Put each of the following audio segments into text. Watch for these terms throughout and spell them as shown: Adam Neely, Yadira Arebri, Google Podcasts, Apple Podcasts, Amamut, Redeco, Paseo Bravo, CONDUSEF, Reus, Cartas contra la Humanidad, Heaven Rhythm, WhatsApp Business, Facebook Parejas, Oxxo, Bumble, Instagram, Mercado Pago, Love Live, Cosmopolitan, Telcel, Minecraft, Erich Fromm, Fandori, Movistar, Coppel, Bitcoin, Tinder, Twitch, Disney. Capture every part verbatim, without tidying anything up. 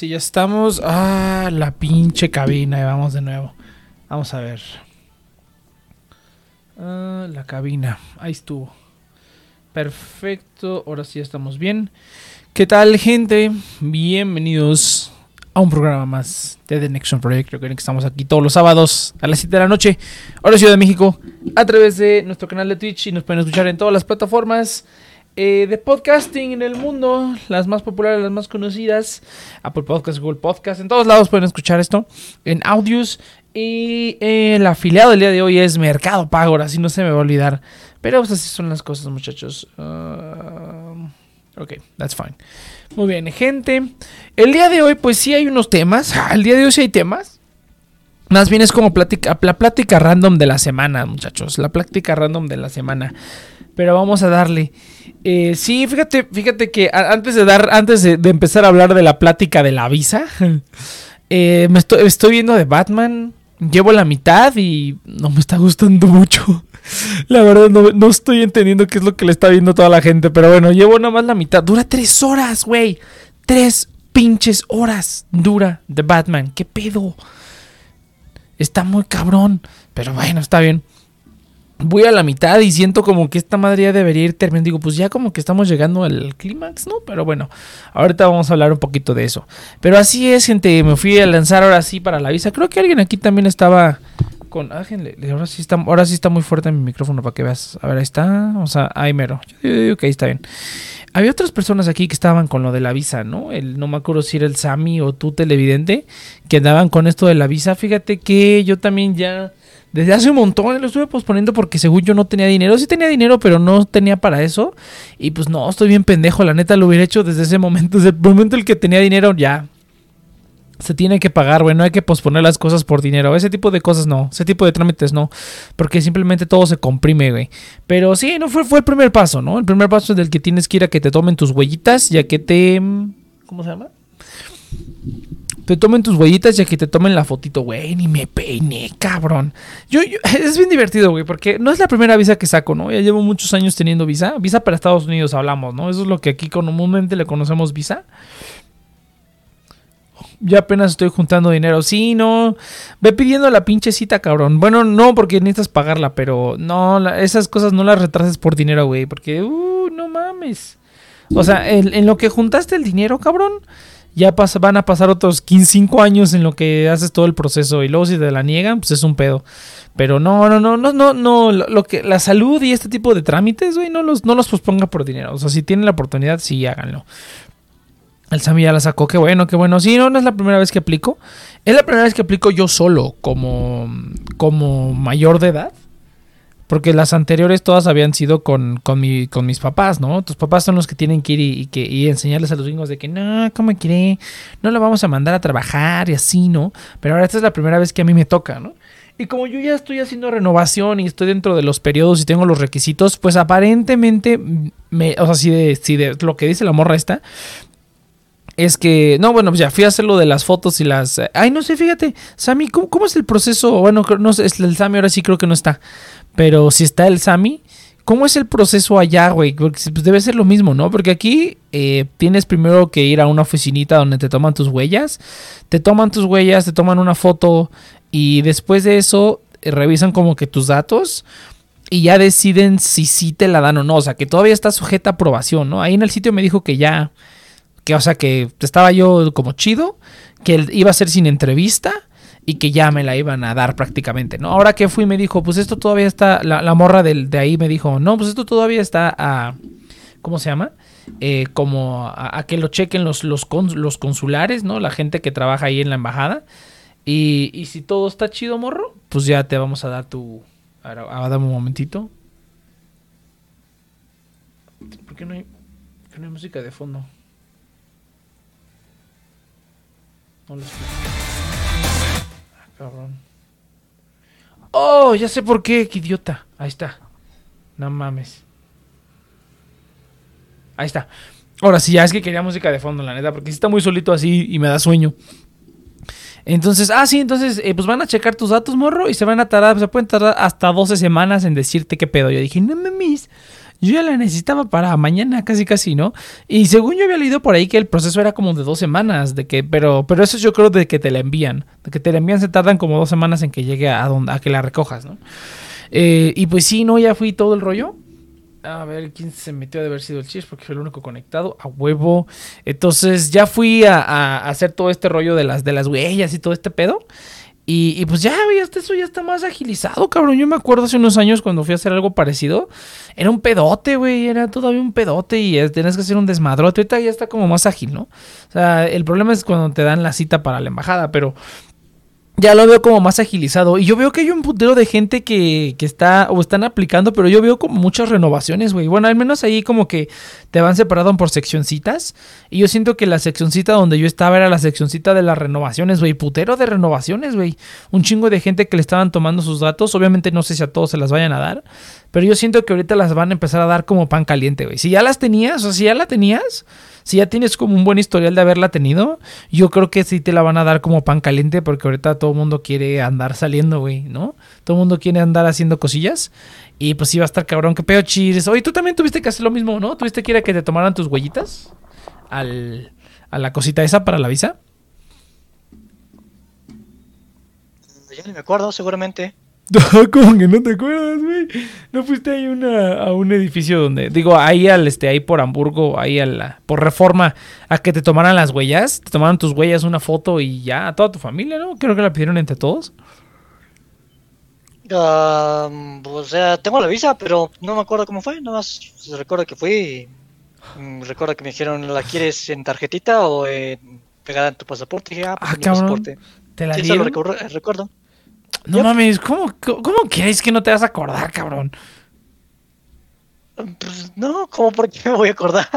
si ya estamos. Ah, la pinche cabina. Vamos de nuevo. Vamos a ver. Ah, la cabina. Ahí estuvo. Perfecto. Ahora sí ya estamos bien. ¿Qué tal, gente? Bienvenidos a un programa más de The Next Show Project. Recuerden que estamos aquí todos los sábados a las siete de la noche, hora Ciudad de México, a través de nuestro canal de Twitch. Y nos pueden escuchar en todas las plataformas eh, de podcasting en el mundo, las más populares, las más conocidas. Apple Podcasts, Google Podcasts, en todos lados pueden escuchar esto, en audios. Y eh, el afiliado del día de hoy es Mercado Pago, ahora sí no se me va a olvidar. Pero pues, así son las cosas, muchachos. Uh... Ok, that's fine. Muy bien, gente. El día de hoy, pues sí hay unos temas. El día de hoy sí hay temas. Más bien es como plática, la plática random de la semana, muchachos. La plática random de la semana. Pero vamos a darle. Eh, sí, fíjate, fíjate que antes de dar, antes de, de empezar a hablar de la plática de la visa, eh, me estoy, estoy viendo The Batman. Llevo la mitad y no me está gustando mucho. La verdad no, no estoy entendiendo qué es lo que le está viendo toda la gente. Pero bueno, llevo nada más la mitad. Dura tres horas, güey. Tres pinches horas dura The Batman. ¿Qué pedo? Está muy cabrón. Pero bueno, está bien. Voy a la mitad y siento como que esta madre ya debería ir terminando. Digo, pues ya como que estamos llegando al clímax, ¿no? Pero bueno, ahorita vamos a hablar un poquito de eso. Pero así es, gente. Me fui a lanzar ahora sí para la visa. Creo que alguien aquí también estaba... Con, ah, ahora, sí está, ahora sí está muy fuerte mi micrófono para que veas. A ver, ahí está. O sea, ahí mero. Yo digo que ahí está bien. Había otras personas aquí que estaban con lo de la visa, ¿no? El, no me acuerdo si era el Sammy o tú, televidente, que andaban con esto de la visa. Fíjate que yo también ya, desde hace un montón, lo estuve posponiendo porque según yo no tenía dinero. Sí tenía dinero, pero no tenía para eso. Y pues no, estoy bien pendejo. La neta lo hubiera hecho desde ese momento. Desde el momento en el que tenía dinero, ya. Se tiene que pagar, güey, no hay que posponer las cosas por dinero, ese tipo de cosas no, ese tipo de trámites no, porque simplemente todo se comprime, güey. Pero sí, no fue, fue el primer paso, ¿no? El primer paso es del que tienes que ir a que te tomen tus huellitas, ya que te... ¿Cómo se llama? Te tomen tus huellitas ya que te tomen la fotito, güey, ni me peiné, cabrón. Yo, yo, es bien divertido, güey, porque no es la primera visa que saco, ¿no? Ya llevo muchos años teniendo visa, visa para Estados Unidos hablamos, ¿no? Eso es lo que aquí comúnmente le conocemos visa. Ya apenas estoy juntando dinero. Sí, no. Ve pidiendo la pinche cita, cabrón. Bueno, no, porque necesitas pagarla, pero no, la, esas cosas no las retrases por dinero, güey. Porque, uh, no mames. O sea, en, en lo que juntaste el dinero, cabrón, ya pasa, van a pasar otros quince, cinco años en lo que haces todo el proceso. Y luego si te la niegan, pues es un pedo. Pero no, no, no, no, no, no. Lo, lo que, la salud y este tipo de trámites, güey, no los, no los posponga por dinero. O sea, si tienen la oportunidad, sí, háganlo. El Sammy ya la sacó, qué bueno, qué bueno. Sí, no, no es la primera vez que aplico. Es la primera vez que aplico yo solo, como, como mayor de edad. Porque las anteriores todas habían sido con, con, mi, con mis papás, ¿no? Tus papás son los que tienen que ir y, y, que, y enseñarles a los gringos de que, no, ¿cómo cree? No la vamos a mandar a trabajar y así, ¿no? Pero ahora esta es la primera vez que a mí me toca, ¿no? Y como yo ya estoy haciendo renovación y estoy dentro de los periodos y tengo los requisitos, pues aparentemente, me, o sea, si de, si de lo que dice la morra esta... Es que, no, bueno, pues ya fui a hacer lo de las fotos y las... Ay, no sé, fíjate, Sammy, ¿cómo, cómo es el proceso? Bueno, no sé, el Sammy ahora sí creo que no está. Pero si está el Sammy, ¿cómo es el proceso allá, güey? Porque pues, debe ser lo mismo, ¿no? Porque aquí eh, tienes primero que ir a una oficinita donde te toman tus huellas. Te toman tus huellas, te toman una foto y después de eso eh, revisan como que tus datos... Y ya deciden si sí te la dan o no. O sea, que todavía está sujeta a aprobación, ¿no? Ahí en el sitio me dijo que ya... Que, o sea, que estaba yo como chido, que iba a ser sin entrevista y que ya me la iban a dar prácticamente, ¿no? Ahora que fui me dijo, pues esto todavía está, la, la morra del, de ahí me dijo, no, pues esto todavía está a, ¿cómo se llama? Eh, como a, a que lo chequen los, los, cons, los consulares, ¿no? La gente que trabaja ahí en la embajada. Y, y si todo está chido, morro, pues ya te vamos a dar tu... A ver, a, a, dame un momentito. ¿Por qué no hay, por qué no hay música de fondo? Ah, cabrón. Oh, ya sé por qué, qué idiota. Ahí está. No mames. Ahí está. Ahora sí, ya es que quería música de fondo, la neta, porque si está muy solito así y me da sueño. Entonces, ah, sí, entonces, eh, pues van a checar tus datos, morro, y se van a tardar, se pueden tardar hasta doce semanas en decirte qué pedo. Yo dije, no mames. Yo ya la necesitaba para mañana casi casi, ¿no? Y según yo había leído por ahí que el proceso era como de dos semanas, de que, pero, pero eso yo creo de que te la envían. De que te la envían se tardan como dos semanas en que llegue a donde, a que la recojas, ¿no? Eh, y pues sí, no, ya fui todo el rollo. A ver, ¿quién se metió de haber sido el Cheers? Porque fue el único conectado, a huevo. Entonces ya fui a, a hacer todo este rollo de las, de las huellas y todo este pedo. Y, y pues ya, ya está, eso ya está más agilizado, cabrón. Yo me acuerdo hace unos años cuando fui a hacer algo parecido. Era un pedote, güey. Era todavía un pedote y tenías que hacer un desmadrote. Ahorita ya está como más ágil, ¿no? O sea, el problema es cuando te dan la cita para la embajada, pero ya lo veo como más agilizado. Y yo veo que hay un putero de gente que, que está o están aplicando, pero yo veo como muchas renovaciones, güey. Bueno, al menos ahí como que te van separando por seccioncitas. Y yo siento que la seccioncita donde yo estaba era la seccioncita de las renovaciones, güey. Putero de renovaciones, güey. Un chingo de gente que le estaban tomando sus datos. Obviamente no sé si a todos se las vayan a dar. Pero yo siento que ahorita las van a empezar a dar como pan caliente, güey. Si ya las tenías, o si ya la tenías, si ya tienes como un buen historial de haberla tenido, yo creo que sí te la van a dar como pan caliente. Porque ahorita todo el mundo quiere andar saliendo, güey, ¿no? Todo el mundo quiere andar haciendo cosillas. Y pues sí va a estar cabrón, qué pedo, Cheers. Oye, tú también tuviste que hacer lo mismo, ¿no? ¿Tuviste que ir a que te tomaran tus huellitas al, a la cosita esa para la visa? Yo ni me acuerdo, seguramente. ¿Cómo que no te acuerdas, güey? ¿No fuiste ahí una, a un edificio donde, digo, ahí al este, ahí por Hamburgo, ahí a la, por Reforma, a que te tomaran las huellas, te tomaran tus huellas, una foto y ya, a toda tu familia, ¿no? Creo que la pidieron entre todos. Uh, o sea, tengo la visa, pero no me acuerdo cómo fue, nada más recuerdo que fui, y recuerdo que me dijeron, ¿la quieres en tarjetita o eh, pegada en tu pasaporte? Y dije, ah, pues ah, mi cabrón, pasaporte. ¿Te la sí, dieron? Eso lo recuerdo. No yep. mames, ¿cómo, ¿cómo crees que no te vas a acordar, cabrón? Pues no, ¿cómo por qué me voy a acordar?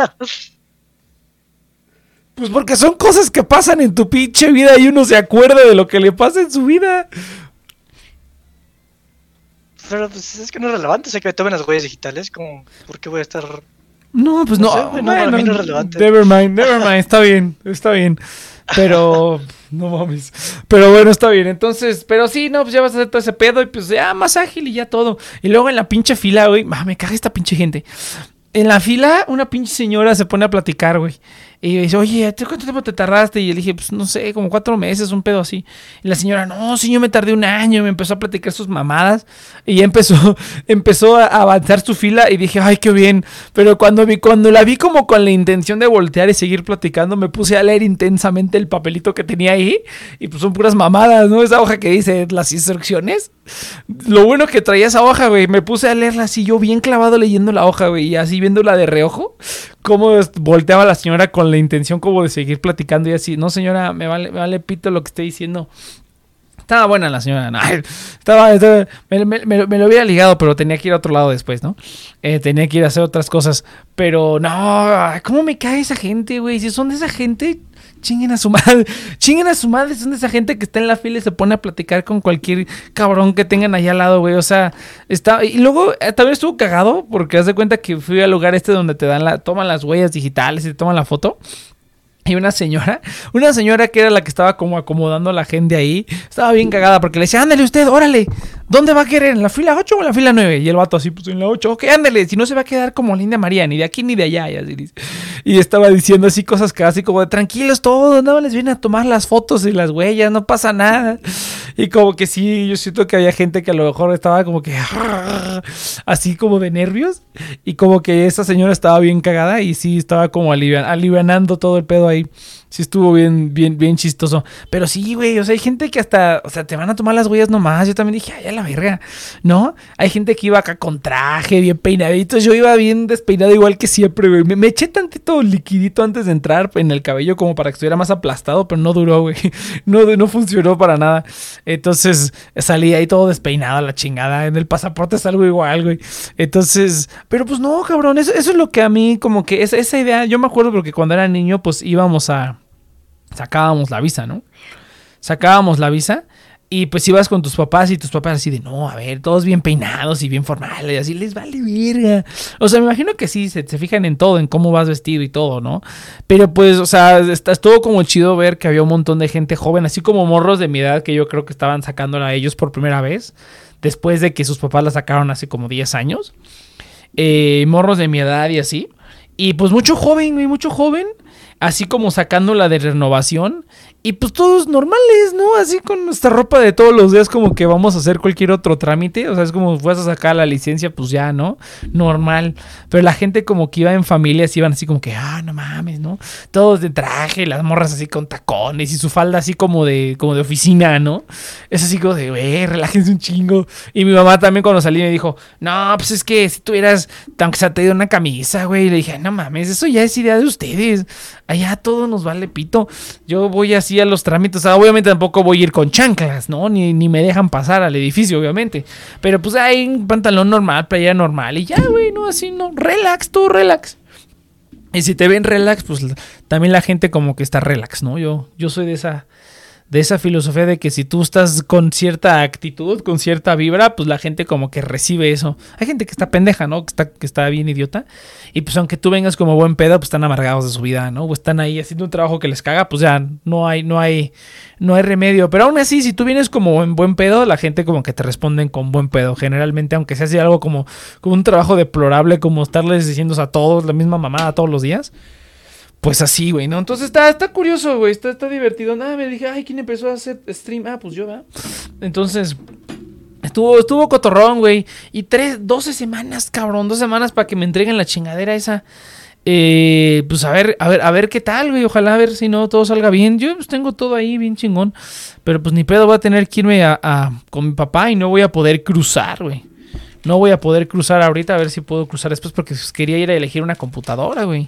Pues porque son cosas que pasan en tu pinche vida y uno se acuerda de lo que le pasa en su vida. Pero pues es que no es relevante, o sea, que me tomen las huellas digitales, como, ¿por qué voy a estar...? No, pues no, no, sé, bueno, man, para mí no es relevante. Never mind, never mind, está bien, está bien. Pero, no mames. Pero bueno, está bien. Entonces, pero sí, no, pues ya vas a hacer todo ese pedo. Y pues ya más ágil y ya todo. Y luego en la pinche fila, güey, ah, me caga esta pinche gente. En la fila, una pinche señora se pone a platicar, güey. Y dice, oye, ¿cuánto tiempo te tardaste? Y le dije, pues no sé, como cuatro meses, un pedo así. Y la señora, no, sí, yo me tardé un año. Y me empezó a platicar sus mamadas. Y ya empezó, empezó a avanzar su fila. Y dije, ay, qué bien. Pero cuando, vi, cuando la vi como con la intención de voltear y seguir platicando, me puse a leer intensamente el papelito que tenía ahí. Y pues son puras mamadas, ¿no? Esa hoja que dice las instrucciones. Lo bueno que traía esa hoja, güey. Me puse a leerla así, yo bien clavado leyendo la hoja, güey. Y así viéndola de reojo, cómo volteaba la señora con la intención como de seguir platicando y así, no señora, me vale, me vale pito lo que esté diciendo. Estaba buena la señora, no, estaba, estaba me, me, me, me lo hubiera ligado, pero tenía que ir a otro lado después, ¿no? Eh, tenía que ir a hacer otras cosas, pero no, ¿cómo me cae esa gente, güey? Si son de esa gente, chinguen a su madre, chinguen a su madre, son de esa gente que está en la fila y se pone a platicar con cualquier cabrón que tengan allá al lado, güey, o sea, está, y luego eh, también estuvo cagado, porque haz de cuenta que fui al lugar este donde te dan la, toman las huellas digitales y te toman la foto. Y una señora, una señora que era la que estaba como acomodando a la gente ahí, estaba bien cagada porque le decía, ándale usted, órale, ¿dónde va a querer? ¿En la fila ocho o en la fila nueve? Y el vato así, pues en la ocho, ok, ándale, si no se va a quedar como linda María, ni de aquí ni de allá, y así dice. Y estaba diciendo así cosas casi como de, tranquilos todos, no les vienen a tomar las fotos y las huellas, no pasa nada. Y como que sí, yo siento que había gente que a lo mejor estaba como que así como de nervios. Y como que esa señora estaba bien cagada y sí estaba como alivian, alivianando todo el pedo ahí. Sí estuvo bien, bien, bien chistoso. Pero sí, güey, o sea, hay gente que hasta, o sea, te van a tomar las huellas nomás. Yo también dije, ay, a la verga, ¿no? Hay gente que iba acá con traje, bien peinadito. Yo iba bien despeinado igual que siempre, güey. Me, me eché tantito liquidito antes de entrar en el cabello como para que estuviera más aplastado, pero no duró, güey. No, no funcionó para nada. Entonces salí ahí todo despeinado a la chingada. En el pasaporte salgo igual, güey. Entonces, pero pues no, cabrón. Eso, eso es lo que a mí, como que esa, esa idea. Yo me acuerdo porque cuando era niño, pues íbamos a. Sacábamos la visa, ¿no? Sacábamos la visa. Y pues ibas con tus papás y tus papás así de, no, a ver, todos bien peinados y bien formales, así les vale verga. O sea, me imagino que sí, se, se fijan en todo, en cómo vas vestido y todo, ¿no? Pero pues, o sea, estás todo como chido ver que había un montón de gente joven, así como morros de mi edad que yo creo que estaban sacándola a ellos por primera vez, después de que sus papás la sacaron hace como diez años. eh, morros de mi edad y así. Y pues mucho joven, güey, mucho joven, así como sacando la de renovación. Y pues todos normales, ¿no? Así con nuestra ropa de todos los días, como que vamos a hacer cualquier otro trámite. O sea, es como vas a sacar la licencia, pues ya, ¿no? Normal. Pero la gente como que iba en familias, iban así como que, ah, no mames, ¿no? Todos de traje, las morras así con tacones y su falda así como de, como de oficina, ¿no? Es así como de, güey, relájense un chingo. Y mi mamá también cuando salí me dijo, no, pues es que si tuvieras, aunque se te dio una camisa, güey. Le dije, no mames, eso ya es idea de ustedes. Allá todo nos vale pito. Yo voy así a los trámites. O sea, obviamente tampoco voy a ir con chanclas, ¿no? Ni, ni me dejan pasar al edificio, obviamente. Pero pues hay un pantalón normal, playera normal. Y ya, güey, no, así no. Relax, tú, relax. Y si te ven relax, pues también la gente como que está relax, ¿no? Yo, yo soy de esa, de esa filosofía de que si tú estás con cierta actitud, con cierta vibra, pues la gente como que recibe eso. Hay gente que está pendeja, ¿no? Que está, que está bien idiota. Y pues aunque tú vengas como buen pedo, pues están amargados de su vida, ¿no? O están ahí haciendo un trabajo que les caga, pues ya no hay, no hay, no hay remedio. Pero aún así, si tú vienes como en buen pedo, la gente como que te responden con buen pedo. Generalmente, aunque sea así algo como, como un trabajo deplorable, como estarles diciendo a todos la misma mamada todos los días. Pues así, güey, ¿no? Entonces está, está curioso, güey, está, está divertido. Nada, me dije, ay, ¿quién empezó a hacer stream? Ah, pues yo, ¿verdad? Entonces, estuvo, estuvo cotorrón, güey. Y tres, doce semanas, cabrón, dos semanas para que me entreguen la chingadera esa. Eh, pues a ver, a ver, a ver qué tal, güey. Ojalá a ver si no todo salga bien. Yo pues tengo todo ahí bien chingón. Pero pues ni pedo, voy a tener que irme a, a, con mi papá y no voy a poder cruzar, güey. No voy a poder cruzar ahorita, a ver si puedo cruzar después porque quería ir a elegir una computadora, güey.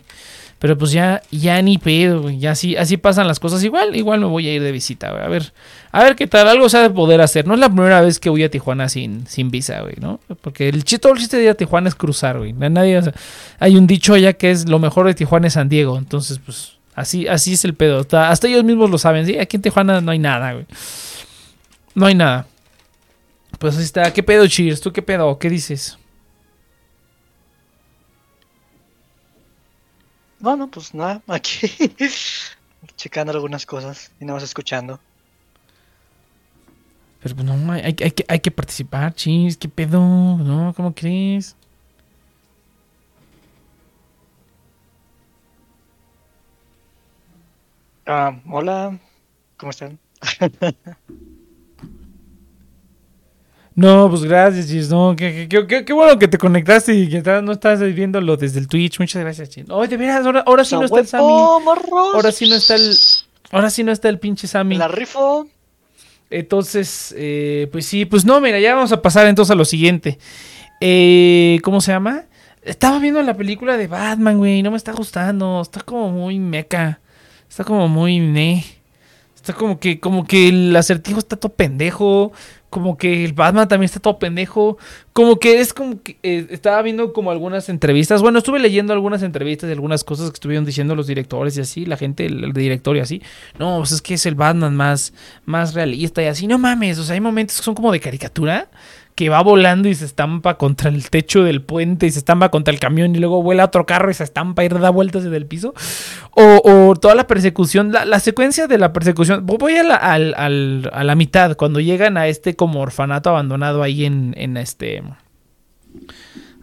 Pero pues ya, ya ni pedo, güey. Ya así, así pasan las cosas. Igual, igual me voy a ir de visita, güey. A ver, a ver qué tal. Algo se ha de poder hacer. No es la primera vez que voy a Tijuana sin, sin visa, güey, ¿no? Porque el chiste, todo el chiste de ir a Tijuana es cruzar, güey. Nadie, o sea, hay un dicho allá que es lo mejor de Tijuana es San Diego. Entonces, pues, así, así es el pedo. Hasta, hasta ellos mismos lo saben, ¿sí? Aquí en Tijuana no hay nada, güey. No hay nada. Pues así está. ¿Qué pedo, Cheers? ¿Tú qué pedo? ¿Qué dices? No, no, pues nada, aquí checando algunas cosas y nada más escuchando. Pero pues no, hay, hay, hay, que, hay que participar, Chis, qué pedo, ¿no? ¿Cómo crees? Ah, hola, ¿cómo están? No, pues gracias, Chis, no, qué, qué, qué, qué bueno que te conectaste y que no estás viéndolo desde el Twitch, muchas gracias, Chis. Oye, oh, de veras, ahora, ahora sí no, no está el Sammy, ahora sí no está el, ahora sí no está el pinche Sammy. La rifo. Entonces, eh, pues sí, pues no, mira, ya vamos a pasar entonces a lo siguiente. Eh, ¿Cómo se llama? Estaba viendo la película de Batman, güey, no me está gustando, está como muy meca, está como muy ne. Está como que, como que el acertijo está todo pendejo, como que el Batman también está todo pendejo, como que es como que eh, estaba viendo como algunas entrevistas, bueno, estuve leyendo algunas entrevistas y algunas cosas que estuvieron diciendo los directores y así, la gente, el, el director y así, no, pues es que es el Batman más, más realista y así, no mames, o sea, hay momentos que son como de caricatura, que va volando y se estampa contra el techo del puente y se estampa contra el camión y luego vuela otro carro y se estampa y da vueltas desde el piso. O, o toda la persecución, la, la secuencia de la persecución. Voy a la, al, al, a la mitad, cuando llegan a este como orfanato abandonado ahí en, en este...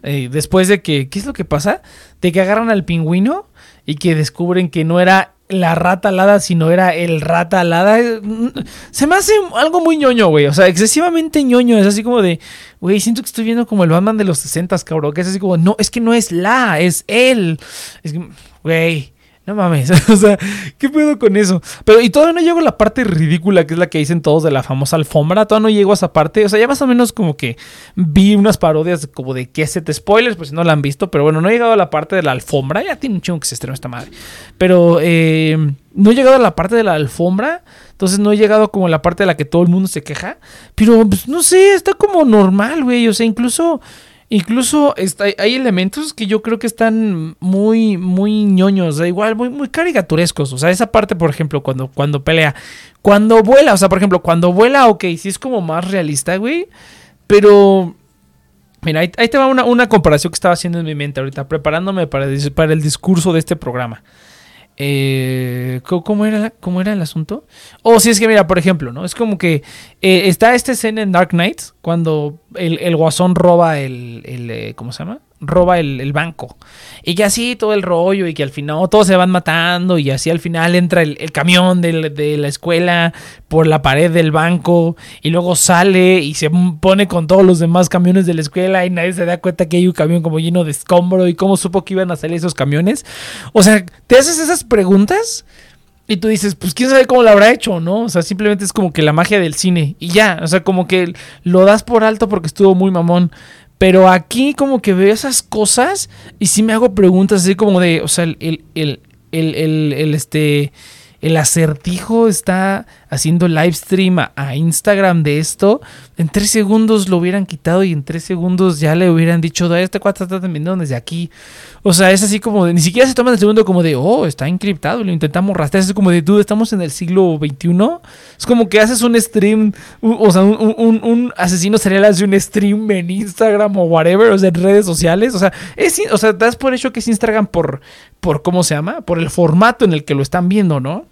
Eh, después de que... ¿Qué es lo que pasa? De que agarran al pingüino y que descubren que no era... la rata alada, si no era el rata alada. Se me hace algo muy ñoño, güey. O sea, excesivamente ñoño. Es así como de, güey, siento que estoy viendo como el Batman de los sesentas, cabrón. Que es así como, no, es que no es la, es él. Es que, güey, no mames. O sea, ¿qué pedo con eso? Pero, y todavía no llego a la parte ridícula, que es la que dicen todos de la famosa alfombra. Todavía no llego a esa parte. O sea, ya más o menos como que vi unas parodias como de que set spoilers, pues si no la han visto. Pero bueno, no he llegado a la parte de la alfombra. Ya tiene un chingo que se estrenó esta madre. Pero, eh... no he llegado a la parte de la alfombra. Entonces no he llegado como a la parte de la que todo el mundo se queja. Pero, pues, no sé, está como normal, güey. O sea, incluso... Incluso está, hay elementos que yo creo que están muy, muy ñoños, igual, muy, muy caricaturescos. O sea, esa parte, por ejemplo, cuando, cuando pelea, cuando vuela, o sea, por ejemplo, cuando vuela, ok, sí es como más realista, güey. Pero, mira, ahí, ahí te va una, una comparación que estaba haciendo en mi mente ahorita, preparándome para, para el discurso de este programa. Eh, ¿cómo, era, ¿Cómo era el asunto? Oh, sí, es que mira, por ejemplo, ¿no? Es como que eh, está esta escena en Dark Knight cuando el, el guasón roba el, el eh, ¿cómo se llama? roba el, el banco. Y que así todo el rollo, y que al final todos se van matando, y así al final entra el, el camión de, de la escuela por la pared del banco, y luego sale y se pone con todos los demás camiones de la escuela, y nadie se da cuenta que hay un camión como lleno de escombro, y cómo supo que iban a salir esos camiones. O sea, te haces esas preguntas y tú dices, pues quién sabe cómo lo habrá hecho, ¿no? O sea, simplemente es como que la magia del cine y ya, o sea, como que lo das por alto porque estuvo muy mamón. Pero aquí como que veo esas cosas y sí me hago preguntas así como de, o sea, el, el, el, el, el, el este... El acertijo está haciendo live stream a, a Instagram de esto. En tres segundos lo hubieran quitado y en tres segundos ya le hubieran dicho, este cuate está vendiendo desde aquí. O sea, es así como de, ni siquiera se toman el segundo como de, oh, está encriptado, lo intentamos rastrear. Es como de, dude, estamos en el siglo veintiuno. Es como que haces un stream, un, o sea, un, un, un asesino serial hace un stream en Instagram o whatever, o sea, en redes sociales. O sea, es, o sea, das por hecho que es Instagram por, por, ¿cómo se llama? Por el formato en el que lo están viendo, ¿no?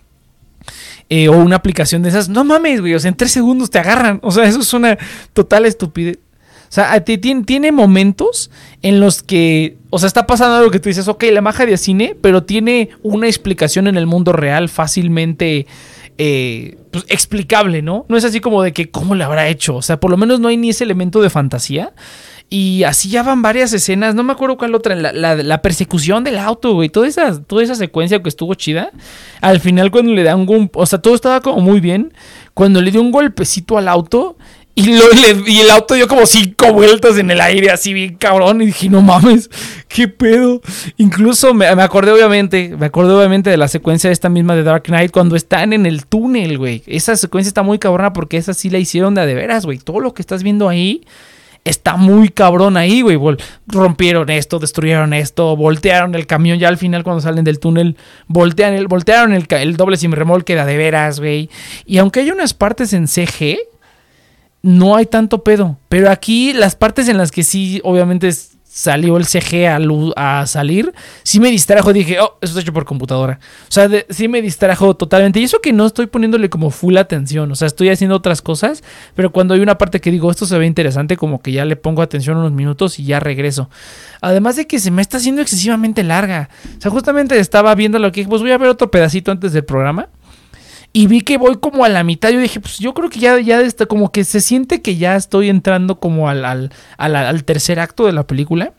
Eh, o una aplicación de esas, no mames, güey, o sea, en tres segundos te agarran, o sea, eso es una total estupidez. O sea, tiene, tiene momentos en los que, o sea, está pasando algo que tú dices, ok, la magia de cine, pero tiene una explicación en el mundo real fácilmente eh, pues, explicable, ¿no? No es así como de que, ¿cómo lo habrá hecho? O sea, por lo menos no hay ni ese elemento de fantasía. Y así ya van varias escenas, no me acuerdo cuál otra, la, la, la persecución del auto, güey, toda esa, toda esa secuencia que estuvo chida. Al final cuando le da un golpe, o sea, todo estaba como muy bien, cuando le dio un golpecito al auto y, lo, le, y el auto dio como cinco vueltas en el aire, así bien cabrón, y dije, no mames, qué pedo. Incluso me, me acordé obviamente, me acordé obviamente de la secuencia esta misma de Dark Knight, cuando están en el túnel, güey, esa secuencia está muy cabrona porque esa sí la hicieron de a de veras, güey, todo lo que estás viendo ahí está muy cabrón ahí, güey. Rompieron esto, destruyeron esto, voltearon el camión. Ya al final cuando salen del túnel, voltean el, voltearon el, el doble sin remolque de veras, güey. Y aunque hay unas partes en C G, no hay tanto pedo. Pero aquí las partes en las que sí, obviamente salió el C G a, luz, a salir, sí me distrajo. Dije, oh, eso está hecho por computadora. O sea, de, sí me distrajo totalmente. Y eso que no estoy poniéndole como full atención. O sea, estoy haciendo otras cosas, pero cuando hay una parte que digo, esto se ve interesante, como que ya le pongo atención unos minutos y ya regreso. Además de que se me está haciendo excesivamente larga. O sea, justamente estaba viendo lo que dije, pues voy a ver otro pedacito antes del programa. Y vi que voy como a la mitad. Yo dije, pues yo creo que ya, ya está, como que se siente que ya estoy entrando como al, al, al, al tercer acto de la película.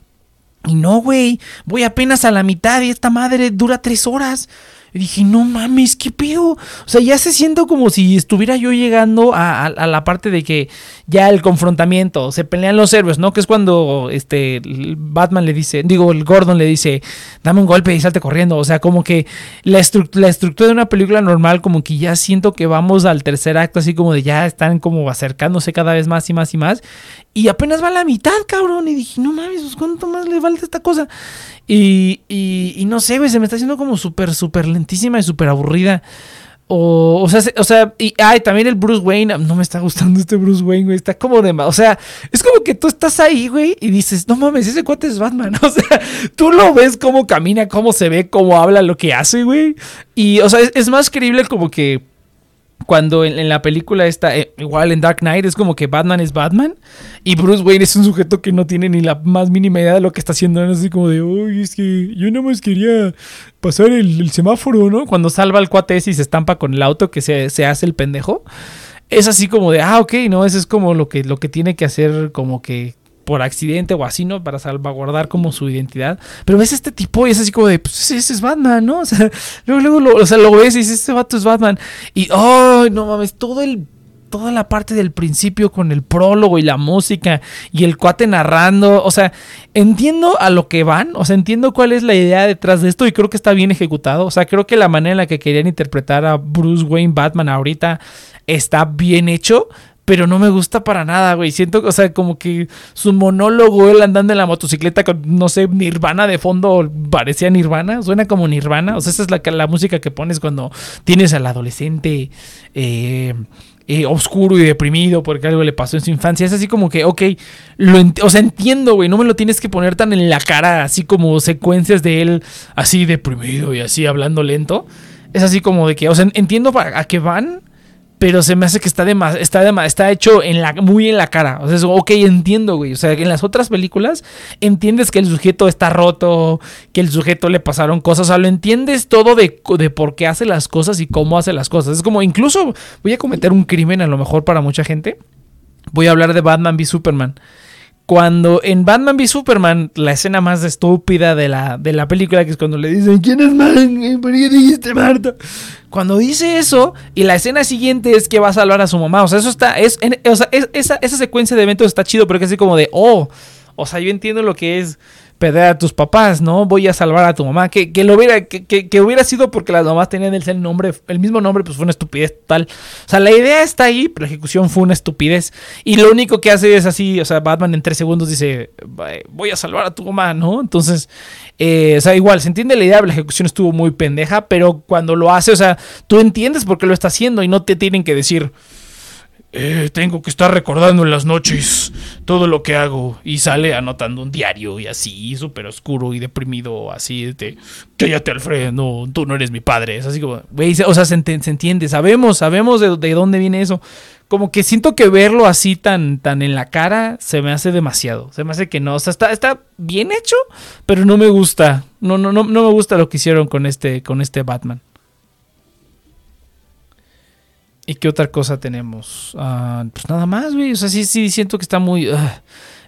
Y no, güey, voy apenas a la mitad y esta madre dura tres horas. Y dije, no mames, qué pedo. O sea, ya se siento como si estuviera yo llegando a, a, a la parte de que ya el confrontamiento, se pelean los héroes, ¿no? Que es cuando este Batman le dice, digo, el Gordon le dice, dame un golpe y salte corriendo. O sea, como que la, estru- la estructura de una película normal, como que ya siento que vamos al tercer acto, así como de ya están como acercándose cada vez más y más y más. Y apenas va a la mitad, cabrón. Y dije, no mames, pues ¿cuánto más le falta esta cosa? Y, y, y no sé, güey, se me está haciendo como súper, súper lentísima y súper aburrida. O, o sea, o sea y, ah, y también el Bruce Wayne. No me está gustando este Bruce Wayne, güey. Está como de... O sea, es como que tú estás ahí, güey, y dices, no mames, ese cuate es Batman. O sea, tú lo ves cómo camina, cómo se ve, cómo habla, lo que hace, güey. Y, o sea, es, es más creíble como que cuando en, en la película está, eh, igual en Dark Knight, es como que Batman es Batman y Bruce Wayne es un sujeto que no tiene ni la más mínima idea de lo que está haciendo, ¿no? Así como de, uy, es que yo nada más quería pasar el, el semáforo, ¿no? Cuando salva al cuate ese y se estampa con el auto, que se, se hace el pendejo, es así como de, ah, ok, ¿no? Eso es como lo que, lo que tiene que hacer como que por accidente o así, ¿no? Para salvaguardar como su identidad. Pero ves a este tipo y es así como de, pues ese es Batman, ¿no? O sea, luego, luego lo, o sea, lo ves y dices, este vato es Batman. Y, oh, no mames, todo el, toda la parte del principio con el prólogo y la música y el cuate narrando. O sea, entiendo a lo que van. O sea, entiendo cuál es la idea detrás de esto y creo que está bien ejecutado. O sea, creo que la manera en la que querían interpretar a Bruce Wayne Batman ahorita está bien hecho. Pero no me gusta para nada, güey. Siento, o sea, como que su monólogo, él andando en la motocicleta con, no sé, Nirvana de fondo, parecía Nirvana, suena como Nirvana. O sea, esa es la, la música que pones cuando tienes al adolescente eh, eh, oscuro y deprimido porque algo le pasó en su infancia. Es así como que, ok, lo ent- o sea, entiendo, güey, no me lo tienes que poner tan en la cara, así como secuencias de él así deprimido y así hablando lento. Es así como de que, o sea, entiendo a qué van. pero se me hace que está de más, está de más, está hecho en la, muy en la cara. O sea, es, ok, entiendo, güey. O sea, en las otras películas entiendes que el sujeto está roto, que el sujeto le pasaron cosas. O sea, lo entiendes todo de, de por qué hace las cosas y cómo hace las cosas. Es como, incluso voy a cometer un crimen a lo mejor para mucha gente. Voy a hablar de Batman v Superman. Cuando en Batman v Superman, la escena más estúpida de la, de la película, que es cuando le dicen, ¿quién es Marta? ¿Por qué dijiste Marta? Cuando dice eso, y la escena siguiente es que va a salvar a su mamá. O sea, eso está, es, en, o sea, es, esa, esa secuencia de eventos está chido, pero que así como de, oh, o sea, yo entiendo lo que es perder a tus papás, ¿no? Voy a salvar a tu mamá. Que, que lo hubiera, que, que, que hubiera sido porque las mamás tenían el nombre, el mismo nombre, pues fue una estupidez total. O sea, la idea está ahí, pero la ejecución fue una estupidez. Y lo único que hace es así, o sea, Batman en tres segundos dice, voy a salvar a tu mamá, ¿no? Entonces, eh, o sea, igual, se entiende la idea, pero la ejecución estuvo muy pendeja, pero cuando lo hace, o sea, tú entiendes por qué lo está haciendo y no te tienen que decir, Eh, tengo que estar recordando en las noches todo lo que hago, y sale anotando un diario y así, súper oscuro y deprimido, así de, cállate Alfred, no, tú no eres mi padre. Es así como, güey, o sea, se entiende, sabemos, sabemos de, de dónde viene eso. Como que siento que verlo así tan, tan en la cara se me hace demasiado. Se me hace que no. O sea, está, está bien hecho, pero no me gusta. No, no, no, no me gusta lo que hicieron con este, con este Batman. ¿Y qué otra cosa tenemos? Uh, pues nada más, güey. O sea, sí, sí, siento que está muy... Uh,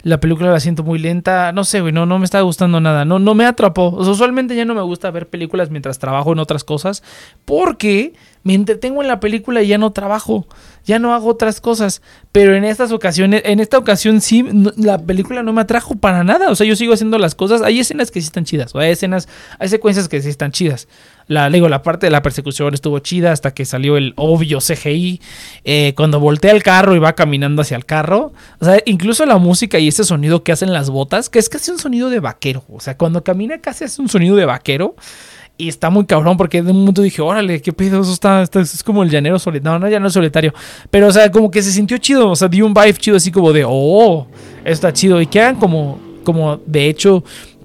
la película la siento muy lenta. No sé, güey. No, no me está gustando nada. No, no me atrapó. O sea, usualmente ya no me gusta ver películas mientras trabajo en otras cosas. Porque me entretengo en la película y ya no trabajo. Ya no hago otras cosas. Pero en estas ocasiones... En esta ocasión sí, no, la película no me atrajo para nada. O sea, yo sigo haciendo las cosas. Hay escenas que sí están chidas. O hay escenas... Hay secuencias que sí están chidas. La, digo, la parte de la persecución estuvo chida hasta que salió el obvio C G I. Eh, cuando voltea el carro y va caminando hacia el carro. O sea, incluso la música y ese sonido que hacen las botas, que es casi un sonido de vaquero. O sea, cuando camina casi hace un sonido de vaquero. Y está muy cabrón porque de un momento dije, órale, qué pedo, eso está, está es como el llanero solitario. No, no, llanero solitario. Pero, o sea, como que se sintió chido. O sea, dio un vibe chido así como de, oh, está chido. Y quedan como, como de hecho...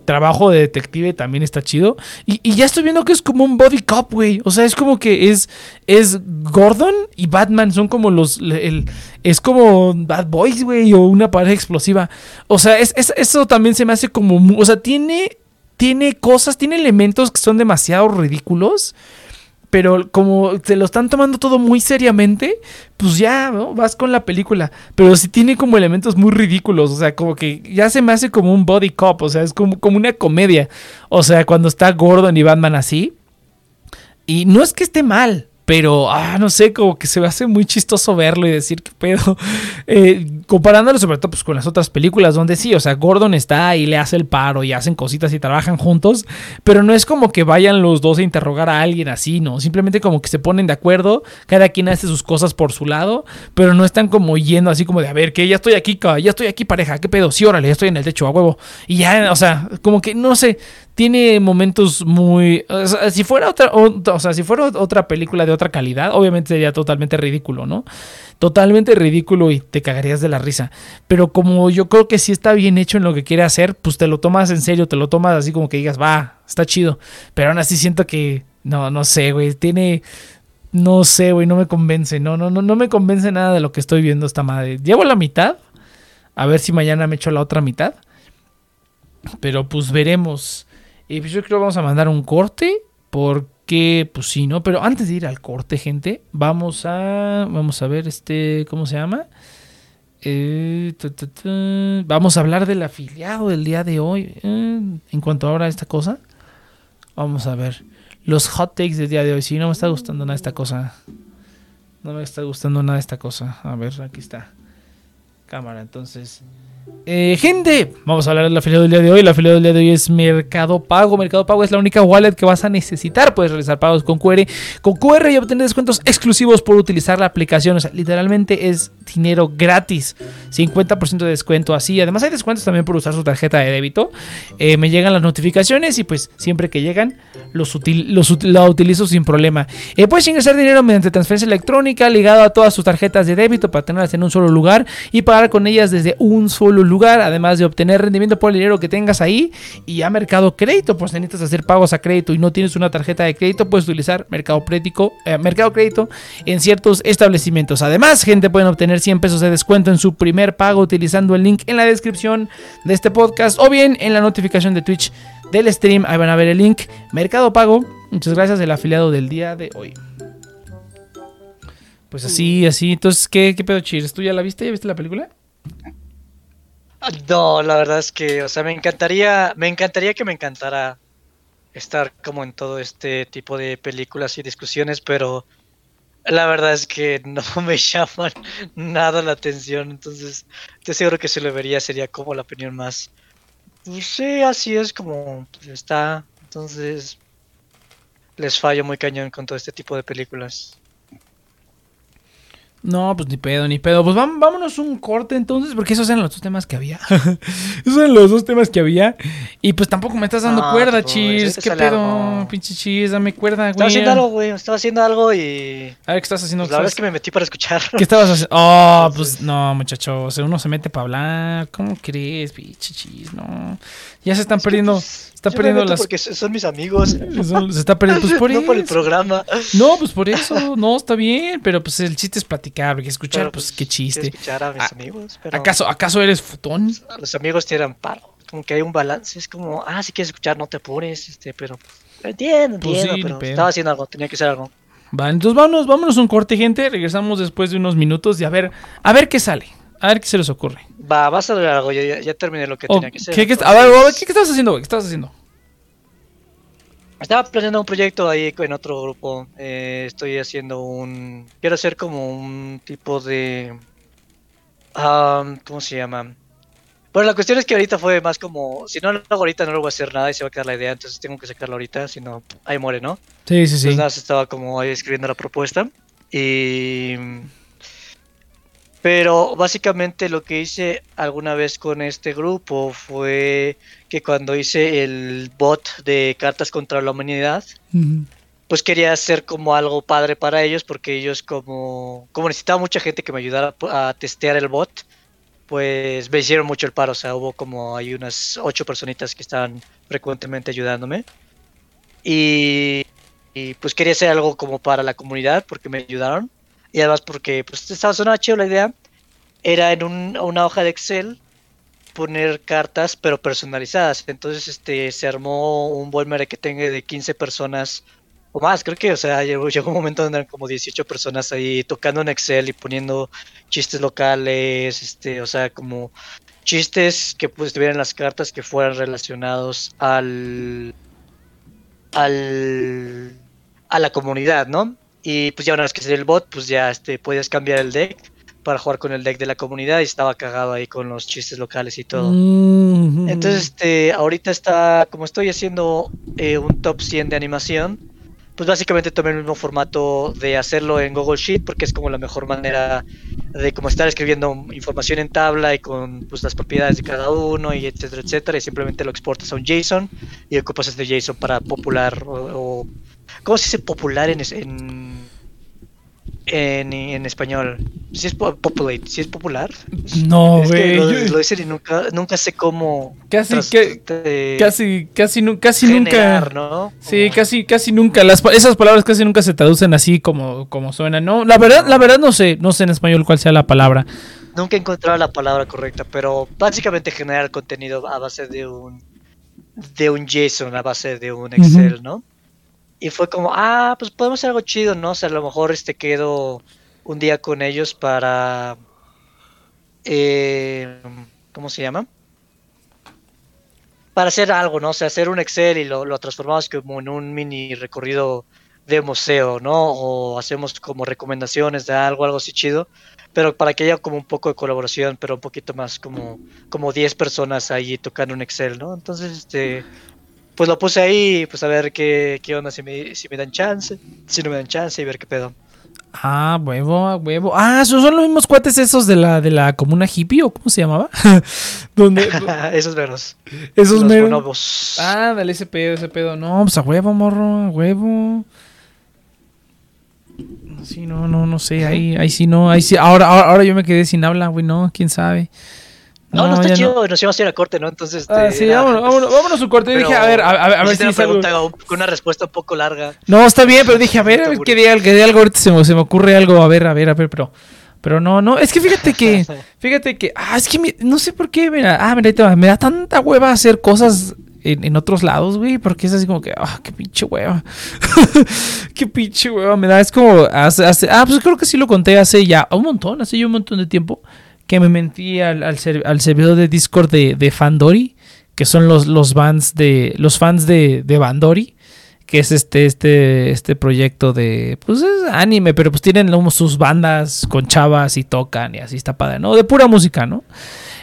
trabajo de detective también está chido. Y, y ya estoy viendo que es como un body cop, güey. O sea, es como que es, es Gordon y Batman son como los... El, es como Bad Boys, güey, o una pareja explosiva. O sea, es, es, eso también se me hace como... O sea, tiene, tiene cosas, tiene elementos que son demasiado ridículos. Pero como se lo están tomando todo muy seriamente, pues ya, ¿no? Vas con la película. Pero sí tiene como elementos muy ridículos. O sea, como que ya se me hace como un body cop. O sea, es como, como una comedia. O sea, cuando está Gordon y Batman así. Y no es que esté mal. Pero, ah, no sé, como que se me hace muy chistoso verlo y decir qué pedo. Eh, comparándolo sobre todo pues, con las otras películas donde sí, o sea, Gordon está y le hace el paro y hacen cositas y trabajan juntos. Pero no es como que vayan los dos a interrogar a alguien así, ¿no? Simplemente como que se ponen de acuerdo, cada quien hace sus cosas por su lado. Pero no están como yendo así como de, a ver, que ya estoy aquí, ya estoy aquí pareja, qué pedo. Sí, órale, ya estoy en el techo, a huevo. Y ya, o sea, como que no sé... Tiene momentos muy... O sea, si fuera otra, o, o sea, si fuera otra película de otra calidad, obviamente sería totalmente ridículo, ¿no? Totalmente ridículo y te cagarías de la risa. Pero como yo creo que sí está bien hecho en lo que quiere hacer, pues te lo tomas en serio, te lo tomas así como que digas, va, está chido. Pero aún así siento que... No, no sé, güey, tiene... No sé, güey, no me convence. No, no, no, no me convence nada de lo que estoy viendo esta madre. Llevo la mitad. A ver si mañana me echo la otra mitad. Pero pues veremos... Y yo creo que vamos a mandar un corte porque, pues sí, ¿no? Pero antes de ir al corte, gente, vamos a... Vamos a ver este... ¿Cómo se llama? Eh, ta, ta, ta. Vamos a hablar del afiliado del día de hoy. Eh, en cuanto ahora a esta cosa, vamos a ver los hot takes del día de hoy. Sí, no me está gustando nada esta cosa. No me está gustando nada esta cosa. A ver, aquí está. Cámara, entonces... Eh, gente, vamos a hablar de la afiliado del día de hoy. La afiliado del día de hoy es Mercado Pago. Mercado Pago es la única wallet que vas a necesitar. Puedes realizar pagos con cu erre, con cu erre y obtener descuentos exclusivos por utilizar la aplicación. O sea, literalmente es dinero gratis, cincuenta por ciento de descuento así. Además hay descuentos también por usar su tarjeta de débito. eh, Me llegan las notificaciones y pues siempre que llegan los, util, los la utilizo sin problema. eh, Puedes ingresar dinero mediante transferencia electrónica ligado a todas sus tarjetas de débito para tenerlas en un solo lugar y pagar con ellas desde un solo lugar. lugar, además de obtener rendimiento por el dinero que tengas ahí. Y a Mercado Crédito, pues necesitas hacer pagos a crédito y no tienes una tarjeta de crédito, puedes utilizar Mercado, Prético, eh, Mercado Crédito en ciertos establecimientos. Además, gente, pueden obtener cien pesos de descuento en su primer pago utilizando el link en la descripción de este podcast o bien en la notificación de Twitch del stream. Ahí van a ver el link Mercado Pago. Muchas gracias, el afiliado del día de hoy. Pues así, así. Entonces, ¿qué, qué pedo, Cheers? ¿Tú ya la viste? ¿Ya viste la película? No, la verdad es que, o sea, me encantaría, me encantaría que me encantara estar como en todo este tipo de películas y discusiones, pero la verdad es que no me llaman nada la atención. Entonces, estoy seguro que si lo vería sería como la opinión más, pues sí, así es como está. Entonces, les fallo muy cañón con todo este tipo de películas. No, pues ni pedo, ni pedo. Pues vam- vámonos un corte entonces, porque esos eran los dos temas que había. Esos eran los dos temas que había. Y pues tampoco me estás dando no, cuerda, Cheers. ¿Qué pedo, pinche Cheers? Dame cuerda, güey. Estaba haciendo algo, güey. Estaba haciendo algo y... A ver, ¿qué estás haciendo? Pues la verdad es que me metí para escuchar. ¿Qué estabas haciendo? Oh, pues no, muchacho. O sea, uno se mete para hablar. ¿Cómo crees, pinche Cheers? No. Ya se están es perdiendo... Pues, está perdiendo las... porque son mis amigos. Son, se está perdiendo. Pues por no eso. Por el programa. No, pues por eso. No, está bien. Pero pues el chiste es platicar. Porque escuchar, pero, pues, pues qué chiste. Escuchar a mis a, amigos, pero ¿acaso, ¿Acaso eres futón? Los amigos tienen paro. Como que hay un balance. Es como, ah, si quieres escuchar, no te apures. Este, pero entiendo, pues entiendo. Sí, pero pedo. Estaba haciendo algo, tenía que hacer algo. Va, entonces vámonos, vámonos un corte, gente. Regresamos después de unos minutos y a ver, a ver qué sale. A ver qué se les ocurre. Va, vas a ver algo. Ya, ya, ya terminé lo que oh, tenía que hacer. ¿Qué, qué, entonces... a ver, a ver, ¿qué, qué estabas haciendo, güey? ¿Qué estabas haciendo? Estaba planeando un proyecto ahí en otro grupo. Eh, estoy haciendo un... Quiero hacer como un tipo de... Um, ¿Cómo se llama? Bueno, la cuestión es que ahorita fue más como... Si no lo hago ahorita no lo voy a hacer nada y se va a quedar la idea. Entonces tengo que sacarla ahorita, si no... Ahí muere, ¿no? Sí, sí, sí. Entonces nada, estaba como ahí escribiendo la propuesta. Y... Pero básicamente lo que hice alguna vez con este grupo fue que cuando hice el bot de Cartas contra la Humanidad, uh-huh. pues quería hacer como algo padre para ellos, porque ellos como, como necesitaba mucha gente que me ayudara a testear el bot, pues me hicieron mucho el paro. O sea, hubo como hay unas ocho personitas que estaban frecuentemente ayudándome. Y, y pues quería hacer algo como para la comunidad, porque me ayudaron. Y además porque pues estaba sonando chido la idea. Era en un, una hoja de Excel poner cartas pero personalizadas. Entonces este se armó un buen merequetengue de quince personas o más. Creo que, o sea, llegó, llegó un momento donde eran como dieciocho personas ahí tocando en Excel y poniendo chistes locales. este O sea, como chistes que pues tuvieran las cartas que fueran relacionados al, al a la comunidad, ¿no? Y pues ya una vez que se el bot, pues ya este podías cambiar el deck para jugar con el deck de la comunidad y estaba cagado ahí con los chistes locales y todo. Mm-hmm. Entonces este ahorita está, como estoy haciendo eh, un top cien de animación, pues básicamente tomé el mismo formato de hacerlo en Google Sheet, porque es como la mejor manera de como estar escribiendo información en tabla y con pues las propiedades de cada uno y etcétera, etcétera. Y simplemente lo exportas a un JSON y ocupas este JSON para popular o... o ¿cómo se dice popular en, en, en, en español? ¿Si ¿Sí es populate? ¿Si ¿Sí es popular? No, güey. Lo, lo dicen y nunca, nunca sé cómo... Casi, tras, que, eh, casi, casi, nu- casi generar, nunca... ¿no? Sí, casi, casi nunca. Las, esas palabras casi nunca se traducen así como, como suenan, ¿no? La verdad, la verdad no sé. No sé en español cuál sea la palabra. Nunca he encontrado la palabra correcta, pero básicamente generar contenido a base de un, de un JSON, a base de un Excel, uh-huh. ¿no? Y fue como, ah, pues podemos hacer algo chido, ¿no? O sea, a lo mejor este quedo un día con ellos para... Eh, ¿Cómo se llama? Para hacer algo, ¿no? O sea, hacer un Excel y lo, lo transformamos como en un mini recorrido de museo, ¿no? O hacemos como recomendaciones de algo, algo así chido. Pero para que haya como un poco de colaboración, pero un poquito más, como como diez personas ahí tocando un Excel, ¿no? Entonces, este... pues lo puse ahí, pues a ver qué, qué onda, si me, si me dan chance, si no me dan chance y ver qué pedo. Ah, huevo, huevo. Ah, ¿son los mismos cuates esos de la de la comuna hippie o cómo se llamaba? ¿Dónde? Esos meros. Esos meros. Los bonobos. Ah, dale ese pedo, ese pedo. No, pues a huevo, morro, a huevo. Sí, no, no, no sé, ahí, ahí sí no, ahí sí. Ahora, ahora, ahora yo me quedé sin habla, güey, no, quién sabe. No, no, no está chido, no. Nos íbamos a ir a corte, ¿no? Entonces... Ah, este, sí, era... vámonos, vámonos, vámonos a corte. Yo dije, a ver, a, a, a ver si una pregunta algo... con una respuesta un poco larga. No, está bien, pero dije, a ver, a ver qué día, qué día algo ahorita se me, se me ocurre algo, a ver, a ver, a ver, pero... Pero no, no, es que fíjate que... Fíjate que... Ah, es que me, no sé por qué, mira... Ah, mira, me da tanta hueva hacer cosas... En, en otros lados, güey, porque es así como que, ah, oh, qué pinche hueva, qué pinche hueva, me da, es como, hace, hace, ah, pues creo que sí lo conté hace ya un montón, hace ya un montón de tiempo, que me mentí al, al, ser, al servidor de Discord de, de Fandori, que son los, los fans de, los fans de, de Fandori, que es este, este, este proyecto de, pues es anime, pero pues tienen sus bandas con chavas y tocan y así está padre, ¿no? De pura música, ¿no?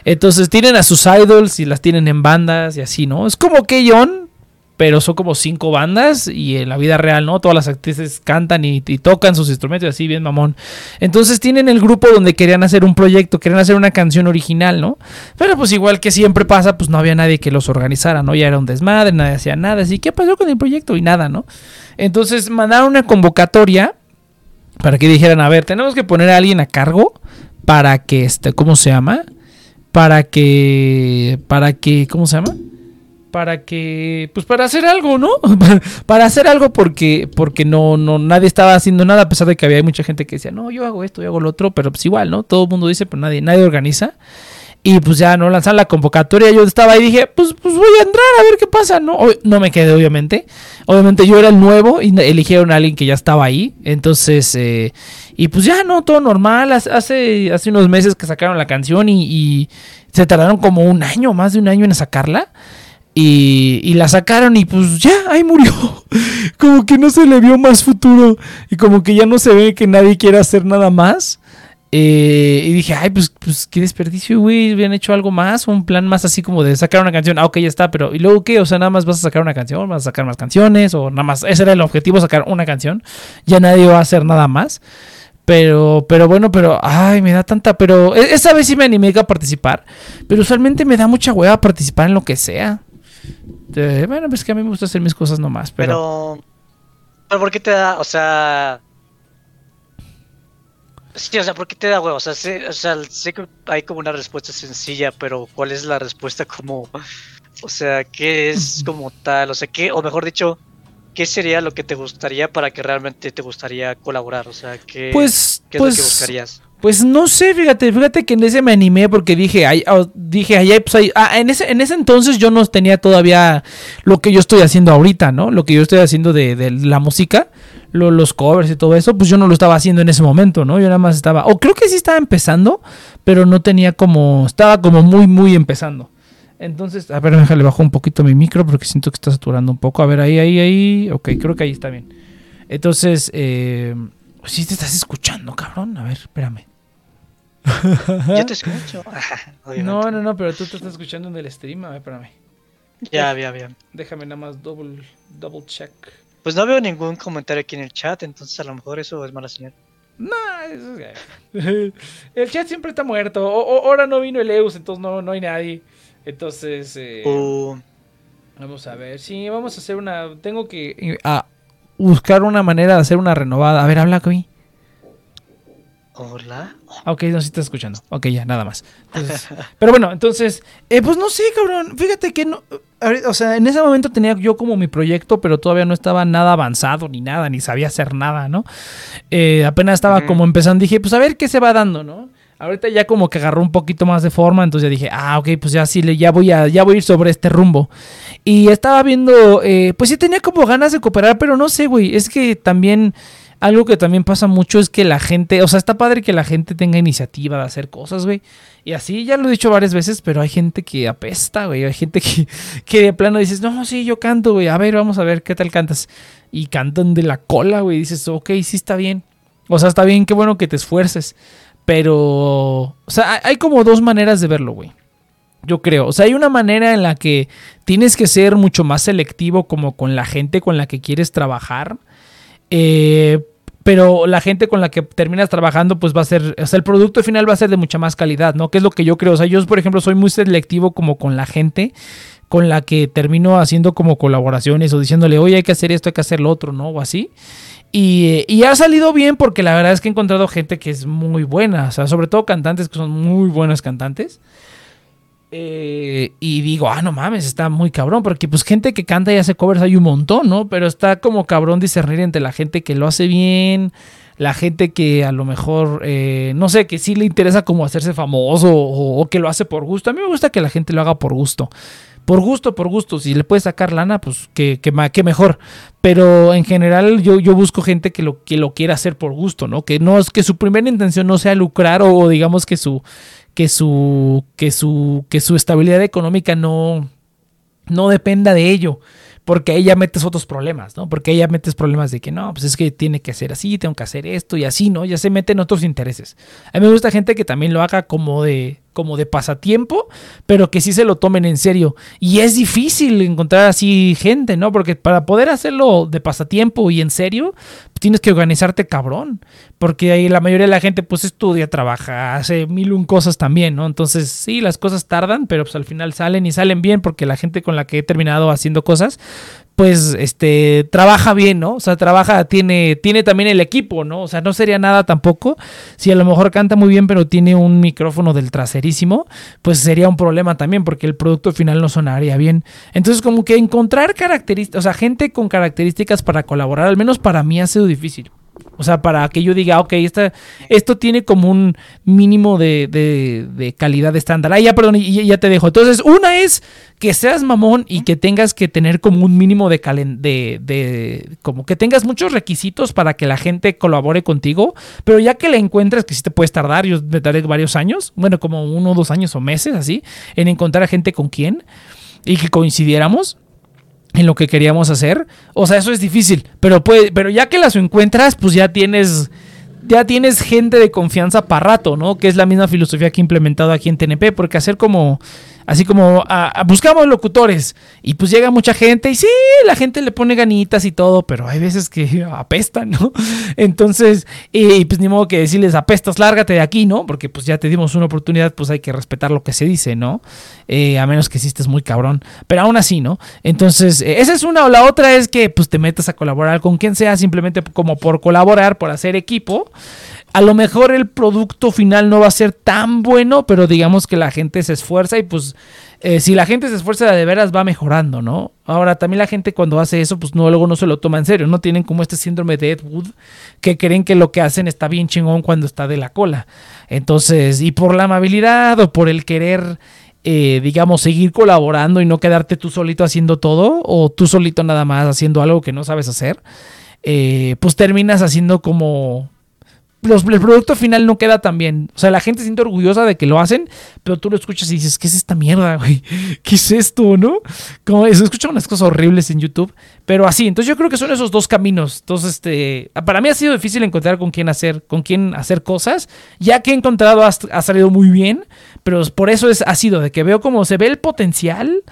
Entonces tienen a sus idols y las tienen en bandas y así, ¿no? Es como K-On, pero son como cinco bandas y en la vida real, ¿no? Todas las actrices cantan y, y tocan sus instrumentos y así, bien mamón. Entonces tienen el grupo donde querían hacer un proyecto, querían hacer una canción original, ¿no? Pero pues igual que siempre pasa, pues no había nadie que los organizara, ¿no? Ya era un desmadre, nadie hacía nada, así, ¿qué pasó con el proyecto? Y nada, ¿no? Entonces mandaron una convocatoria para que dijeran, a ver, tenemos que poner a alguien a cargo para que, este, ¿cómo se llama?, para que, para que, ¿cómo se llama? Para que, pues para hacer algo, ¿no? Para hacer algo porque, porque no, no, nadie estaba haciendo nada, a pesar de que había mucha gente que decía, no, yo hago esto, yo hago lo otro, pero pues igual, ¿no? Todo el mundo dice, pero nadie, nadie organiza. Y pues ya no lanzaron la convocatoria, yo estaba ahí y dije, pues, pues voy a entrar a ver qué pasa, ¿no? O, no me quedé, obviamente. Obviamente yo era el nuevo y eligieron a alguien que ya estaba ahí. Entonces, eh, y pues ya, ¿no? Todo normal. Hace, hace unos meses que sacaron la canción y, y se tardaron como un año, más de un año en sacarla. Y, y la sacaron y pues ya, ahí murió. Como que no se le vio más futuro y como que ya no se ve que nadie quiera hacer nada más. Eh, y dije, ay, pues, pues qué desperdicio, güey, hubieran hecho algo más, un plan más así como de sacar una canción, ah, ok, ya está, pero ¿y luego qué? O sea, nada más vas a sacar una canción, vas a sacar más canciones, o nada más, ese era el objetivo, sacar una canción, ya nadie va a hacer nada más, pero, pero bueno, pero, ay, me da tanta, pero esa vez sí me animé a participar, pero usualmente me da mucha hueva participar en lo que sea, eh, bueno, pues que a mí me gusta hacer mis cosas nomás, pero... Pero, pero ¿por qué te da, o sea... Sí, o sea, ¿por qué te da huevo? O sea, sé, o sea, sé que hay como una respuesta sencilla, pero ¿cuál es la respuesta como, o sea, qué es como tal? O sea, qué, o mejor dicho, ¿qué sería lo que te gustaría para que realmente te gustaría colaborar? O sea, ¿qué, pues, ¿qué es pues, lo que buscarías? Pues no sé, fíjate, fíjate que en ese me animé porque dije, ay, oh, dije, ay, pues ay, ah, en ese, en ese entonces yo no tenía todavía lo que yo estoy haciendo ahorita, ¿no? Lo que yo estoy haciendo de, de la música, lo, los covers y todo eso, pues yo no lo estaba haciendo en ese momento, ¿no? Yo nada más estaba, o creo que sí estaba empezando, pero no tenía como, estaba como muy, muy empezando. Entonces, a ver, déjale, bajo un poquito mi micro porque siento que está saturando un poco. A ver, ahí, ahí, ahí. Ok, creo que ahí está bien. Entonces, eh, ¿sí te estás escuchando, cabrón? A ver, espérame. Yo te escucho. No, no, no, pero tú te estás escuchando en el stream. A ver, espérame. Ya, ya, ya. Déjame nada más double, double check. Pues no veo ningún comentario aquí en el chat, entonces a lo mejor eso es mala señal. No, eso es... El chat siempre está muerto. O, o, ahora no vino el Eus, entonces no, no hay nadie. Entonces, eh, uh. vamos a ver. Sí, vamos a hacer una... Tengo que a buscar una manera de hacer una renovada. A ver, habla, Kobe. Hola. Ok, no, sí está escuchando. Ok, ya, nada más. Entonces, pero bueno, entonces, eh, pues no sé, cabrón. Fíjate que no... O sea, en ese momento tenía yo como mi proyecto, pero todavía no estaba nada avanzado ni nada, ni sabía hacer nada, ¿no? Eh, apenas estaba uh-huh. como empezando. Dije, pues a ver qué se va dando, ¿no? Ahorita ya como que agarró un poquito más de forma, entonces ya dije, ah, ok, pues ya sí, ya voy a, ya voy a ir sobre este rumbo. Y estaba viendo, eh, pues sí tenía como ganas de cooperar, pero no sé, güey, es que también, algo que también pasa mucho es que la gente, o sea, está padre que la gente tenga iniciativa de hacer cosas, güey. Y así, ya lo he dicho varias veces, pero hay gente que apesta, güey, hay gente que, que de plano dices, no, sí, yo canto, güey, a ver, vamos a ver, ¿qué tal cantas? Y cantan de la cola, güey, dices, ok, sí está bien. O sea, está bien, qué bueno que te esfuerces. Pero, o sea, hay como dos maneras de verlo, güey, yo creo. O sea, hay una manera en la que tienes que ser mucho más selectivo como con la gente con la que quieres trabajar, eh, pero la gente con la que terminas trabajando pues va a ser, o sea, el producto final va a ser de mucha más calidad, ¿no? Que es lo que yo creo. O sea, yo, por ejemplo, soy muy selectivo como con la gente con la que termino haciendo como colaboraciones o diciéndole, oye, hay que hacer esto, hay que hacer lo otro, ¿no? O así. Y, y ha salido bien porque la verdad es que he encontrado gente que es muy buena, o sea, sobre todo cantantes que son muy buenos cantantes. Eh, y digo, ah, no mames, está muy cabrón, porque pues gente que canta y hace covers hay un montón, ¿no? Pero está como cabrón discernir entre la gente que lo hace bien, la gente que a lo mejor, eh, no sé, que sí le interesa como hacerse famoso o, o que lo hace por gusto. A mí me gusta que la gente lo haga por gusto. Por gusto, por gusto. Si le puedes sacar lana, pues que, que, que mejor. Pero en general yo, yo busco gente que lo, que lo quiera hacer por gusto, ¿no? Que no es que su primera intención no sea lucrar o, o digamos que su... que su que su que su estabilidad económica no no dependa de ello, porque ahí ya metes otros problemas, ¿no? Porque ahí ya metes problemas de que no, pues es que tiene que hacer así, tengo que hacer esto y así, ¿no? Ya se meten otros intereses. A mí me gusta gente que también lo haga como de como de pasatiempo, pero que sí se lo tomen en serio. Y es difícil encontrar así gente, ¿no? Porque para poder hacerlo de pasatiempo y en serio, pues tienes que organizarte cabrón, porque ahí la mayoría de la gente pues estudia, trabaja, hace mil un cosas también, ¿no? Entonces sí, las cosas tardan, pero pues al final salen y salen bien, porque la gente con la que he terminado haciendo cosas, pues este trabaja bien, ¿no? O sea, trabaja, tiene tiene también el equipo, ¿no? O sea, no sería nada tampoco si a lo mejor canta muy bien pero tiene un micrófono del traserísimo, pues sería un problema también, porque el producto final no sonaría bien. Entonces, como que encontrar características, o sea, gente con características para colaborar, al menos para mí ha sido difícil. O sea, para que yo diga, ok, esta, esto tiene como un mínimo de, de, de calidad estándar. Ah, ya, perdón, y, y ya te dejo. Entonces, una es que seas mamón y que tengas que tener como un mínimo de, calen, de, de... como que tengas muchos requisitos para que la gente colabore contigo, pero ya que la encuentras, que sí te puedes tardar, yo me tardé varios años, bueno, como uno o dos años o meses, así, en encontrar a gente con quien y que coincidiéramos en lo que queríamos hacer. O sea, eso es difícil, pero puede, pero ya que las encuentras, pues ya tienes ya tienes gente de confianza para rato, ¿no? Que es la misma filosofía que he implementado aquí en T N P, porque hacer como así como a, a buscamos locutores y pues llega mucha gente y sí, la gente le pone ganitas y todo, pero hay veces que apestan, ¿no? Entonces, y pues ni modo que decirles apestas, lárgate de aquí, ¿no? Porque pues ya te dimos una oportunidad, pues hay que respetar lo que se dice, ¿no? Eh, a menos que sí estés muy cabrón, pero aún así, ¿no? Entonces, eh, esa es una, o la otra es que pues te metas a colaborar con quien sea, simplemente como por colaborar, por hacer equipo. A lo mejor el producto final no va a ser tan bueno, pero digamos que la gente se esfuerza y pues eh, si la gente se esfuerza de veras va mejorando, ¿no? Ahora también la gente cuando hace eso pues no, luego no se lo toma en serio, no tienen como este síndrome de Ed Wood que creen que lo que hacen está bien chingón cuando está de la cola. Entonces, y por la amabilidad o por el querer eh, digamos seguir colaborando y no quedarte tú solito haciendo todo o tú solito nada más haciendo algo que no sabes hacer, eh, pues terminas haciendo como... Los, el producto final no queda tan bien. O sea, la gente se siente orgullosa de que lo hacen, pero tú lo escuchas y dices, ¿qué es esta mierda, güey? ¿Qué es esto, no? Como eso, escuchan unas cosas horribles en YouTube, pero así. Entonces yo creo que son esos dos caminos. Entonces, este, para mí ha sido difícil encontrar con quién hacer, con quién hacer cosas. Ya que he encontrado ha, ha salido muy bien, pero por eso es, ha sido de que veo como se ve el potencial.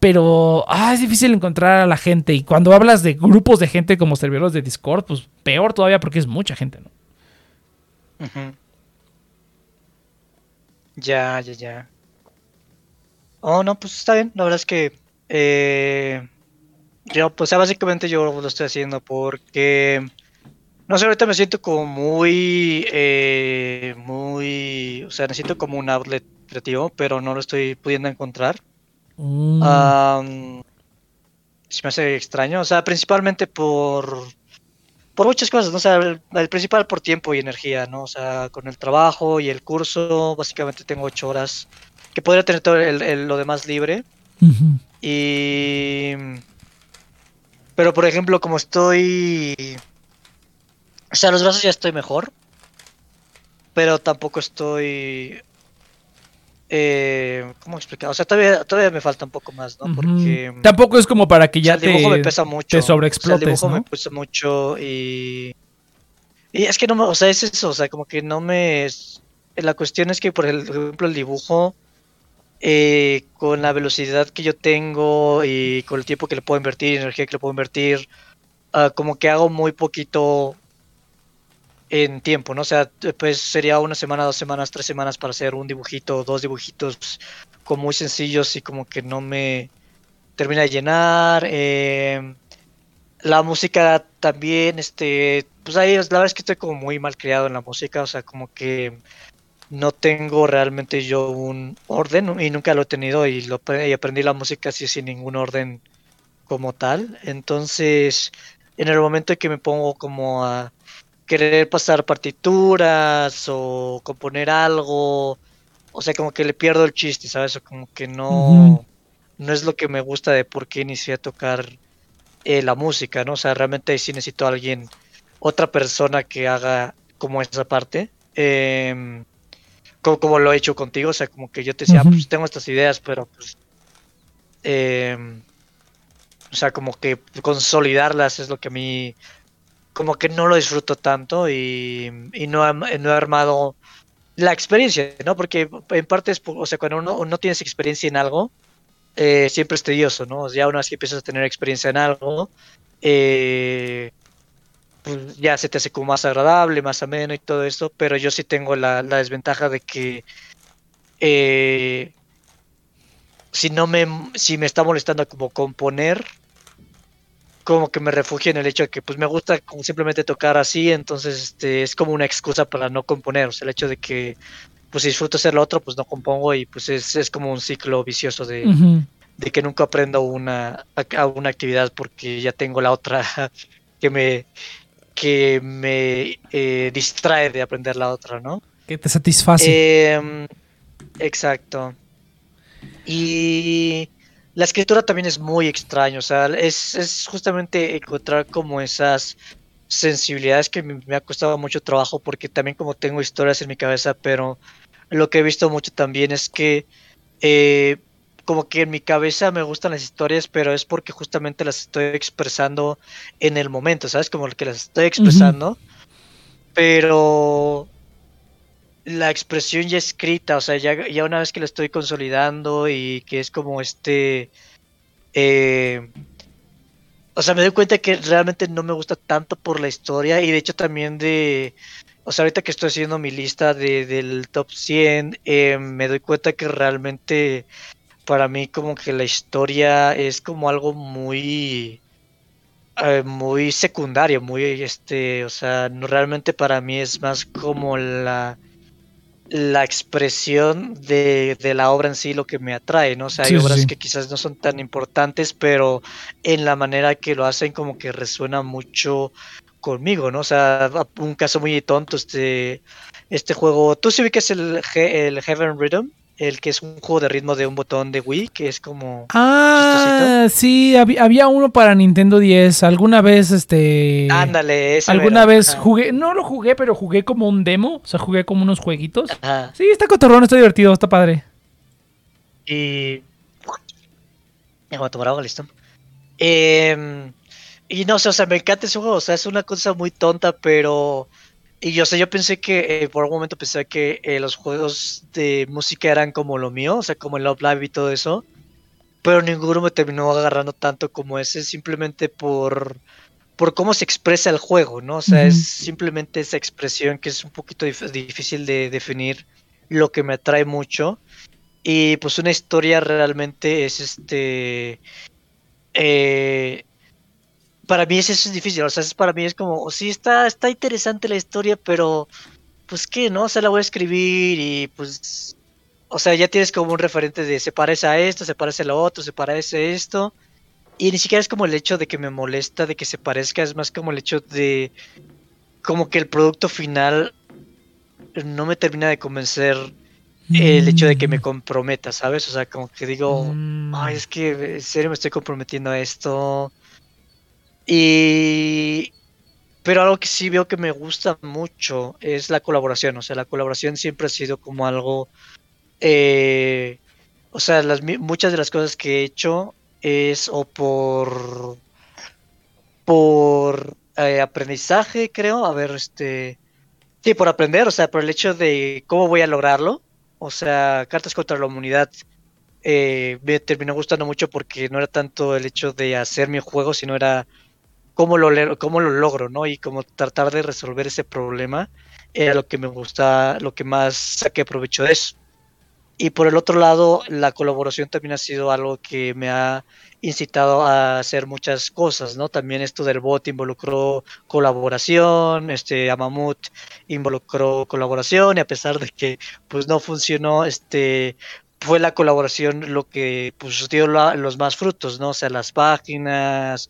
Pero ah, es difícil encontrar a la gente. Y cuando hablas de grupos de gente como servidores de Discord, pues peor todavía porque es mucha gente, ¿no? Uh-huh. Ya, ya, ya. Oh, no, pues está bien. La verdad es que eh, yo, pues básicamente yo lo estoy haciendo porque no sé, ahorita me siento como muy eh, muy, o sea, necesito como un outlet creativo, pero no lo estoy pudiendo encontrar. mm. um, Se me hace extraño, o sea, principalmente por Por muchas cosas, ¿no? O sea, el, el principal por tiempo y energía, ¿no? O sea, con el trabajo y el curso, básicamente tengo ocho horas, que podría tener todo el, el, lo demás libre. Uh-huh. Y... Pero, por ejemplo, como estoy... O sea, los brazos ya estoy mejor, pero tampoco estoy... Eh, ¿Cómo explicar? O sea, todavía, todavía me falta un poco más, ¿no? Porque uh-huh. tampoco es como para que ya o sea, el dibujo te, me pesa mucho, te sobreexplotes, o sea, el dibujo, ¿no? Me pesa mucho y... Y es que no me... O sea, es eso, o sea, como que no me... La cuestión es que, por ejemplo, el dibujo, eh, con la velocidad que yo tengo y con el tiempo que le puedo invertir, energía que le puedo invertir, uh, como que hago muy poquito... en tiempo, ¿no? O sea, pues sería una semana, dos semanas, tres semanas para hacer un dibujito, dos dibujitos como muy sencillos y como que no me termina de llenar. Eh, la música también, este, pues ahí la verdad es que estoy como muy mal criado en la música, o sea, como que no tengo realmente yo un orden y nunca lo he tenido, y, lo, y aprendí la música así sin ningún orden como tal. Entonces, en el momento en que me pongo como a querer pasar partituras o componer algo, o sea, como que le pierdo el chiste, ¿sabes? O como que no, uh-huh. no es lo que me gusta de por qué inicié a tocar eh, la música, ¿no? O sea, realmente ahí sí necesito a alguien, otra persona que haga como esa parte, eh, como, como lo he hecho contigo. O sea, como que yo te decía, uh-huh. ah, pues tengo estas ideas, pero pues... Eh, o sea, como que consolidarlas es lo que a mí... como que no lo disfruto tanto y, y no, no he armado la experiencia, ¿no? Porque en parte, es, o sea, cuando uno no tienes experiencia en algo, eh, siempre es tedioso, ¿no? O sea, ya una vez que empiezas a tener experiencia en algo, eh, pues ya se te hace como más agradable, más ameno y todo esto, pero yo sí tengo la, la desventaja de que eh, si no me, si me está molestando como componer, como que me refugio en el hecho de que pues me gusta como simplemente tocar así, entonces este es como una excusa para no componer. O sea, el hecho de que pues si disfruto hacer lo otro, pues no compongo, y pues es, es como un ciclo vicioso de, uh-huh. de que nunca aprendo una, a una actividad porque ya tengo la otra que me, que me eh, distrae de aprender la otra, ¿no? Que te satisface. Eh, exacto. Y... la escritura también es muy extraña, o sea, es, es justamente encontrar como esas sensibilidades que me, me ha costado mucho trabajo, porque también como tengo historias en mi cabeza, pero lo que he visto mucho también es que eh, como que en mi cabeza me gustan las historias, pero es porque justamente las estoy expresando en el momento, ¿sabes? Como que las estoy expresando, uh-huh. pero... la expresión ya escrita, o sea, ya, ya una vez que la estoy consolidando y que es como este... Eh, o sea, me doy cuenta que realmente no me gusta tanto por la historia, y de hecho también de... O sea, ahorita que estoy haciendo mi lista de, del top cien, eh, me doy cuenta que realmente para mí como que la historia es como algo muy... Eh, muy secundario, muy este... O sea, no, realmente para mí es más como la... la expresión de, de la obra en sí lo que me atrae, ¿no? O sea, hay sí, obras sí. que quizás no son tan importantes, pero en la manera que lo hacen como que resuena mucho conmigo, ¿no? O sea, un caso muy tonto, este, este juego... ¿Tú sí ubicas el, el Heaven Rhythm? El que es un juego de ritmo de un botón de Wii, que es como... Ah, chistosito. Sí, había, había uno para Nintendo diez. Alguna vez, este... Ándale, ese. Alguna mero. vez Ajá. jugué, no lo jugué, pero jugué como un demo. O sea, jugué como unos jueguitos. Ajá. Sí, está cotorrón, está divertido, está padre. Y... me voy a tomar agua, listo. Eh... Y no sé, o sea, me encanta ese juego. O sea, es una cosa muy tonta, pero... Y yo, o sea, yo pensé que, eh, por un momento pensé que eh, los juegos de música eran como lo mío, o sea, como el Love Live y todo eso, pero ninguno me terminó agarrando tanto como ese, simplemente por, por cómo se expresa el juego, ¿no? O sea, mm-hmm. es simplemente esa expresión que es un poquito dif- difícil de definir, lo que me atrae mucho, y pues una historia realmente es este... Eh, para mí eso es difícil, o sea, para mí es como, sí, está está interesante la historia, pero, pues, ¿qué, no? O sea, la voy a escribir y, pues, o sea, ya tienes como un referente de se parece a esto, se parece a lo otro, se parece a esto, y ni siquiera es como el hecho de que me molesta, de que se parezca, es más como el hecho de, como que el producto final no me termina de convencer el hecho de que me comprometa, ¿sabes? O sea, como que digo, ay, es que, en serio, me estoy comprometiendo a esto... Y pero algo que sí veo que me gusta mucho es la colaboración. O sea, la colaboración siempre ha sido como algo... Eh, o sea, las, muchas de las cosas que he hecho es o por... Por eh, aprendizaje, creo. A ver, este... Sí, por aprender. O sea, por el hecho de cómo voy a lograrlo. O sea, Cartas contra la Humanidad... Eh, me terminó gustando mucho porque no era tanto el hecho de hacer mi juego, sino era... Cómo lo, cómo lo logro, ¿no? Y cómo tratar de resolver ese problema era lo que me gustaba, lo que más saqué provecho de eso. Y por el otro lado, la colaboración también ha sido algo que me ha incitado a hacer muchas cosas, ¿no? También esto del bot involucró colaboración, este Amamut involucró colaboración, y a pesar de que pues no funcionó, este fue la colaboración lo que pues dio la, los más frutos, ¿no? O sea, las páginas,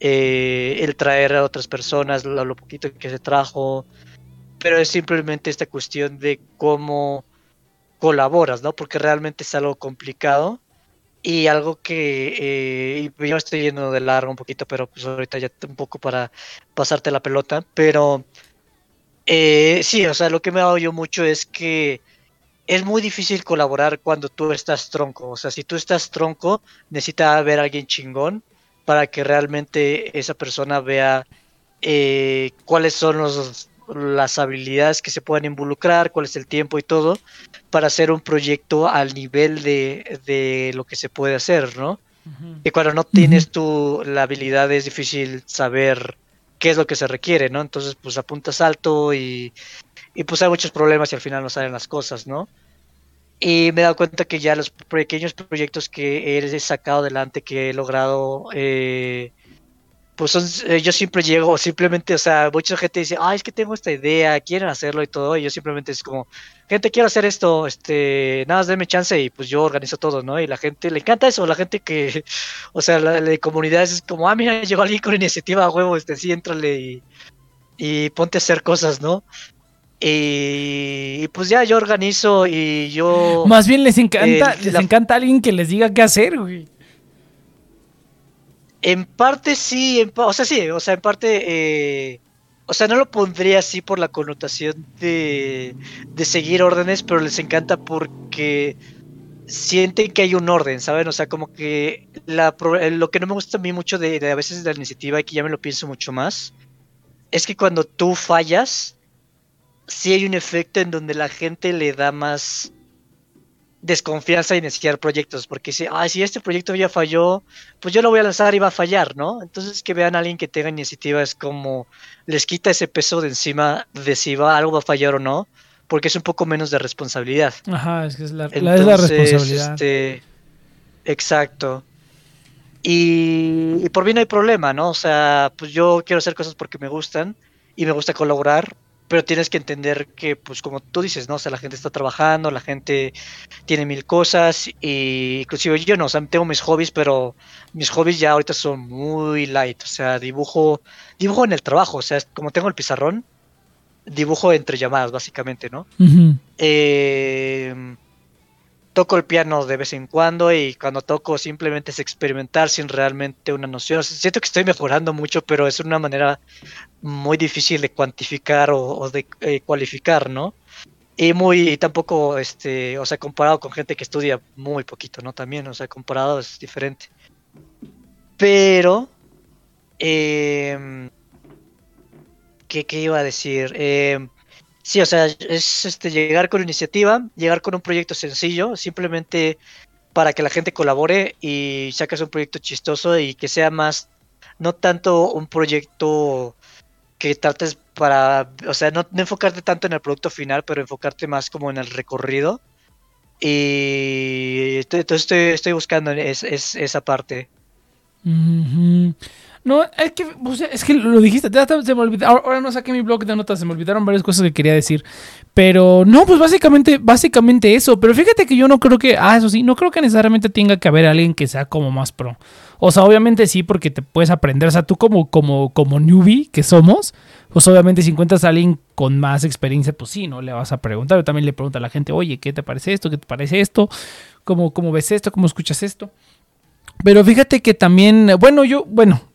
eh, el traer a otras personas, lo, lo poquito que se trajo, pero es simplemente esta cuestión de cómo colaboras, ¿no? Porque realmente es algo complicado y algo que eh, yo estoy yendo de largo un poquito, pero pues ahorita ya un poco para pasarte la pelota, pero eh, sí, o sea, lo que me ha dado yo mucho es que es muy difícil colaborar cuando tú estás tronco, o sea, si tú estás tronco, necesita haber alguien chingón para que realmente esa persona vea eh, cuáles son los las habilidades que se puedan involucrar, cuál es el tiempo y todo, para hacer un proyecto al nivel de, de lo que se puede hacer, ¿no? Uh-huh. Y cuando no tienes tú la habilidad es difícil saber qué es lo que se requiere, ¿no? Entonces, pues apuntas alto y, y pues hay muchos problemas y al final no salen las cosas, ¿no? Y me he dado cuenta que ya los pequeños proyectos que he sacado adelante, que he logrado... Eh, pues son, eh, yo siempre llego, simplemente, o sea, mucha gente dice, ay, es que tengo esta idea, quieren hacerlo y todo, y yo simplemente es como, gente, quiero hacer esto, este, nada más denme chance y pues yo organizo todo, ¿no? Y la gente, le encanta eso, la gente que, o sea, la, la comunidad es como, ah, mira, llegó alguien con iniciativa, huevo, este, sí, éntrale y, y ponte a hacer cosas, ¿no? Y, y pues ya yo organizo y yo... Más bien les encanta, eh, les la... encanta alguien que les diga qué hacer, güey. En parte sí, en pa- o sea, sí, o sea, en parte, eh, o sea, no lo pondría así por la connotación de, de seguir órdenes, pero les encanta porque sienten que hay un orden, ¿saben? O sea, como que la pro- lo que no me gusta a mí mucho de, de a veces de la iniciativa, y que ya me lo pienso mucho más, es que cuando tú fallas, sí hay un efecto en donde la gente le da más... desconfianza a iniciar proyectos, porque si, ah, si este proyecto ya falló, pues yo lo voy a lanzar y va a fallar, ¿no? Entonces que vean a alguien que tenga iniciativa es como les quita ese peso de encima de si va algo va a fallar o no, porque es un poco menos de responsabilidad. Ajá, es que es la, Entonces, es la responsabilidad. Este, exacto. Y, y por mí no hay problema, ¿no? O sea, pues yo quiero hacer cosas porque me gustan y me gusta colaborar. Pero tienes que entender que, pues como tú dices, ¿no? O sea, la gente está trabajando, la gente tiene mil cosas, y inclusive yo no, o sea, tengo mis hobbies, pero mis hobbies ya ahorita son muy light, o sea, dibujo, dibujo en el trabajo, o sea, como tengo el pizarrón, dibujo entre llamadas, básicamente, ¿no? Uh-huh. Eh, toco el piano de vez en cuando, y cuando toco simplemente es experimentar sin realmente una noción. O sea, siento que estoy mejorando mucho, pero es una manera... muy difícil de cuantificar o, o de eh, cualificar, ¿no? Y muy, y tampoco, este, o sea, comparado con gente que estudia muy poquito, ¿no? También, o sea, comparado es diferente. Pero, eh, ¿qué, qué iba a decir? Eh, sí, o sea, es este, llegar con iniciativa, llegar con un proyecto sencillo, simplemente para que la gente colabore y sacas un proyecto chistoso y que sea más, no tanto un proyecto... que trates para, o sea, no, no enfocarte tanto en el producto final, pero enfocarte más como en el recorrido. Y entonces estoy, estoy buscando es, es, esa parte. Mm-hmm. No, es que, o sea, es que lo dijiste, se me olvidó, ahora, ahora no saqué mi blog de notas, se me olvidaron varias cosas que quería decir. Pero no, pues básicamente, básicamente eso. Pero fíjate que yo no creo que, ah, eso sí, no creo que necesariamente tenga que haber alguien que sea como más pro. O sea, obviamente sí, porque te puedes aprender. O sea, tú como, como, como newbie que somos, pues obviamente si encuentras a alguien con más experiencia, pues sí, ¿no? Le vas a preguntar. Yo también le pregunto a la gente, oye, ¿qué te parece esto? ¿Qué te parece esto? ¿Cómo, cómo ves esto? ¿Cómo escuchas esto? Pero fíjate que también, bueno, yo, bueno...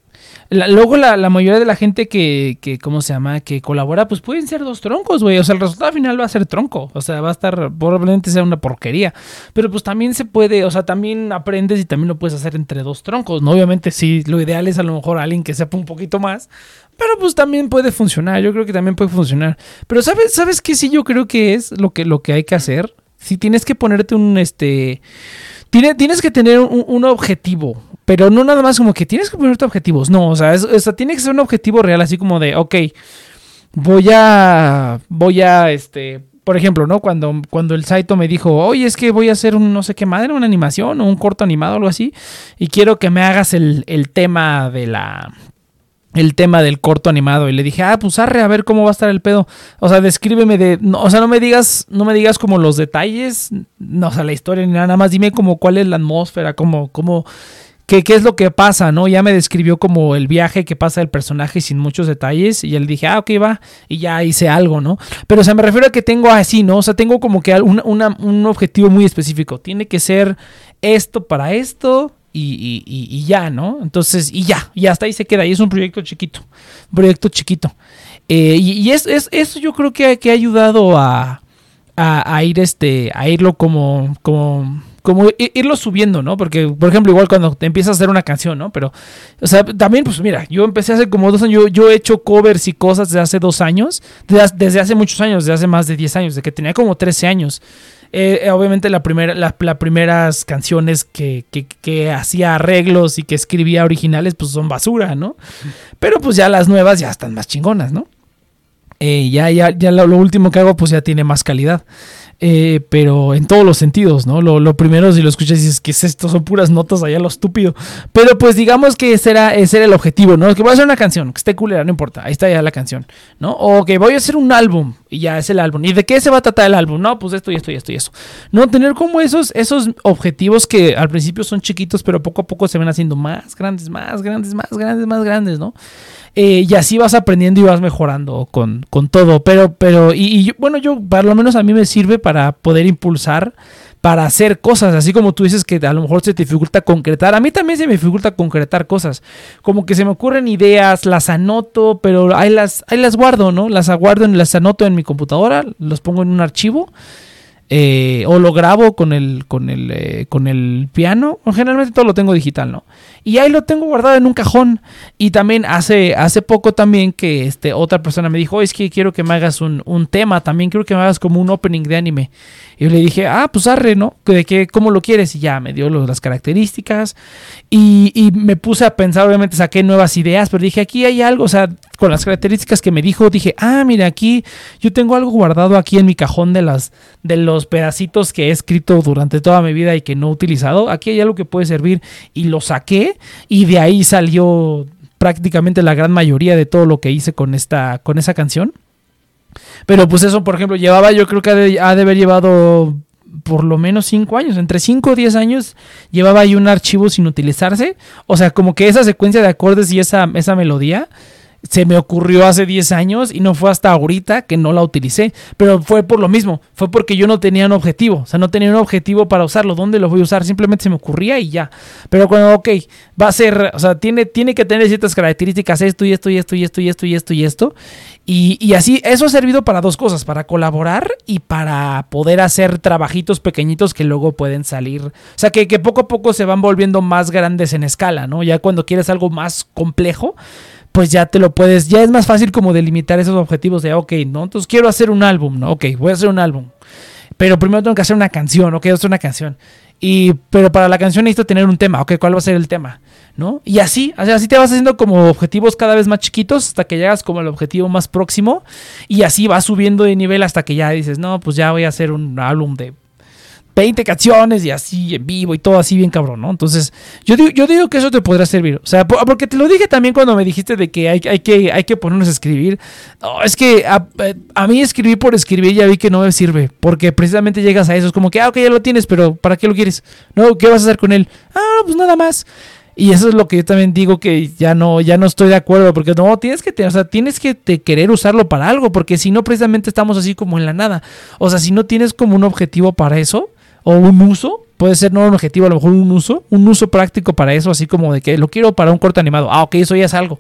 La, luego la, la mayoría de la gente que, que, ¿cómo se llama? Que colabora, pues pueden ser dos troncos, güey. O sea, el resultado final va a ser tronco. O sea, va a estar, probablemente sea una porquería. Pero pues también se puede, o sea, también aprendes y también lo puedes hacer entre dos troncos, ¿no? Obviamente sí, lo ideal es a lo mejor alguien que sepa un poquito más. Pero pues también puede funcionar, yo creo que también puede funcionar. Pero ¿sabes, sabes qué? Sí, yo creo que es lo que, lo que hay que hacer. Si tienes que ponerte un, este... Tienes, tienes que tener un, un objetivo. Pero no nada más como que tienes que ponerte objetivos. No, o sea, es, o sea, tiene que ser un objetivo real, así como de, ok, voy a, voy a, este, Por ejemplo, ¿no? Cuando, cuando el Saito me dijo, oye, es que voy a hacer un no sé qué madre, una animación o un corto animado o algo así, y quiero que me hagas el, el tema de la... el tema del corto animado. Y le dije, ah, pues arre, a ver cómo va a estar el pedo. O sea, descríbeme de... No, o sea, no me digas no me digas como los detalles, no, o sea, la historia ni nada, nada más dime como cuál es la atmósfera, como... como ¿Qué, ¿Qué es lo que pasa, no? Ya me describió como el viaje que pasa del personaje sin muchos detalles. Y él dije, ah, ok, va. Y ya hice algo, ¿no? Pero, o sea, me refiero a que tengo así, ¿no? O sea, tengo como que una, una, un objetivo muy específico. Tiene que ser esto para esto y, y, y, y ya, ¿no? Entonces, y ya. Y hasta ahí se queda. Y es un proyecto chiquito. Un proyecto chiquito. Eh, y y es, es, eso yo creo que, que ha ayudado a, a, a ir este... A irlo como... como como irlo subiendo, ¿no? Porque, por ejemplo, igual cuando te empiezas a hacer una canción, ¿no? Pero, o sea, también, pues mira, yo empecé hace como dos años, yo, yo he hecho covers y cosas desde hace dos años, desde, desde hace muchos años, desde hace más de diez años, desde que tenía como trece años. Eh, obviamente la primera, la, las primeras canciones que, que, que hacía arreglos y que escribía originales, pues son basura, ¿no? Pero pues ya las nuevas ya están más chingonas, ¿no? Eh, ya ya, ya lo, lo último que hago, pues ya tiene más calidad. Eh, pero en todos los sentidos, ¿no? Lo, lo primero, si lo escuchas, dices, ¿qué es esto? Son puras notas allá, lo estúpido. Pero pues digamos que ese era, ese era el objetivo, ¿no? Que voy a hacer una canción, que esté culera, no importa, ahí está ya la canción, ¿no? O que voy a hacer un álbum, y ya es el álbum. ¿Y de qué se va a tratar el álbum? No, pues esto y esto y esto y eso. No, tener como esos, esos objetivos que al principio son chiquitos, pero poco a poco se van haciendo más grandes, más grandes, más grandes, más grandes, ¿no? Eh, y así vas aprendiendo y vas mejorando con, con todo. Pero, pero, y, y yo, bueno, yo, por lo menos a mí me sirve para poder impulsar, para hacer cosas. Así como tú dices que a lo mejor se te dificulta concretar. A mí también se me dificulta concretar cosas. Como que se me ocurren ideas, las anoto, pero ahí las, ahí las guardo, ¿no? Las aguardo, las anoto en mi computadora, los pongo en un archivo. Eh, o lo grabo con el con el, eh, con el piano. Generalmente todo lo tengo digital, ¿no? Y ahí lo tengo guardado en un cajón. Y también hace, hace poco también que este, otra persona me dijo, es que quiero que me hagas un, un tema, también quiero que me hagas como un opening de anime. Y yo le dije, ah, pues arre, ¿no? ¿De qué, cómo lo quieres? Y ya me dio los, las características y, y me puse a pensar, obviamente saqué nuevas ideas, pero dije, aquí hay algo, o sea, con las características que me dijo, dije, ah, mira, aquí yo tengo algo guardado aquí en mi cajón de, las, de los pedacitos que he escrito durante toda mi vida y que no he utilizado, aquí hay algo que puede servir, y lo saqué, y de ahí salió prácticamente la gran mayoría de todo lo que hice con, esta, con esa canción. Pero pues eso, por ejemplo, llevaba, yo creo que ha de, ha de haber llevado por lo menos cinco años, entre cinco o diez años llevaba ahí un archivo sin utilizarse, o sea, como que esa secuencia de acordes y esa, esa melodía se me ocurrió hace diez años y no fue hasta ahorita que no la utilicé, pero fue por lo mismo, fue porque yo no tenía un objetivo, o sea, no tenía un objetivo para usarlo, ¿dónde lo voy a usar? Simplemente se me ocurría y ya. Pero cuando, ok, va a ser, o sea, tiene, tiene que tener ciertas características, esto y esto y esto y esto y esto y esto y esto, y, y así, eso ha servido para dos cosas, para colaborar y para poder hacer trabajitos pequeñitos que luego pueden salir, o sea, que, que poco a poco se van volviendo más grandes en escala, ¿no? Ya cuando quieres algo más complejo, pues ya te lo puedes, ya es más fácil como delimitar esos objetivos de, ok, ¿no? Entonces quiero hacer un álbum, ¿no? Ok, voy a hacer un álbum, pero primero tengo que hacer una canción, ok, voy a hacer una canción, y, pero para la canción necesito tener un tema, ok, ¿cuál va a ser el tema? ¿No? Y así, así te vas haciendo como objetivos cada vez más chiquitos hasta que llegas como al objetivo más próximo, y así vas subiendo de nivel hasta que ya dices, no, pues ya voy a hacer un álbum de veinte canciones y así en vivo y todo así bien cabrón, ¿no? Entonces, yo digo, yo digo que eso te podrá servir. O sea, porque te lo dije también cuando me dijiste de que hay, hay, que, hay que ponernos a escribir. No, es que a, a mí escribir por escribir ya vi que no me sirve. Porque precisamente llegas a eso. Es como que, ah, ok, ya lo tienes, pero ¿para qué lo quieres? No, ¿qué vas a hacer con él? Ah, pues nada más. Y eso es lo que yo también digo que ya no, ya no estoy de acuerdo, porque no, tienes que, te, o sea, tienes que te querer usarlo para algo, porque si no precisamente estamos así como en la nada. O sea, si no tienes como un objetivo para eso, o un uso, puede ser no un objetivo, a lo mejor un uso, un uso práctico para eso, así como de que lo quiero para un corto animado, ah, ok, eso ya es algo,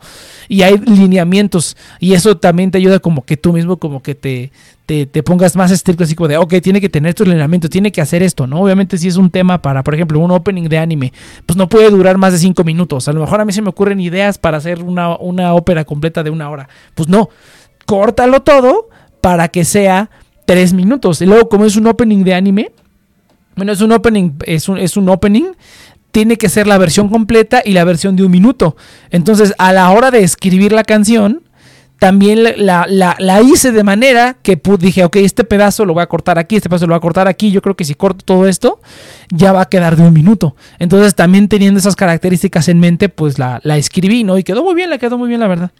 y hay lineamientos, y eso también te ayuda como que tú mismo como que te, te, te pongas más estricto, así como de, ok, tiene que tener estos lineamientos, tiene que hacer esto, ¿no? Obviamente si es un tema para, por ejemplo, un opening de anime, pues no puede durar más de cinco minutos, a lo mejor a mí se me ocurren ideas para hacer una, una ópera completa de una hora, pues no, córtalo todo para que sea tres minutos, y luego como es un opening de anime, bueno, es un opening, es un, es un opening, tiene que ser la versión completa y la versión de un minuto. Entonces, a la hora de escribir la canción, también la, la, la hice de manera que put, dije, ok, este pedazo lo voy a cortar aquí, este pedazo lo voy a cortar aquí. Yo creo que si corto todo esto, ya va a quedar de un minuto. Entonces, también teniendo esas características en mente, pues la, la escribí, ¿no? Y quedó muy bien, la quedó muy bien, la verdad.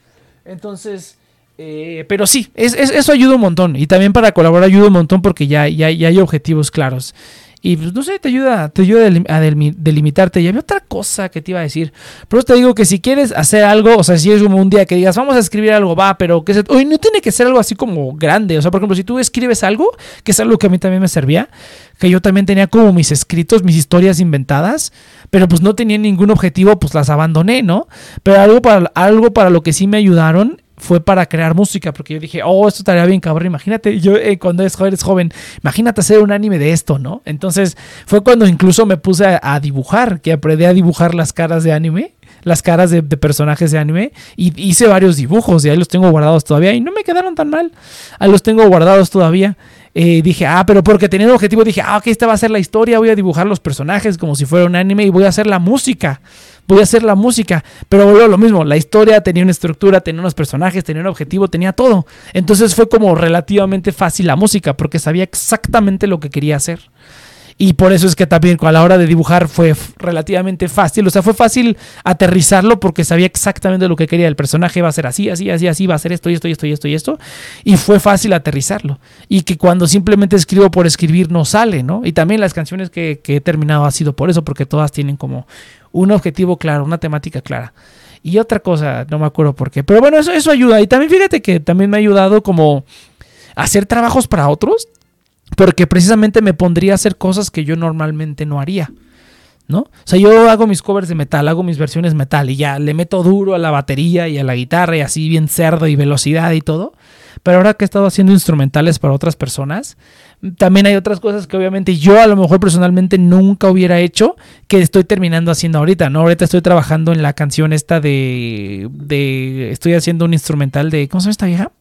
Entonces, eh, pero sí, es, es, eso ayuda un montón. Y también para colaborar ayuda un montón porque ya, ya, ya hay objetivos claros. Y pues no sé, te ayuda, te ayuda a delimitarte. Y había otra cosa que te iba a decir. Pero te digo que si quieres hacer algo, o sea, si es como un día que digas, vamos a escribir algo, va, pero que se... Oye, no tiene que ser algo así como grande. O sea, por ejemplo, si tú escribes algo, que es algo que a mí también me servía, que yo también tenía como mis escritos, mis historias inventadas, pero pues no tenía ningún objetivo, pues las abandoné, ¿no? Pero algo para, algo para lo que sí me ayudaron fue para crear música, porque yo dije, oh, esto estaría bien cabrón, imagínate, yo eh, cuando eres joven, eres joven, imagínate hacer un anime de esto, ¿no? Entonces, fue cuando incluso me puse a, a dibujar, que aprendí a dibujar las caras de anime, las caras de, de personajes de anime, y hice varios dibujos, y ahí los tengo guardados todavía, y no me quedaron tan mal, ahí los tengo guardados todavía. Eh, dije, ah, pero porque tenía un objetivo, dije, ah, ok, esta va a ser la historia, voy a dibujar los personajes como si fuera un anime y voy a hacer la música, voy a hacer la música, pero volvió lo mismo, la historia tenía una estructura, tenía unos personajes, tenía un objetivo, tenía todo, entonces fue como relativamente fácil la música, porque sabía exactamente lo que quería hacer. Y por eso es que también a la hora de dibujar fue relativamente fácil. O sea, fue fácil aterrizarlo porque sabía exactamente lo que quería. El personaje va a ser así, así, así, así. Va a ser esto, y esto, y esto, y esto, y esto. Y fue fácil aterrizarlo. Y que cuando simplemente escribo por escribir no sale, ¿no? Y también las canciones que, que he terminado ha sido por eso. Porque todas tienen como un objetivo claro, una temática clara. Y otra cosa, no me acuerdo por qué. Pero bueno, eso, eso ayuda. Y también fíjate que también me ha ayudado como hacer trabajos para otros. Porque precisamente me pondría a hacer cosas que yo normalmente no haría, ¿no? O sea, yo hago mis covers de metal, hago mis versiones metal y ya le meto duro a la batería y a la guitarra y así bien cerdo y velocidad y todo. Pero ahora que he estado haciendo instrumentales para otras personas, también hay otras cosas que obviamente yo a lo mejor personalmente nunca hubiera hecho que estoy terminando haciendo ahorita, ¿no? Ahorita estoy trabajando en la canción esta de... de estoy haciendo un instrumental de... ¿Cómo se llama esta vieja?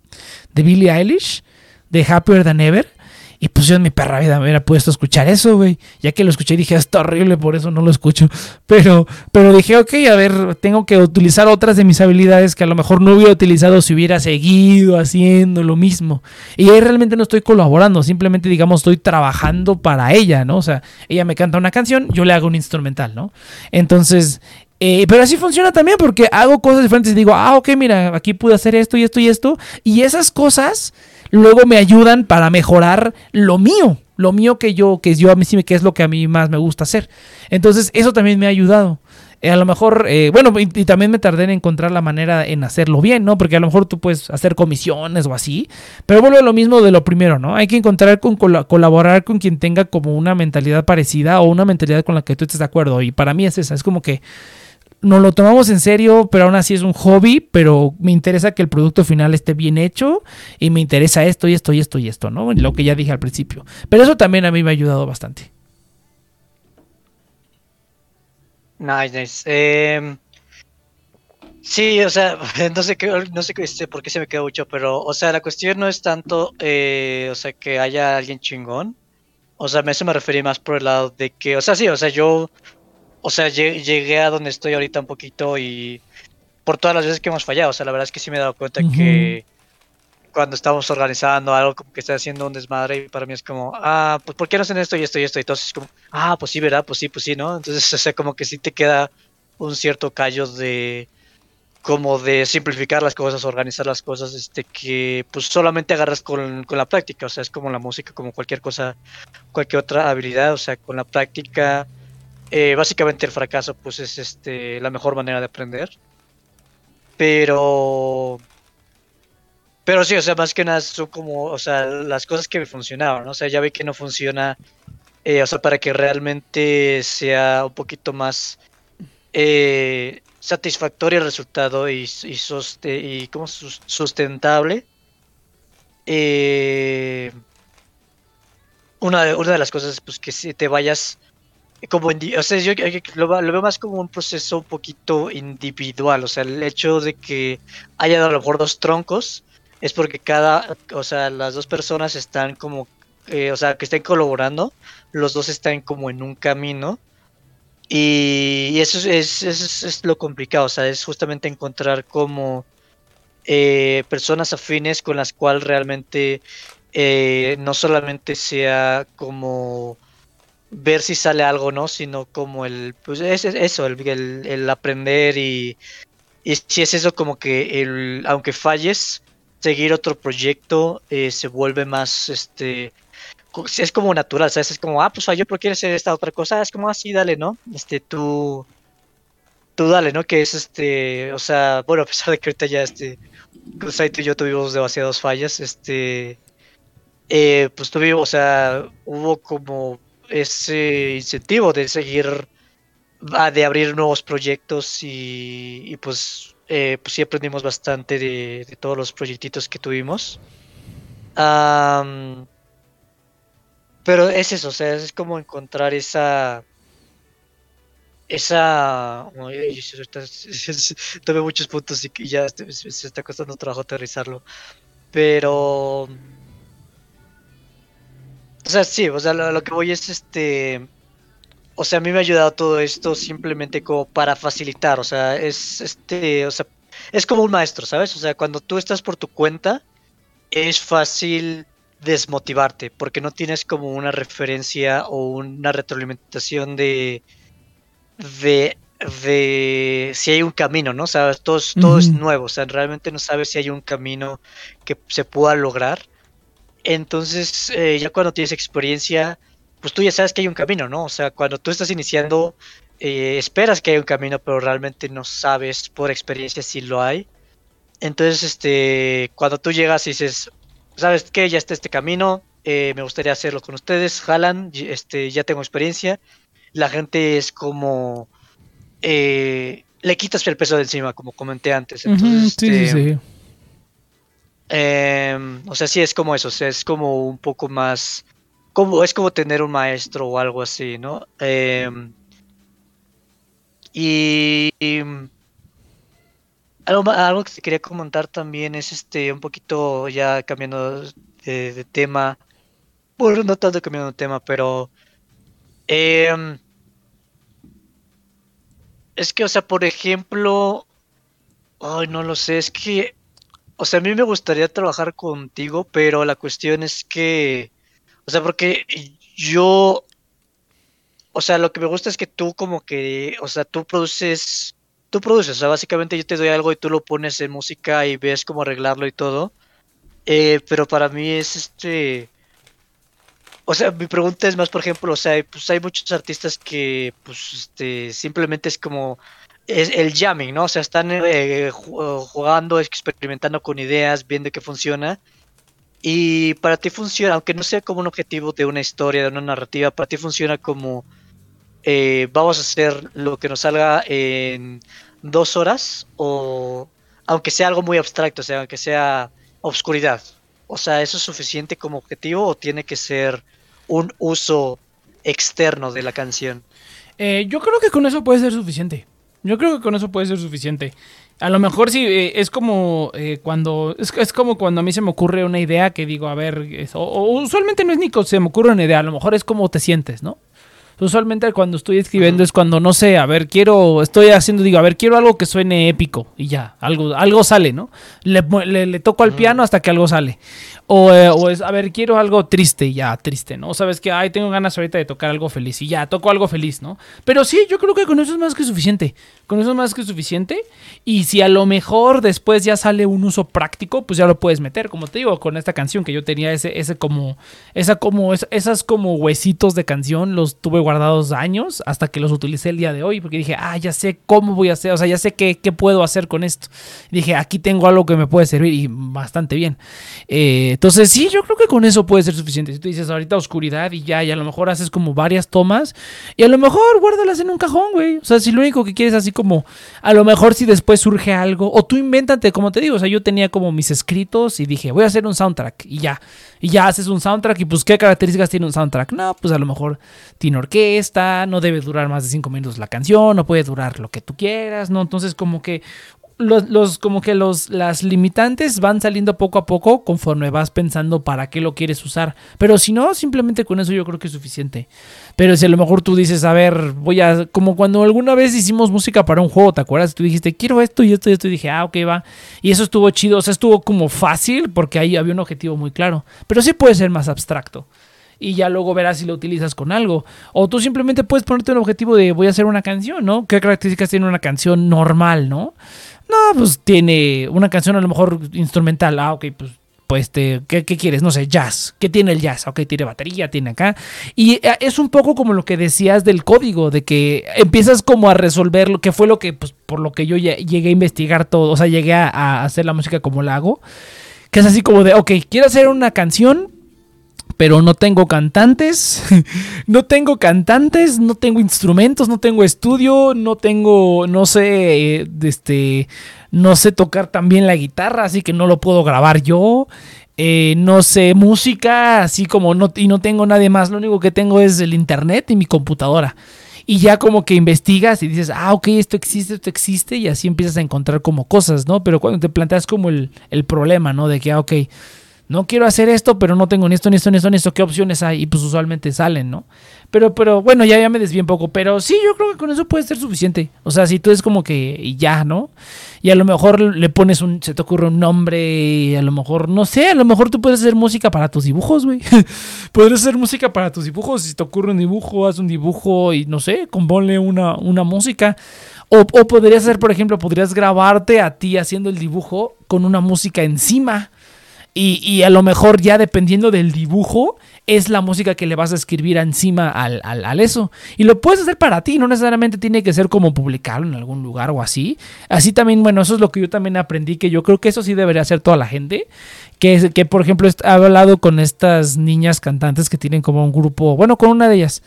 De Billie Eilish, de Happier Than Ever. Y pues yo en mi perra vida me hubiera puesto a escuchar eso, güey. Ya que lo escuché dije, está horrible, por eso no lo escucho. Pero, pero dije, ok, a ver, tengo que utilizar otras de mis habilidades que a lo mejor no hubiera utilizado si hubiera seguido haciendo lo mismo. Y ahí realmente no estoy colaborando, simplemente, digamos, estoy trabajando para ella, ¿no? O sea, ella me canta una canción, yo le hago un instrumental, ¿no? Entonces... Eh, pero así funciona también porque hago cosas diferentes y digo, ah, ok, mira, aquí pude hacer esto y esto y esto. Y esas cosas luego me ayudan para mejorar lo mío, lo mío que yo, que yo a mí sí, que es lo que a mí más me gusta hacer. Entonces eso también me ha ayudado. Eh, a lo mejor, eh, bueno, y, y también me tardé en encontrar la manera en hacerlo bien, ¿no? Porque a lo mejor tú puedes hacer comisiones o así, pero vuelve lo mismo de lo primero, ¿no? Hay que encontrar, con col- colaborar con quien tenga como una mentalidad parecida o una mentalidad con la que tú estés de acuerdo. Y para mí es esa, es como que nos lo tomamos en serio, pero aún así es un hobby, pero me interesa que el producto final esté bien hecho y me interesa esto y esto y esto y esto, ¿no? Lo que ya dije al principio. Pero eso también a mí me ha ayudado bastante. Nice, nice. Eh, sí, o sea, no sé, qué, no sé por qué se me quedó mucho, pero, o sea, la cuestión no es tanto, eh, o sea, que haya alguien chingón. O sea, a eso me refería más por el lado de que, o sea, sí, o sea, yo... O sea, llegué a donde estoy ahorita un poquito y por todas las veces que hemos fallado, o sea, la verdad es que sí me he dado cuenta uh-huh. que cuando estamos organizando algo como que está haciendo un desmadre y para mí es como, ah, pues ¿por qué no hacen esto y esto y esto? Y entonces como, ah, pues sí, ¿verdad? Pues sí, pues sí, ¿no? Entonces, o sea, como que sí te queda un cierto callo de como de simplificar las cosas, organizar las cosas, este que pues solamente agarras con, con la práctica, o sea, es como la música, como cualquier cosa, cualquier otra habilidad, o sea, con la práctica... Eh, básicamente el fracaso pues es este la mejor manera de aprender, pero pero sí, o sea, más que nada son como, o sea, las cosas que me funcionaron, ¿no? O sea, ya vi que no funciona, eh, o sea, para que realmente sea un poquito más eh, satisfactorio el resultado y, y, soste- y como sustentable, eh, una, de, una de las cosas pues que si te vayas como indi- o sea, yo lo, lo veo más como un proceso un poquito individual, o sea, el hecho de que haya a lo mejor dos troncos es porque cada, o sea, las dos personas están como, eh, o sea, que estén colaborando, los dos están como en un camino y, y eso, es, eso es, es lo complicado, o sea, es justamente encontrar como eh, personas afines con las cuales realmente eh, no solamente sea como ver si sale algo, ¿no? Sino como el, pues es, es eso, el, el, el aprender y, y si es eso como que el, aunque falles, seguir otro proyecto eh, se vuelve más, este, es como natural, ¿sabes? Es como, ah, pues yo pero quiero hacer esta otra cosa, es como, así, ah, dale, ¿no? Este, tú, tú dale, ¿no? Que es, este, o sea, bueno, a pesar de que ahorita ya, este, Saito y yo tuvimos demasiadas fallas, este, eh, pues tuvimos, o sea, hubo como ese incentivo de seguir, de abrir nuevos proyectos y, y pues, eh, pues sí aprendimos bastante de, de todos los proyectitos que tuvimos. Um, pero es eso, o sea, es como encontrar esa... Esa... Ay, tomé muchos puntos y ya se está costando trabajo aterrizarlo. Pero... O sea, sí, o sea, lo, lo que voy es este... O sea, a mí me ha ayudado todo esto simplemente como para facilitar, o sea, es este, o sea, es como un maestro, ¿sabes? O sea, cuando tú estás por tu cuenta, es fácil desmotivarte, porque no tienes como una referencia o una retroalimentación de, de, de si hay un camino, ¿no? O sea, todo, todo mm-hmm. es nuevo, o sea, realmente no sabes si hay un camino que se pueda lograr. Entonces, eh, ya cuando tienes experiencia... pues tú ya sabes que hay un camino, ¿no? O sea, cuando tú estás iniciando, eh, esperas que haya un camino, pero realmente no sabes por experiencia si lo hay. Entonces, este, cuando tú llegas y dices, ¿sabes qué? Ya está este camino, eh, me gustaría hacerlo con ustedes, jalan, este, ya tengo experiencia. La gente es como, eh, le quitas el peso de encima, como comenté antes. Entonces, uh-huh, sí, este, sí, sí. Eh, o sea, sí es como eso, o sea, es como un poco más... Como, es como tener un maestro o algo así, ¿no? Eh, y, y algo, algo que quería comentar también es este un poquito ya cambiando de, de tema. Bueno, no tanto cambiando de tema, pero... Eh, es que, o sea, por ejemplo... Ay, no lo sé, es que... O sea, a mí me gustaría trabajar contigo, pero la cuestión es que... O sea, porque yo, o sea, lo que me gusta es que tú como que, o sea, tú produces, tú produces, o sea, básicamente yo te doy algo y tú lo pones en música y ves cómo arreglarlo y todo, eh, pero para mí es este, o sea, mi pregunta es más, por ejemplo, o sea, pues hay muchos artistas que, pues, este, simplemente es como, es el jamming, ¿no? O sea, están eh, jugando, experimentando con ideas, viendo qué funciona. Y para ti funciona, aunque no sea como un objetivo de una historia, de una narrativa, para ti funciona como eh, vamos a hacer lo que nos salga en dos horas, o aunque sea algo muy abstracto, o sea, aunque sea obscuridad. O sea, ¿eso es suficiente como objetivo o tiene que ser un uso externo de la canción? Eh, yo creo que con eso puede ser suficiente. Yo creo que con eso puede ser suficiente. A lo mejor sí, eh, es como eh, cuando es, es como cuando a mí se me ocurre una idea que digo, a ver, es, o, o usualmente no es ni que se me ocurre una idea, a lo mejor es como te sientes, ¿no? Usualmente cuando estoy escribiendo es cuando, no sé, a ver, quiero, estoy haciendo, digo, a ver, quiero algo que suene épico y ya, algo, algo sale, ¿no? Le, le, le toco al piano hasta que algo sale. O, eh, o es, a ver, quiero algo triste y ya, triste, ¿no? Sabes que, ay, tengo ganas ahorita de tocar algo feliz y ya, toco algo feliz, ¿no? Pero sí, yo creo que con eso es más que suficiente, con eso es más que suficiente. Y si a lo mejor después ya sale un uso práctico, pues ya lo puedes meter, como te digo, con esta canción que yo tenía ese, ese como, esa como, esas como huesitos de canción, los tuve guardados años hasta que los utilicé el día de hoy porque dije, ah, ya sé cómo voy a hacer, o sea, ya sé qué, qué puedo hacer con esto. Y dije, aquí tengo algo que me puede servir y bastante bien. Eh, entonces, sí, yo creo que con eso puede ser suficiente. Si tú dices, ahorita oscuridad y ya, y a lo mejor haces como varias tomas y a lo mejor guárdalas en un cajón, güey. O sea, si lo único que quieres así como, a lo mejor si después surge algo, o tú invéntate, como te digo, o sea, yo tenía como mis escritos y dije, voy a hacer un soundtrack y ya. Y ya haces un soundtrack y pues, ¿qué características tiene un soundtrack? No, pues a lo mejor tiene orquesta, no debe durar más de cinco minutos la canción, no puede durar lo que tú quieras, ¿no? Entonces como que los, los como que los, las limitantes van saliendo poco a poco conforme vas pensando para qué lo quieres usar. Pero si no, simplemente con eso yo creo que es suficiente. Pero si a lo mejor tú dices, a ver, voy a... Como cuando alguna vez hicimos música para un juego, ¿te acuerdas? Tú dijiste, quiero esto y esto y esto. Y dije, ah, ok, va. Y eso estuvo chido. O sea, estuvo como fácil porque ahí había un objetivo muy claro. Pero sí puede ser más abstracto. Y ya luego verás si lo utilizas con algo. O tú simplemente puedes ponerte un objetivo de voy a hacer una canción, ¿no? ¿Qué características tiene una canción normal, no? No, pues tiene una canción a lo mejor instrumental. Ah, ok, pues, pues te, ¿qué, ¿qué quieres? No sé, jazz. ¿Qué tiene el jazz? Ok, tiene batería, tiene acá. Y es un poco como lo que decías del código, de que empiezas como a resolver lo que fue lo que, pues, por lo que yo llegué a investigar todo. O sea, llegué a, a hacer la música como la hago. Que es así como de, ok, quiero hacer una canción... Pero no tengo cantantes, no tengo cantantes, no tengo instrumentos, no tengo estudio, no tengo, no sé, este, no sé tocar tan bien la guitarra, así que no lo puedo grabar yo, eh, no sé música, así como no, y no tengo nadie más, lo único que tengo es el internet y mi computadora. Y ya como que investigas y dices, ah, ok, esto existe, esto existe, y así empiezas a encontrar como cosas, ¿no? Pero cuando te planteas como el, el problema, ¿no? De que, ah, ok... No quiero hacer esto, pero no tengo ni esto, ni esto, ni esto, ni esto. ¿Qué opciones hay? Y pues usualmente salen, ¿no? Pero, pero bueno, ya, ya me desvié un poco. Pero sí, yo creo que con eso puede ser suficiente. O sea, si tú es como que y ya, ¿no? Y a lo mejor le pones un... Se te ocurre un nombre y a lo mejor... No sé, a lo mejor tú puedes hacer música para tus dibujos, güey. Podrías hacer música para tus dibujos. Si te ocurre un dibujo, haz un dibujo y no sé, componle una, una música. O, o podrías hacer, por ejemplo, podrías grabarte a ti haciendo el dibujo con una música encima. Y, y a lo mejor ya dependiendo del dibujo es la música que le vas a escribir encima al, al, al eso. Y lo puedes hacer para ti, no necesariamente tiene que ser como publicarlo en algún lugar o así. Así también, bueno, eso es lo que yo también aprendí, que yo creo que eso sí debería hacer toda la gente. Que, que por ejemplo, he hablado con estas niñas cantantes que tienen como un grupo, bueno, con una de ellas.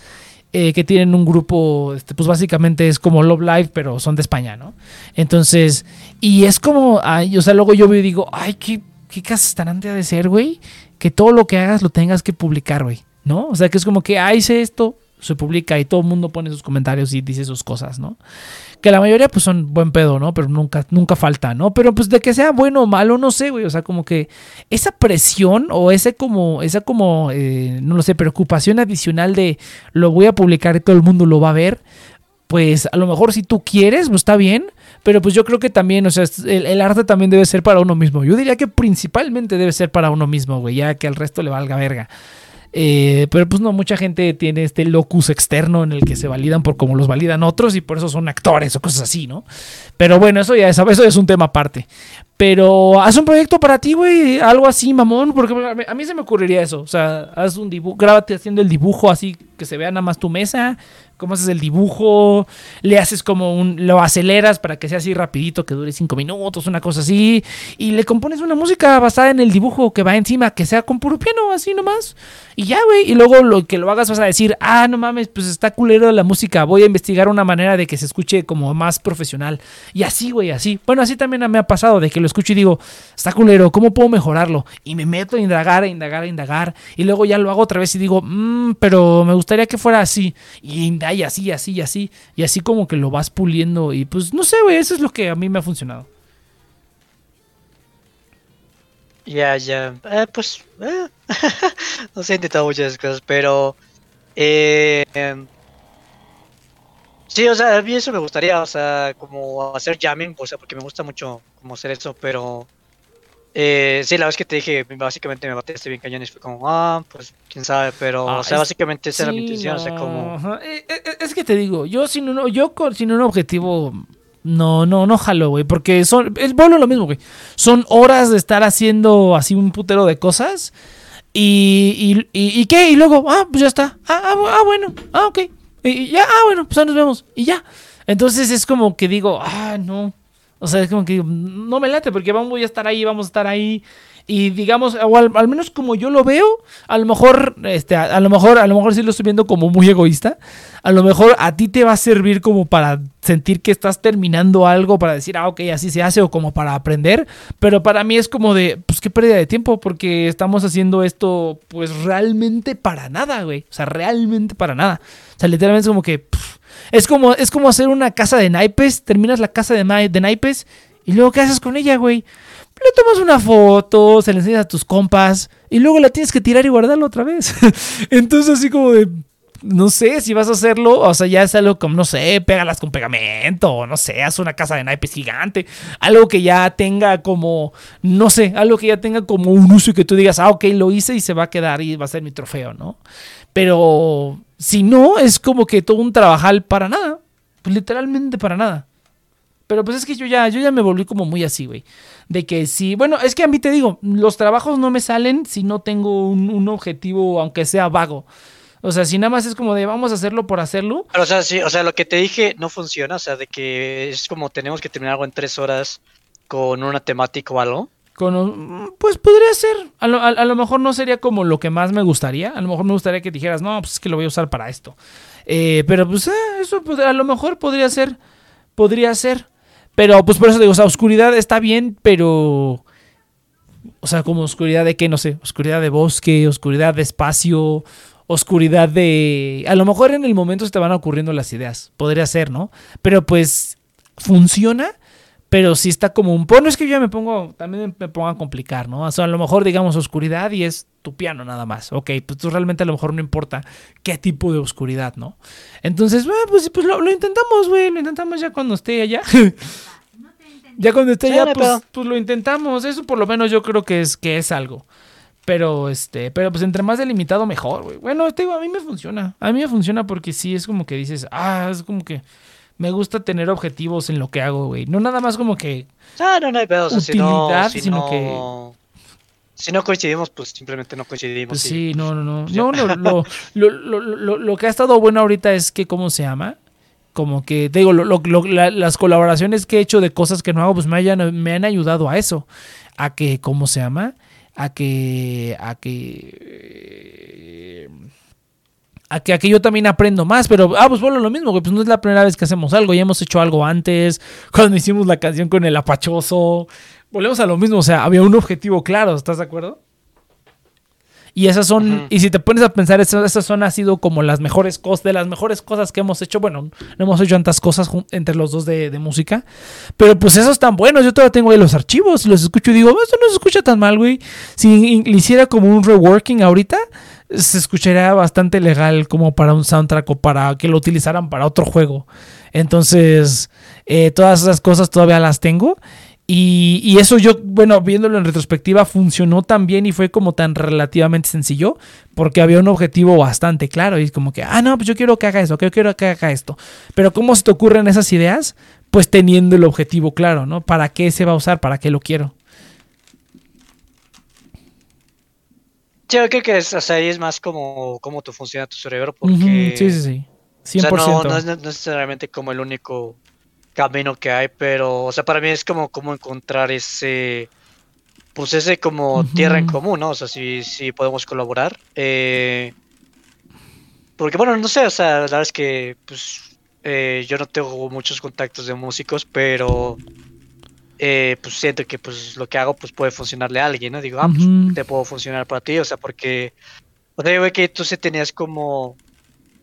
Eh, que tienen un grupo, este, pues básicamente es como Love Live, pero son de España, ¿no? Entonces, y es como, ay, o sea, luego yo veo y digo, ay, qué... ¿Qué castrante ha de ser, güey? Que todo lo que hagas lo tengas que publicar, güey, ¿no? O sea, que es como que, ah, hice esto, se publica y todo el mundo pone sus comentarios y dice sus cosas, ¿no? Que la mayoría, pues, son buen pedo, ¿no? Pero nunca, nunca falta, ¿no? Pero, pues, de que sea bueno o malo, no sé, güey. O sea, como que esa presión o ese como, esa como, eh, no lo sé, preocupación adicional de lo voy a publicar y todo el mundo lo va a ver. Pues, a lo mejor si tú quieres, pues, está bien. Pero pues yo creo que también, o sea, el, el arte también debe ser para uno mismo. Yo diría que principalmente debe ser para uno mismo, güey, ya que al resto le valga verga. Eh, pero pues no, mucha gente tiene este locus externo en el que se validan por como los validan otros y por eso son actores o cosas así, ¿no? Pero bueno, eso ya es, eso es un tema aparte. Pero haz un proyecto para ti, güey, algo así, mamón, porque a mí se me ocurriría eso. O sea, haz un dibujo, grábate haciendo el dibujo así que se vea nada más tu mesa, cómo haces el dibujo, le haces como un, lo aceleras para que sea así rapidito, que dure cinco minutos, una cosa así, y le compones una música basada en el dibujo que va encima, que sea con puro piano, así nomás, y ya, güey, y luego lo que lo hagas vas a decir, ah, no mames, pues está culero la música, voy a investigar una manera de que se escuche como más profesional, y así, güey, así, bueno, así también me ha pasado, de que lo escucho y digo, está culero, ¿cómo puedo mejorarlo? Y me meto a indagar, a indagar, a indagar, y luego ya lo hago otra vez y digo, mmm, pero me gustaría que fuera así, y indagar, y así, y así, y así, y así como que lo vas puliendo y pues no sé, güey, eso es lo que a mí me ha funcionado. Ya, yeah, ya, yeah. eh, pues, eh. No sé, he intentado muchas cosas, pero, eh, eh, sí, o sea, a mí eso me gustaría, o sea, como hacer jamming, o sea, porque me gusta mucho como hacer eso, pero, eh, sí, la vez que te dije, básicamente me batiste bien cañón y fue como, ah, pues, quién sabe, pero, ah, o sea, es, básicamente esa sí, era mi intención, no. O sea, como... Es, es que te digo, yo sin un, yo con, sin un objetivo, no, no, no jalo, güey, porque son, el vuelo es lo mismo, güey, son horas de estar haciendo así un putero de cosas, y, y, y, y ¿qué? Y luego, ah, pues ya está, ah, ah, ah bueno, ah, ok, y, y ya, ah, bueno, pues ya nos vemos, y ya, entonces es como que digo, ah, no... O sea, es como que digo, no me late porque vamos a estar ahí, vamos a estar ahí. Y digamos, o al, al menos como yo lo veo, a lo mejor, este, a, a lo mejor, a lo mejor sí lo estoy viendo como muy egoísta. A lo mejor a ti te va a servir como para sentir que estás terminando algo, para decir, ah, ok, así se hace, o como para aprender. Pero para mí es como de, pues qué pérdida de tiempo, porque estamos haciendo esto, pues realmente para nada, güey. O sea, realmente para nada. O sea, literalmente es como que... Pff, Es como, es como hacer una casa de naipes, terminas la casa de, na- de naipes Y luego, ¿qué haces con ella, güey? Le tomas una foto, se la enseñas a tus compas y luego la tienes que tirar y guardarla otra vez. Entonces, así como de... No sé, si vas a hacerlo, o sea, ya es algo como, no sé, pégalas con pegamento, o no sé, haz una casa de naipes gigante, algo que ya tenga como, no sé, algo que ya tenga como un uso y que tú digas, ah, ok, lo hice y se va a quedar y va a ser mi trofeo, ¿no? Pero si no, es como que todo un trabajal para nada, pues literalmente para nada. Pero pues es que yo ya, yo ya me volví como muy así, güey. De que si... Bueno, es que a mí te digo, los trabajos no me salen si no tengo un, un objetivo, aunque sea vago. O sea, si nada más es como de vamos a hacerlo por hacerlo. Pero, o sea, sí, o sea, lo que te dije no funciona. O sea, de que es como tenemos que terminar algo en tres horas con una temática o algo. Con, pues podría ser. A lo, a, a lo mejor no sería como lo que más me gustaría. A lo mejor me gustaría que dijeras, no, pues es que lo voy a usar para esto. Eh, pero pues eh, eso pues, a lo mejor podría ser. Podría ser. Pero pues por eso digo, o sea, oscuridad está bien, pero... O sea, como oscuridad de qué, no sé. Oscuridad de bosque, oscuridad de espacio... Oscuridad de... A lo mejor en el momento se te van ocurriendo las ideas. Podría ser, ¿no? Pero pues funciona, pero sí está como un... Bueno, es que yo ya me pongo... También me pongo a complicar, ¿no? O sea, a lo mejor digamos oscuridad y es tu piano nada más. Ok, pues tú realmente a lo mejor no importa qué tipo de oscuridad, ¿no? Entonces, bueno, pues, pues lo, lo intentamos, güey. Lo intentamos ya cuando esté allá. Ya cuando esté allá, pues, pues lo intentamos. Eso por lo menos yo creo que es, que es algo. Pero, este, pero pues entre más delimitado mejor, güey. Bueno, te digo, a mí me funciona. A mí me funciona porque sí, es como que dices, ah, es como que me gusta tener objetivos en lo que hago, güey. No nada más como que... Ah, no, no hay pedos. Utilidad, si no, si sino no, que... Si no coincidimos, pues simplemente no coincidimos. Pues sí, y, no, no, no. No, lo, lo, lo, lo, lo, lo que ha estado bueno ahorita es que, ¿cómo se llama? Como que, te digo, lo, lo, lo, la, las colaboraciones que he hecho de cosas que no hago, pues me, hayan, me han ayudado a eso. A que, ¿cómo se llama? A que, a que, a que, a que yo también aprendo más, pero, ah, pues bueno, lo mismo, güey, pues no es la primera vez que hacemos algo, ya hemos hecho algo antes, cuando hicimos la canción con el apachoso, volvemos a lo mismo, o sea, había un objetivo claro, ¿estás de acuerdo? Y esas son, uh-huh. Y si te pones a pensar, esas, esas son, ha sido como las mejores cosas, de las mejores cosas que hemos hecho, bueno, no hemos hecho tantas cosas jun- entre los dos de, de música, pero pues esos están buenos, yo todavía tengo ahí los archivos, los escucho y digo, esto no se escucha tan mal, güey, si le hiciera como un reworking ahorita, se escucharía bastante legal como para un soundtrack o para que lo utilizaran para otro juego, entonces, eh, todas esas cosas todavía las tengo. Y, y eso yo, bueno, viéndolo en retrospectiva, funcionó tan bien y fue como tan relativamente sencillo porque había un objetivo bastante claro y es como que, ah, no, pues yo quiero que haga eso, que yo quiero que haga esto. Pero ¿cómo se te ocurren esas ideas? Pues teniendo el objetivo claro, ¿no? ¿Para qué se va a usar? ¿Para qué lo quiero? Yo creo que es, o sea, ahí es más como, como tú funciona tu cerebro porque... Uh-huh. Sí, sí, sí. cien por ciento. O sea, no, no es necesariamente como el único... camino que hay, pero, o sea, para mí es como, como encontrar ese, pues ese como tierra en común, ¿no? O sea, si, si podemos colaborar. Eh, porque, bueno, no sé, o sea, la verdad es que, pues, eh, yo no tengo muchos contactos de músicos, pero, eh, pues siento que, pues, lo que hago, pues, puede funcionarle a alguien, ¿no? Digo, ah, pues, uh-huh. te puedo funcionar para ti, o sea, porque, o sea, yo veo que tú sí tenías como...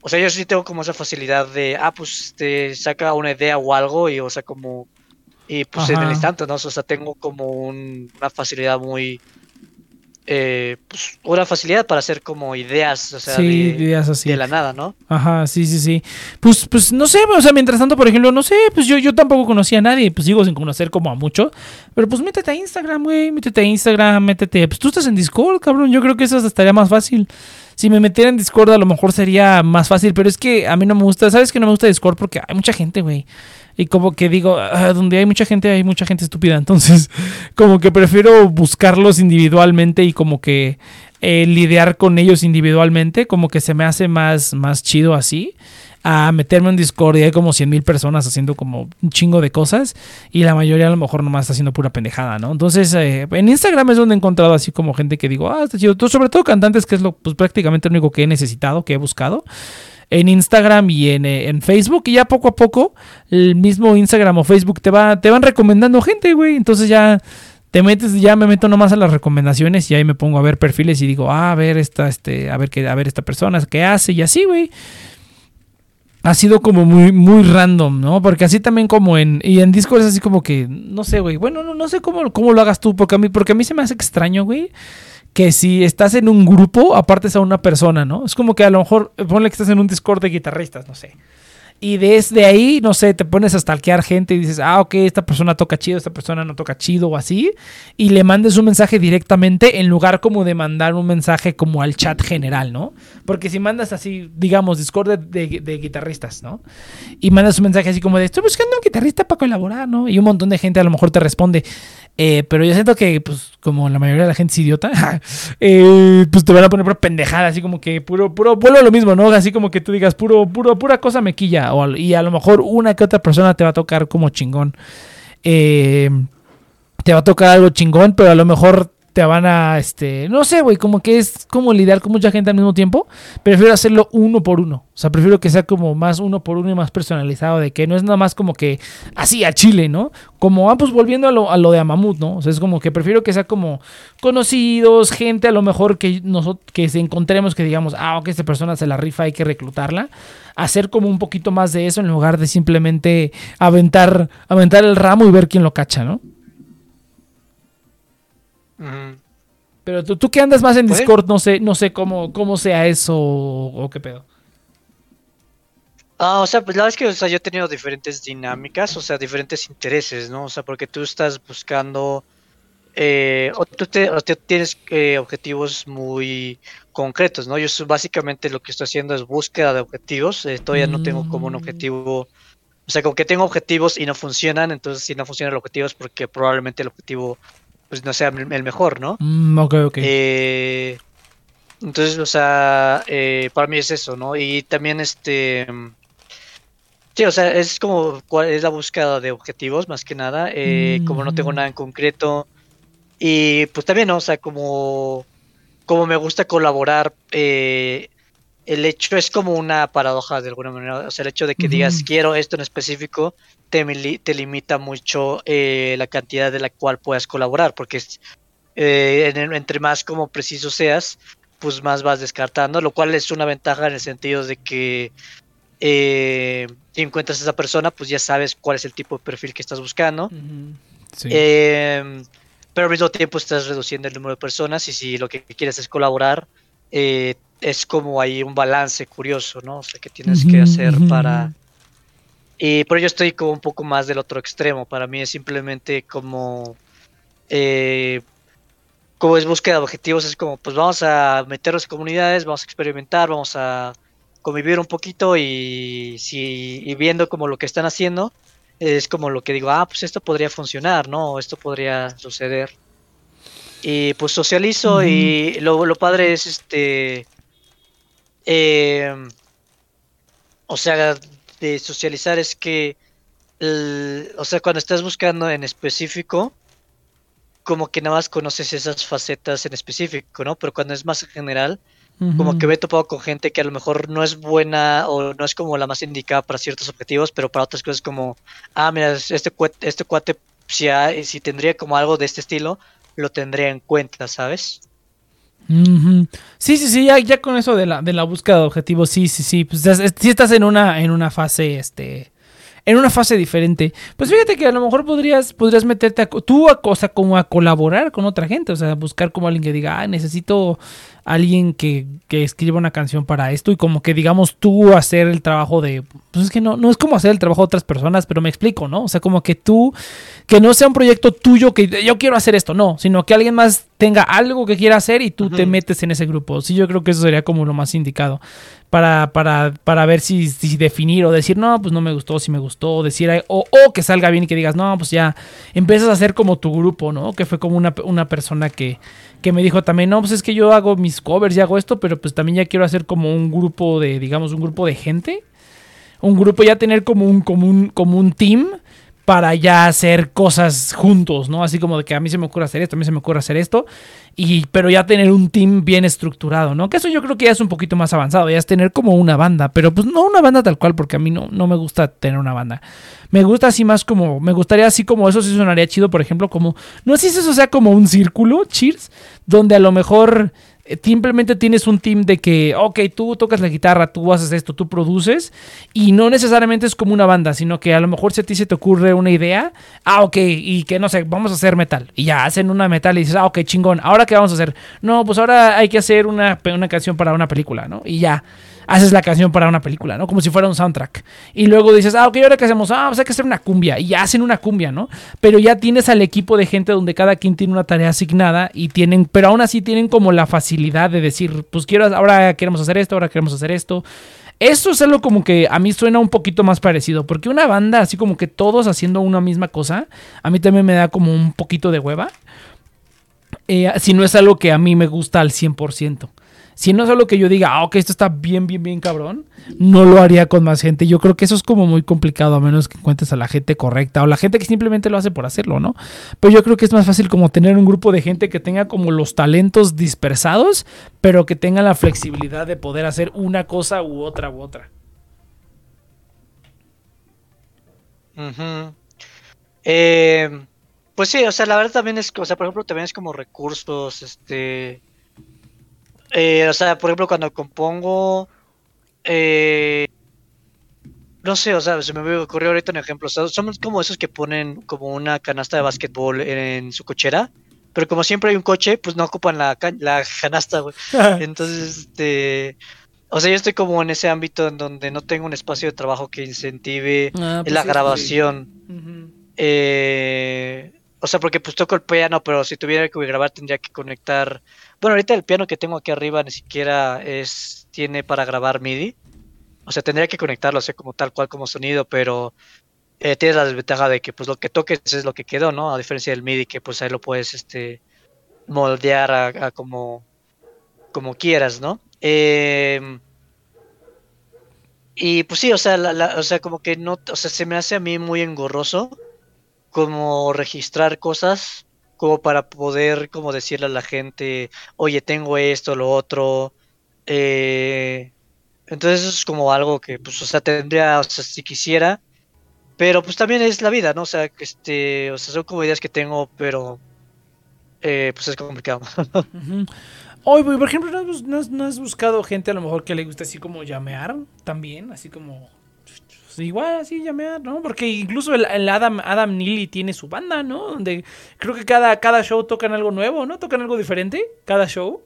O sea, yo sí tengo como esa facilidad de, ah, pues te saca una idea o algo y, o sea, como, y pues Ajá. en el instante, ¿no? O sea, tengo como un, una facilidad muy, eh, pues, una facilidad para hacer como ideas, o sea, sí, de, ideas así. De la nada, ¿no? Ajá, sí, sí, sí. Pues, pues, no sé, o sea, mientras tanto, por ejemplo, no sé, pues yo, yo tampoco conocía a nadie, pues sigo sin conocer como a muchos, pero pues métete a Instagram, güey, métete a Instagram, métete, pues tú estás en Discord, cabrón, yo creo que eso estaría más fácil. Si me metiera en Discord a lo mejor sería más fácil, pero es que a mí no me gusta, ¿sabes que no me gusta Discord? Porque hay mucha gente, güey. Y como que digo, ah, donde hay mucha gente, hay mucha gente estúpida. Entonces, como que prefiero buscarlos individualmente y como que eh, lidiar con ellos individualmente. Como que se me hace más, más chido así. A meterme en Discord y hay como cien mil personas haciendo como un chingo de cosas y la mayoría a lo mejor nomás está haciendo pura pendejada, ¿no? Entonces, eh, en Instagram es donde he encontrado así como gente que digo, ah, está chido. Sobre todo cantantes, que es lo pues, prácticamente lo único que he necesitado, que he buscado. En Instagram y en, eh, en Facebook. Y ya poco a poco el mismo Instagram o Facebook te va te van recomendando gente, güey. Entonces ya... Te metes, ya me meto nomás a las recomendaciones y ahí me pongo a ver perfiles y digo, ah, a ver esta, este, a ver qué, a ver esta persona, qué hace y así, güey. ha sido como muy, muy random, ¿no? Porque así también como en... Y en Discord es así como que... No sé, güey. Bueno, no, no sé cómo, cómo lo hagas tú. Porque a mí, porque a mí se me hace extraño, güey, que si estás en un grupo, apartes a una persona, ¿no? Es como que a lo mejor... Ponle que estás en un Discord de guitarristas, no sé. Y desde ahí, no sé, te pones a stalkear gente y dices... Ah, ok, esta persona toca chido, esta persona no toca chido o así. Y le mandes un mensaje directamente en lugar como de mandar un mensaje como al chat general, ¿no? Porque si mandas así, digamos, Discord de, de, de guitarristas, ¿no? Y mandas un mensaje así como de, estoy buscando un guitarrista para colaborar, ¿no? Y un montón de gente a lo mejor te responde. Eh, pero yo siento que, pues, como la mayoría de la gente es idiota, eh, pues te van a poner pura pendejada, así como que puro, puro, vuelvo a lo mismo, ¿no? Así como que tú digas, puro, puro, pura cosa mequilla. O, y a lo mejor una que otra persona te va a tocar como chingón. Eh, te va a tocar algo chingón, pero a lo mejor... te van a, este, no sé, güey, como que es como lidiar con mucha gente al mismo tiempo. Prefiero hacerlo uno por uno. O sea, prefiero que sea como más uno por uno y más personalizado, de que no es nada más como que así a Chile, ¿no? Como, ah, pues volviendo a lo, a lo de Amamut, ¿no? O sea, es como que prefiero que sea como conocidos, gente a lo mejor que nosotros, que se encontremos, que digamos, ah, ok, esta persona se la rifa, hay que reclutarla. Hacer como un poquito más de eso en lugar de simplemente aventar, aventar el ramo y ver quién lo cacha, ¿no? Uh-huh. Pero tú, tú que andas más en Discord, ¿pueden? no sé, no sé cómo, cómo sea eso o, o qué pedo. Ah, o sea, pues la verdad es que, o sea, yo he tenido diferentes dinámicas, o sea, diferentes intereses, ¿no? O sea, porque tú estás buscando, eh, o tú te, o te tienes eh, objetivos muy concretos, ¿no? Yo básicamente lo que estoy haciendo es búsqueda de objetivos, eh, todavía mm. no tengo como un objetivo, o sea, como que tengo objetivos y no funcionan, entonces si no funcionan los objetivos es porque probablemente el objetivo... pues no sea el mejor, ¿no? Mm, ok, ok. Eh, entonces, o sea, eh, para mí es eso, ¿no? Y también este... Sí, o sea, es como cuál es la búsqueda de objetivos, más que nada. Eh, mm. Como no tengo nada en concreto. Y pues también, ¿no? O sea, como, como me gusta colaborar, eh, el hecho es como una paradoja de alguna manera. O sea, el hecho de que mm. digas, quiero esto en específico... Te, te limita mucho eh, la cantidad de la cual puedas colaborar, porque eh, en, entre más como preciso seas, pues más vas descartando, lo cual es una ventaja en el sentido de que eh, si encuentras a esa persona, pues ya sabes cuál es el tipo de perfil que estás buscando. Sí. Eh, pero al mismo tiempo estás reduciendo el número de personas y si lo que quieres es colaborar, eh, es como ahí un balance curioso, ¿no? O sea, que tienes uh-huh, que hacer uh-huh. para... Y, pero yo estoy como un poco más del otro extremo. Para mí es simplemente como... Eh, como es búsqueda de objetivos. Es como, pues vamos a meternos en comunidades, vamos a experimentar, vamos a convivir un poquito. Y, si, y viendo como lo que están haciendo, es como lo que digo, ah, pues esto podría funcionar, ¿no? Esto podría suceder. Y pues socializo mm-hmm. y lo, lo padre es este... Eh, o sea... de socializar es que el, o sea, cuando estás buscando en específico, como que nada más conoces esas facetas en específico, ¿no? Pero cuando es más en general, uh-huh. como que me he topado con gente que a lo mejor no es buena o no es como la más indicada para ciertos objetivos, pero para otras cosas como, ah, mira, este cuate, este cuate si, ha, si tendría como algo de este estilo, lo tendría en cuenta, ¿sabes? Uh-huh. Sí, sí, sí, ya, ya con eso de la, de la búsqueda de objetivos, sí, sí, sí, pues es, es, si estás en una, en una fase, este, en una fase diferente, pues fíjate que a lo mejor podrías, podrías meterte a, tú a cosa como a colaborar con otra gente, o sea, buscar como alguien que diga, ah, necesito alguien que, que escriba una canción para esto y como que digamos tú hacer el trabajo de, pues es que no, no es como hacer el trabajo de otras personas, pero me explico, ¿no? O sea, como que tú, que no sea un proyecto tuyo que yo quiero hacer esto, no, sino que alguien más tenga algo que quiera hacer y tú Ajá. te metes en ese grupo. Sí, yo creo que eso sería como lo más indicado para, para, para ver si, si definir o decir, no, pues no me gustó, si me gustó, decir, o, o que salga bien y que digas, no, pues ya empiezas a hacer como tu grupo, ¿no? Que fue como una, una persona que, que me dijo también, no, pues es que yo hago mis covers y hago esto, pero pues también ya quiero hacer como un grupo de, digamos, un grupo de gente, un grupo ya tener como un, como un, como un team para ya hacer cosas juntos, ¿no? Así como de que a mí se me ocurre hacer esto, a mí se me ocurre hacer esto, y, pero ya tener un team bien estructurado, ¿no? Que eso yo creo que ya es un poquito más avanzado, ya es tener como una banda, pero pues no una banda tal cual, porque a mí no, no me gusta tener una banda. Me gusta así más como, me gustaría así como, eso sí sonaría chido, por ejemplo, como, no sé si eso sea como un círculo, cheers, donde a lo mejor... simplemente tienes un team de que, ok, tú tocas la guitarra, tú haces esto, tú produces, y no necesariamente es como una banda, sino que a lo mejor si a ti se te ocurre una idea, ah, ok, y que no sé, vamos a hacer metal, y ya hacen una metal y dices, ah, ok, chingón, ¿ahora qué vamos a hacer? No, pues ahora hay que hacer una, una canción para una película, ¿no? Y ya haces la canción para una película, ¿no? Como si fuera un soundtrack. Y luego dices, ah, ok, ¿ahora qué hacemos? Ah, pues hay que hacer una cumbia. Y ya hacen una cumbia, ¿no? Pero ya tienes al equipo de gente donde cada quien tiene una tarea asignada y tienen... Pero aún así tienen como la facilidad de decir, pues quiero, ahora queremos hacer esto, ahora queremos hacer esto. Esto es algo como que a mí suena un poquito más parecido. Porque una banda así como que todos haciendo una misma cosa, a mí también me da como un poquito de hueva. Eh, si no es algo que a mí me gusta al cien por ciento. Si no es algo que yo diga, ah, ok, esto está bien, bien, bien cabrón, no lo haría con más gente. Yo creo que eso es como muy complicado, a menos que encuentres a la gente correcta o la gente que simplemente lo hace por hacerlo, ¿no? Pero yo creo que es más fácil como tener un grupo de gente que tenga como los talentos dispersados, pero que tenga la flexibilidad de poder hacer una cosa u otra u otra. Uh-huh. Eh, pues sí, o sea, la verdad también es, o sea, por ejemplo, también es como recursos, este... Eh, o sea, por ejemplo, cuando compongo, eh, no sé, o sea, se me ocurrió ahorita un ejemplo, o sea, son como esos que ponen como una canasta de básquetbol en, en su cochera, pero como siempre hay un coche, pues no ocupan la, can- la canasta, güey. Entonces, este, o sea, yo estoy como en ese ámbito en donde no tengo un espacio de trabajo que incentive ah, pues la sí, grabación, sí. Uh-huh. eh... O sea, porque pues toco el piano, pero si tuviera que grabar tendría que conectar... Bueno, ahorita el piano que tengo aquí arriba ni siquiera es tiene para grabar M I D I. O sea, tendría que conectarlo, o sea, como tal cual como sonido, pero... Eh, tienes la desventaja de que pues lo que toques es lo que quedó, ¿no? A diferencia del M I D I, que pues ahí lo puedes este moldear a, a como, como quieras, ¿no? Eh, y pues sí, o sea, la, la, o sea, como que no... O sea, se me hace a mí muy engorroso... como registrar cosas, como para poder como decirle a la gente, oye, tengo esto, lo otro, eh, entonces eso es como algo que, pues, o sea, tendría, o sea, si quisiera, pero pues también es la vida, ¿no? O sea, este, o sea, son como ideas que tengo, pero, eh, pues es complicado. Uh-huh. Oye, oh, por ejemplo, ¿no has, ¿no has buscado gente a lo mejor que le guste así como llamear también, así como... Igual así llamear, ¿no? Porque incluso el, el Adam, Adam Neely tiene su banda, ¿no? Donde creo que cada, cada show tocan algo nuevo, ¿no? Tocan algo diferente, cada show.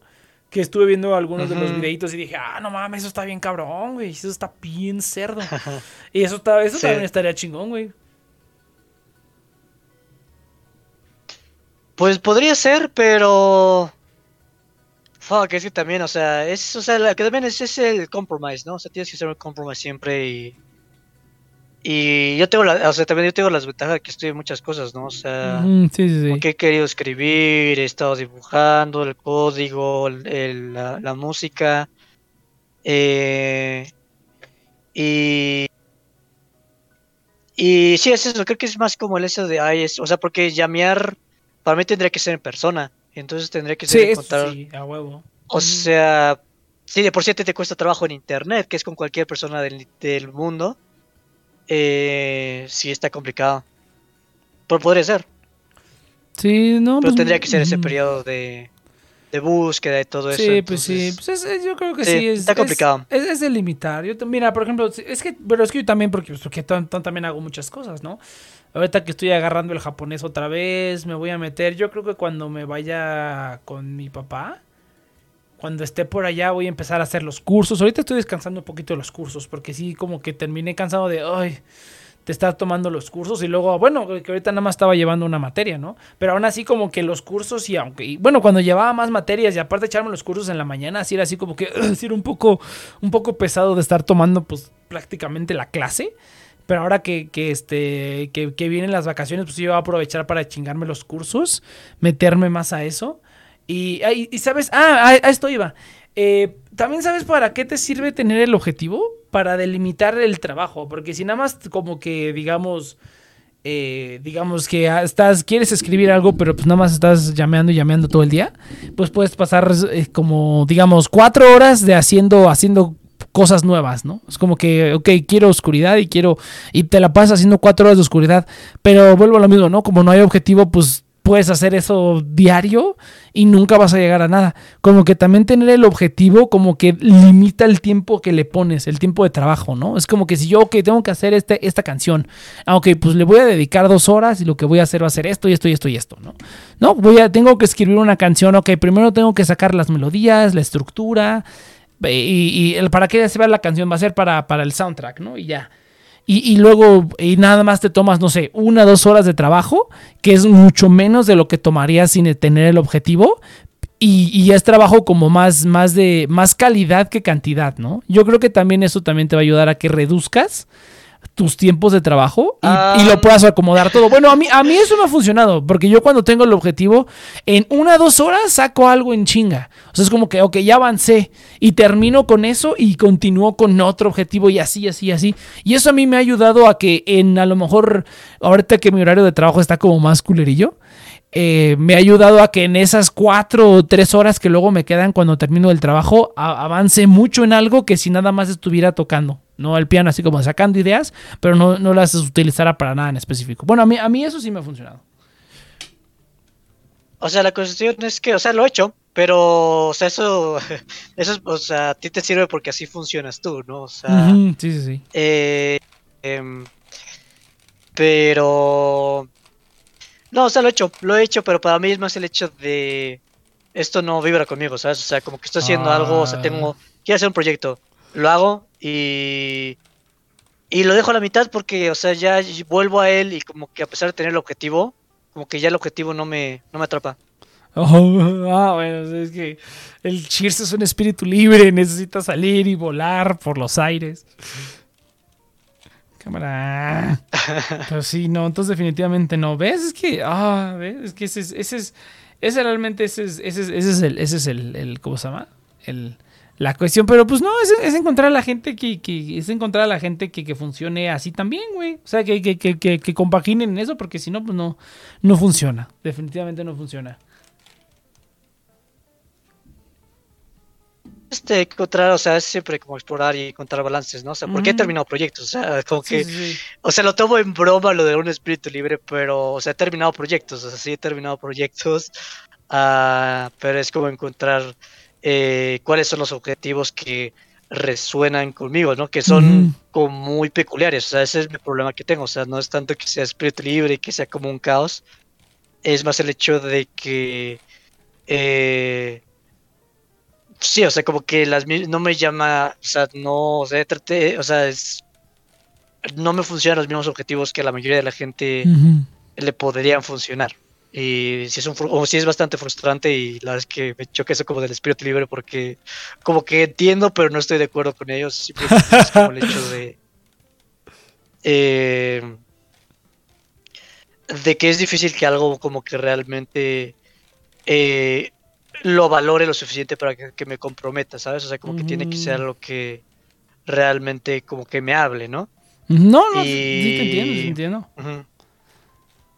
Que estuve viendo algunos uh-huh. de los videitos y dije, ah, no mames, eso está bien cabrón, güey. Eso está bien cerdo. Y eso, está, eso sí. También estaría chingón, güey. Pues podría ser, pero... Fuck, es que también, o sea, es, o sea, la, que también es, es el compromise, ¿no? O sea, tienes que hacer un compromise siempre y... Y yo tengo, la, o sea, también yo tengo las ventajas de que estudio muchas cosas, ¿no? O sea, mm, sí, sí, sí. Porque he querido escribir, he estado dibujando, el código, el, el, la, la música. Eh, y, y sí, es eso, creo que es más como el hecho de, ay, es, o sea, porque llamear para mí tendría que ser en persona. Entonces tendría que ser sí, encontrar, sí, a huevo. O sea, sí, de por sí te cuesta trabajo en internet, que es con cualquier persona del, del mundo. Eh, sí, está complicado. Pero podría ser. Sí, no. Pero pues, tendría que ser ese periodo de, de búsqueda y todo sí, eso. Entonces, pues sí, pues sí. Yo creo que sí. sí es, está complicado. Es, es, es delimitar. Yo, mira, por ejemplo, es que, pero es que yo también, porque, porque t- t- también hago muchas cosas, ¿no? Ahorita que estoy agarrando el japonés otra vez, me voy a meter. Yo creo que cuando me vaya con mi papá. Cuando esté por allá voy a empezar a hacer los cursos. Ahorita estoy descansando un poquito de los cursos. Porque sí, como que terminé cansado de... Ay, te estás tomando los cursos. Y luego, bueno, que ahorita nada más estaba llevando una materia, ¿no? Pero aún así como que los cursos y aunque... Y bueno, cuando llevaba más materias y aparte echarme los cursos en la mañana, así era así como que... Así era un poco, un poco pesado de estar tomando pues prácticamente la clase. Pero ahora que, que, este, que, que vienen las vacaciones, pues yo voy a aprovechar para chingarme los cursos. Meterme más a eso. Y, y, y sabes, ah, a, a esto iba. Eh, También sabes para qué te sirve tener el objetivo, para delimitar el trabajo, porque si nada más como que digamos, eh, digamos que estás, quieres escribir algo, pero pues nada más estás llameando y llameando todo el día, pues puedes pasar eh, como digamos cuatro horas de haciendo, haciendo cosas nuevas, ¿no? Es como que, ok, quiero oscuridad y quiero, y te la pasas haciendo cuatro horas de oscuridad, pero vuelvo a lo mismo, ¿no? Como no hay objetivo, pues puedes hacer eso diario y nunca vas a llegar a nada. Como que también tener el objetivo como que limita el tiempo que le pones, el tiempo de trabajo, ¿no? Es como que si yo, ok, tengo que hacer este, esta canción. Ah, ok, pues le voy a dedicar dos horas y lo que voy a hacer va a ser esto y esto y esto y esto, ¿no? No, voy a, tengo que escribir una canción. Ok, primero tengo que sacar las melodías, la estructura y, y el para qué se va la canción. Va a ser para, para el soundtrack, ¿no? Y ya. Y, y luego, y nada más te tomas, no sé, una o dos horas de trabajo, que es mucho menos de lo que tomarías sin tener el objetivo. Y, y es trabajo como más, más de más calidad que cantidad, ¿no? Yo creo que también eso también te va a ayudar a que reduzcas tus tiempos de trabajo y, um... y lo puedas acomodar todo. Bueno, a mí, a mí eso me ha funcionado, porque yo cuando tengo el objetivo, en una o dos horas saco algo en chinga. O sea, es como que, ok, ya avancé y termino con eso y continúo con otro objetivo y así, así, así. Y eso a mí me ha ayudado a que en a lo mejor, ahorita que mi horario de trabajo está como más culerillo, eh, me ha ayudado a que en esas cuatro o tres horas que luego me quedan cuando termino el trabajo, a- avance mucho en algo que si nada más estuviera tocando. No el piano, así como sacando ideas, pero no, no las utilizara para nada en específico. Bueno, a mí, a mí eso sí me ha funcionado. O sea, la cuestión es que, o sea, lo he hecho, pero, o sea, eso, eso, o sea, a ti te sirve porque así funcionas tú, ¿no? O sea, uh-huh. Sí, sí, sí. Eh, eh, pero, no, o sea, lo he hecho, lo he hecho, pero para mí es más el hecho de, esto no vibra conmigo, ¿sabes? O sea, como que estoy haciendo ah. algo, o sea, tengo, quiero hacer un proyecto, lo hago. Y, y lo dejo a la mitad porque, o sea, ya vuelvo a él y como que a pesar de tener el objetivo, como que ya el objetivo no me, no me atrapa. Oh, ah, bueno, es que el Cheers es un espíritu libre, necesita salir y volar por los aires. Cámara. Pero sí, no, entonces definitivamente no. ¿Ves? Es que, ah, ¿ves? Es que ese es, ese es, ese realmente ese es, ese es, ese es el, ese es el, el, ¿cómo se llama? El... La cuestión, pero pues no, es, es encontrar a la gente que, que es encontrar a la gente que, que funcione así también, güey. O sea, que, que, que, que, que compaginen eso, porque si no, pues no, no funciona. Definitivamente no funciona. Este, encontrar, o sea, es siempre como explorar y encontrar balances, ¿no? O sea, porque uh-huh. he terminado proyectos, o sea, como sí, que, sí, sí. o sea, lo tomo en broma lo de un espíritu libre, pero, o sea, he terminado proyectos, o sea, sí he terminado proyectos, uh, pero es como encontrar... Eh, cuáles son los objetivos que resuenan conmigo, ¿no? Que son uh-huh. como muy peculiares, o sea, ese es mi problema que tengo, o sea, no es tanto que sea espíritu libre y que sea como un caos, es más el hecho de que, eh, sí, o sea, como que las no me llama, o sea, no, o sea, traté, o sea, es, no me funcionan los mismos objetivos que a la mayoría de la gente uh-huh. le podrían funcionar. Y si es, un, o si es bastante frustrante y la verdad es que me choca eso como del espíritu libre porque como que entiendo pero no estoy de acuerdo con ellos. Simplemente es como el hecho de eh, de que es difícil que algo como que realmente eh, lo valore lo suficiente para que, que me comprometa, ¿sabes? O sea, como mm. que tiene que ser algo que realmente como que me hable, ¿no? No, no, y... sí te entiendo, sí te entiendo. Uh-huh.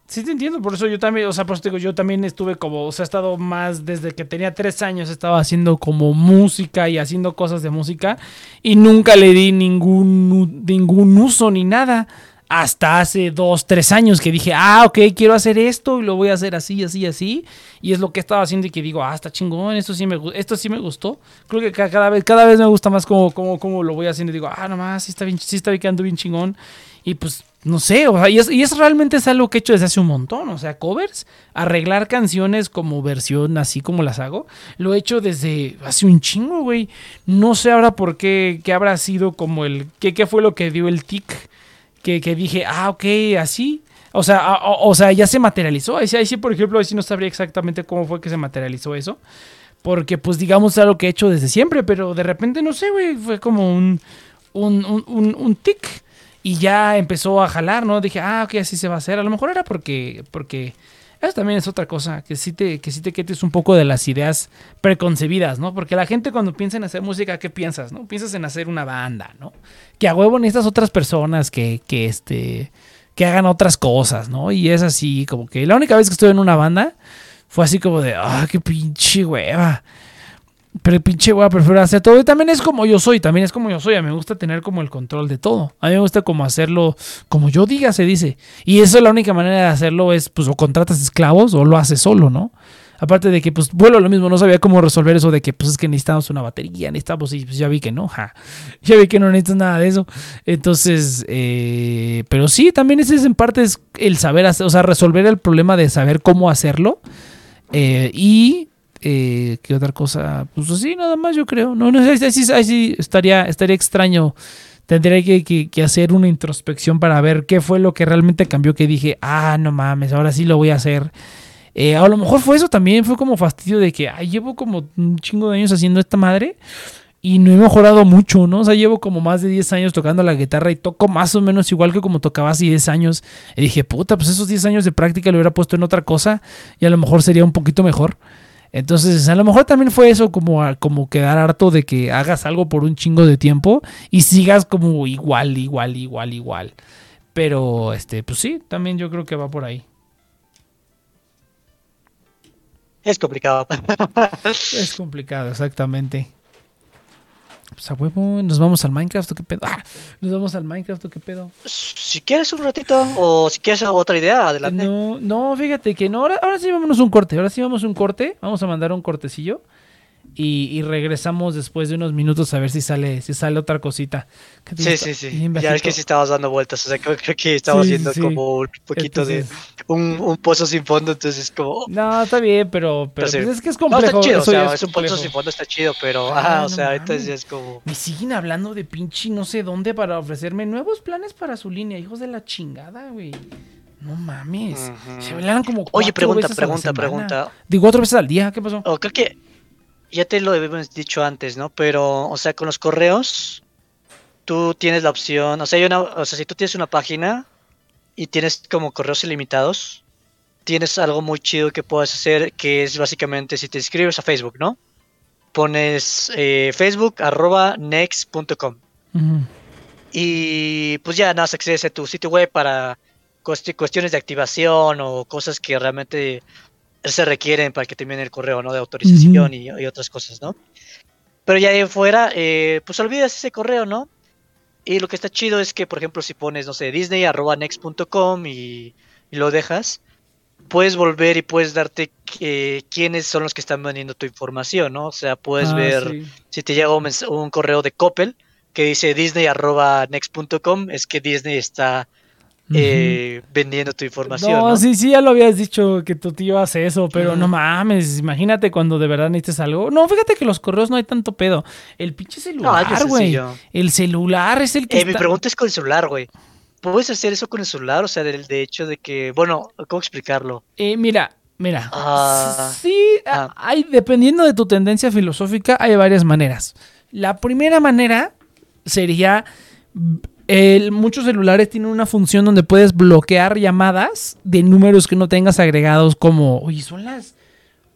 Sí te entiendo, por eso yo también, o sea, por eso te digo, yo también estuve como, o sea, he estado más, desde que tenía tres años estaba haciendo como música y haciendo cosas de música y nunca le di ningún, ningún uso ni nada hasta hace dos, tres años que dije, ah, ok, quiero hacer esto y lo voy a hacer así, así, así y es lo que estaba haciendo y que digo, ah, está chingón, esto sí me, esto sí me gustó, creo que cada vez, cada vez me gusta más como, como, como lo voy haciendo y digo, ah, nomás, sí está bien, sí está quedando bien chingón y pues, no sé, o sea, y, es, y es realmente es algo que he hecho desde hace un montón, o sea, covers, arreglar canciones como versión así como las hago, lo he hecho desde hace un chingo, güey, no sé ahora por qué, qué habrá sido como el, qué, qué fue lo que dio el tic, que, que dije, ah, ok, así, o sea, a, o, o sea, ya se materializó, ahí sí, por ejemplo, ahí sí no sabría exactamente cómo fue que se materializó eso, porque pues digamos es algo que he hecho desde siempre, pero de repente, no sé, güey, fue como un, un, un, un, un tic. Y ya empezó a jalar, ¿no? Dije, ah, ok, así se va a hacer. A lo mejor era porque... porque eso también es otra cosa, que sí te, que sí te quites un poco de las ideas preconcebidas, ¿no? Porque la gente cuando piensa en hacer música, ¿qué piensas, no? Piensas en hacer una banda, ¿no? Que a huevo necesitas otras personas que, que, este, que hagan otras cosas, ¿no? Y es así como que... La única vez que estuve en una banda fue así como de... ah, oh, qué pinche hueva. Pero pinche voy a preferir hacer todo. Y también es como yo soy, también es como yo soy. A mí me gusta tener como el control de todo. A mí me gusta como hacerlo como yo diga, se dice. Y eso es la única manera de hacerlo es, pues, o contratas esclavos o lo haces solo, ¿no? Aparte de que, pues, vuelo lo mismo. No sabía cómo resolver eso de que, pues, es que necesitamos una batería, necesitamos... Y pues ya vi que no, ja. Ya vi que no necesitas nada de eso. Entonces, eh, pero sí, también ese es en parte es el saber hacer, o sea, resolver el problema de saber cómo hacerlo. Eh, y... Eh, ¿Qué otra cosa? Pues así nada más, yo creo. No, no, ahí sí, ahí sí estaría, estaría extraño. Tendría que, que, que hacer una introspección para ver qué fue lo que realmente cambió, que dije, ah, no mames, ahora sí lo voy a hacer. Eh, a lo mejor fue eso también, fue como fastidio de que, ay, llevo como un chingo de años haciendo esta madre y no he mejorado mucho, ¿no? O sea, llevo como más de diez años tocando la guitarra y toco más o menos igual que como tocaba hace diez años. Y dije, puta, pues esos diez años de práctica lo hubiera puesto en otra cosa y a lo mejor sería un poquito mejor. Entonces, a lo mejor también fue eso, como, como quedar harto de que hagas algo por un chingo de tiempo y sigas como igual, igual, igual, igual. Pero, este, pues sí, también yo creo que va por ahí. Es complicado. Es complicado, exactamente. Pues a huevo, ¿nos vamos al Minecraft o qué pedo? ¡Ah! ¿Nos vamos al Minecraft o qué pedo? Si quieres un ratito, o si quieres otra idea, adelante. No, no, fíjate que no, ahora, ahora sí vámonos un corte, ahora sí vamos un corte, vamos a mandar un cortecillo y, y regresamos después de unos minutos a ver si sale, si sale otra cosita. Sí, sí, sí, bien, ya es que sí estabas dando vueltas, o sea, creo, creo que estamos sí, yendo sí. como un poquito entonces... de un, un pozo sin fondo, entonces como... No, está bien, pero, pero entonces, pues es que es complejo. No, está chido, o sea, es, es un pozo sin fondo, está chido, pero, ah, ah o sea, no, entonces es como... Me siguen hablando de pinche no sé dónde para ofrecerme nuevos planes para su línea, hijos de la chingada, güey. No mames, uh-huh. Se hablaron como cuatro Oye, pregunta, veces pregunta, a la pregunta. Digo, cuatro veces al día, ¿qué pasó? Oh, creo que... Ya te lo habíamos dicho antes, ¿no? Pero, o sea, con los correos, tú tienes la opción, o sea, hay una, o sea, si tú tienes una página y tienes como correos ilimitados, tienes algo muy chido que puedes hacer, que es básicamente si te inscribes a Facebook, ¿no? Pones eh, facebook arroba next punto com uh-huh. Y pues ya nada, accedes a tu sitio web para cuest- cuestiones de activación o cosas que realmente... se requieren para que te envíen el correo, ¿no? De autorización uh-huh. y, y otras cosas, ¿no? Pero ya de fuera, eh, pues olvidas ese correo, ¿no? Y lo que está chido es que, por ejemplo, si pones, no sé, disney arroba next punto com y, y lo dejas, puedes volver y puedes darte eh, quiénes son los que están vendiendo tu información, ¿no? O sea, puedes ah, ver sí. si te llega un, mens- un correo de Coppel que dice disney arroba next punto com, es que Disney está... Eh, uh-huh. vendiendo tu información. No, no, sí, sí, ya lo habías dicho que tu tío hace eso, pero uh-huh. no mames, imagínate cuando de verdad necesites algo. No, fíjate que los correos no hay tanto pedo. El pinche celular, güey. No, el celular es el que eh, está... Mi pregunta es con el celular, güey. ¿Puedes hacer eso con el celular? O sea, del de hecho de que... Bueno, ¿cómo explicarlo? Eh, mira, mira. Uh, sí, uh, hay, dependiendo de tu tendencia filosófica, hay varias maneras. La primera manera sería... El, muchos celulares tienen una función donde puedes bloquear llamadas de números que no tengas agregados, como, oye, son las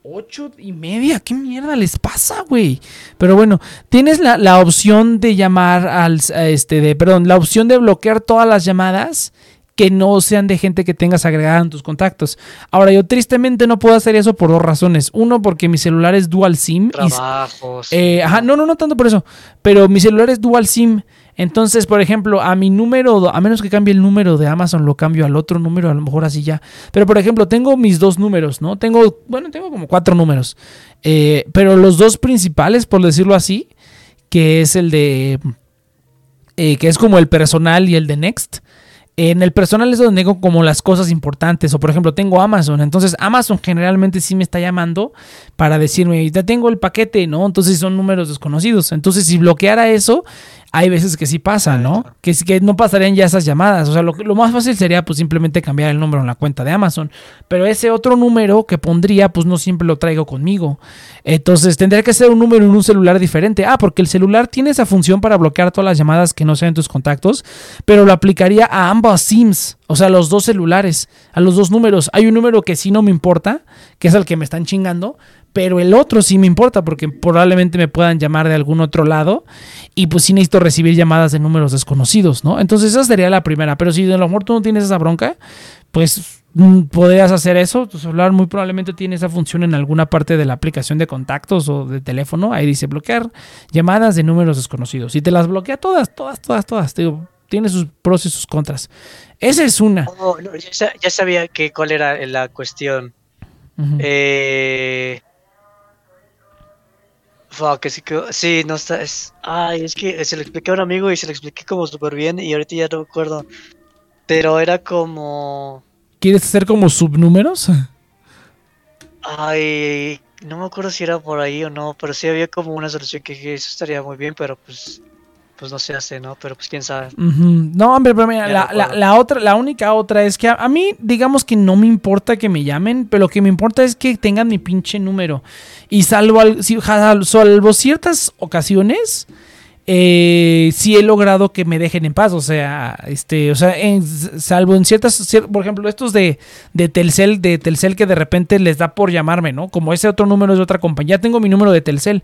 ocho y media, ¿qué mierda les pasa, güey? Pero bueno, tienes la, la opción de llamar al, a este, de, perdón, la opción de bloquear todas las llamadas que no sean de gente que tengas agregada en tus contactos. Ahora, yo tristemente no puedo hacer eso por dos razones. Uno, porque mi celular es dual SIM. Trabajos. Y, eh, ajá, no, no, no tanto por eso. Pero mi celular es dual SIM. Entonces, por ejemplo, a mi número, a menos que cambie el número de Amazon, lo cambio al otro número, a lo mejor así ya. Pero, por ejemplo, tengo mis dos números, ¿no? Tengo, bueno, tengo como cuatro números. Eh, pero los dos principales, por decirlo así, que es el de... Eh, que es como el personal y el de Next... En el personal es donde tengo como las cosas importantes. O por ejemplo, tengo Amazon. Entonces Amazon generalmente sí me está llamando para decirme, ya tengo el paquete, ¿no? Entonces son números desconocidos. Entonces si bloqueara eso, hay veces que sí pasa, ¿no? Que, que no pasarían ya esas llamadas. O sea, lo, lo más fácil sería pues simplemente cambiar el número en la cuenta de Amazon. Pero ese otro número que pondría, pues no siempre lo traigo conmigo. Entonces tendría que ser un número en un celular diferente. Ah, porque el celular tiene esa función para bloquear todas las llamadas que no sean tus contactos. Pero lo aplicaría a ambos sims. O sea, a los dos celulares, a los dos números. Hay un número que sí no me importa, que es al que me están chingando, pero el otro sí me importa porque probablemente me puedan llamar de algún otro lado y pues sí necesito recibir llamadas de números desconocidos, ¿no? Entonces esa sería la primera. Pero si de lo mejor tú no tienes esa bronca, pues podrías hacer eso. Tu celular muy probablemente tiene esa función en alguna parte de la aplicación de contactos o de teléfono. Ahí dice bloquear llamadas de números desconocidos. Y te las bloquea todas, todas, todas, todas. Te digo, tiene sus pros y sus contras. Esa es una. Oh, no, ya, ya sabía que cuál era la cuestión. Uh-huh. Eh, fuck, sí, sí, no está. Es, ay, es que se lo expliqué a un amigo y se lo expliqué como súper bien y ahorita ya no me acuerdo. Pero era como... ¿Quieres hacer como subnúmeros? Ay, no me acuerdo si era por ahí o no, pero sí había como una solución que dije, eso estaría muy bien, pero pues... Pues no se hace, ¿no? Pero pues quién sabe. Uh-huh. No, hombre, pero mira, la, la, la otra, la única otra es que a, a mí, digamos que no me importa que me llamen, pero lo que me importa es que tengan mi pinche número. Y salvo, al, salvo ciertas ocasiones, eh, sí he logrado que me dejen en paz. O sea, este, o sea, en, salvo en ciertas, cier- por ejemplo, estos de, de Telcel, de Telcel que de repente les da por llamarme, ¿no? Como ese otro número es de otra compañía, ya tengo mi número de Telcel.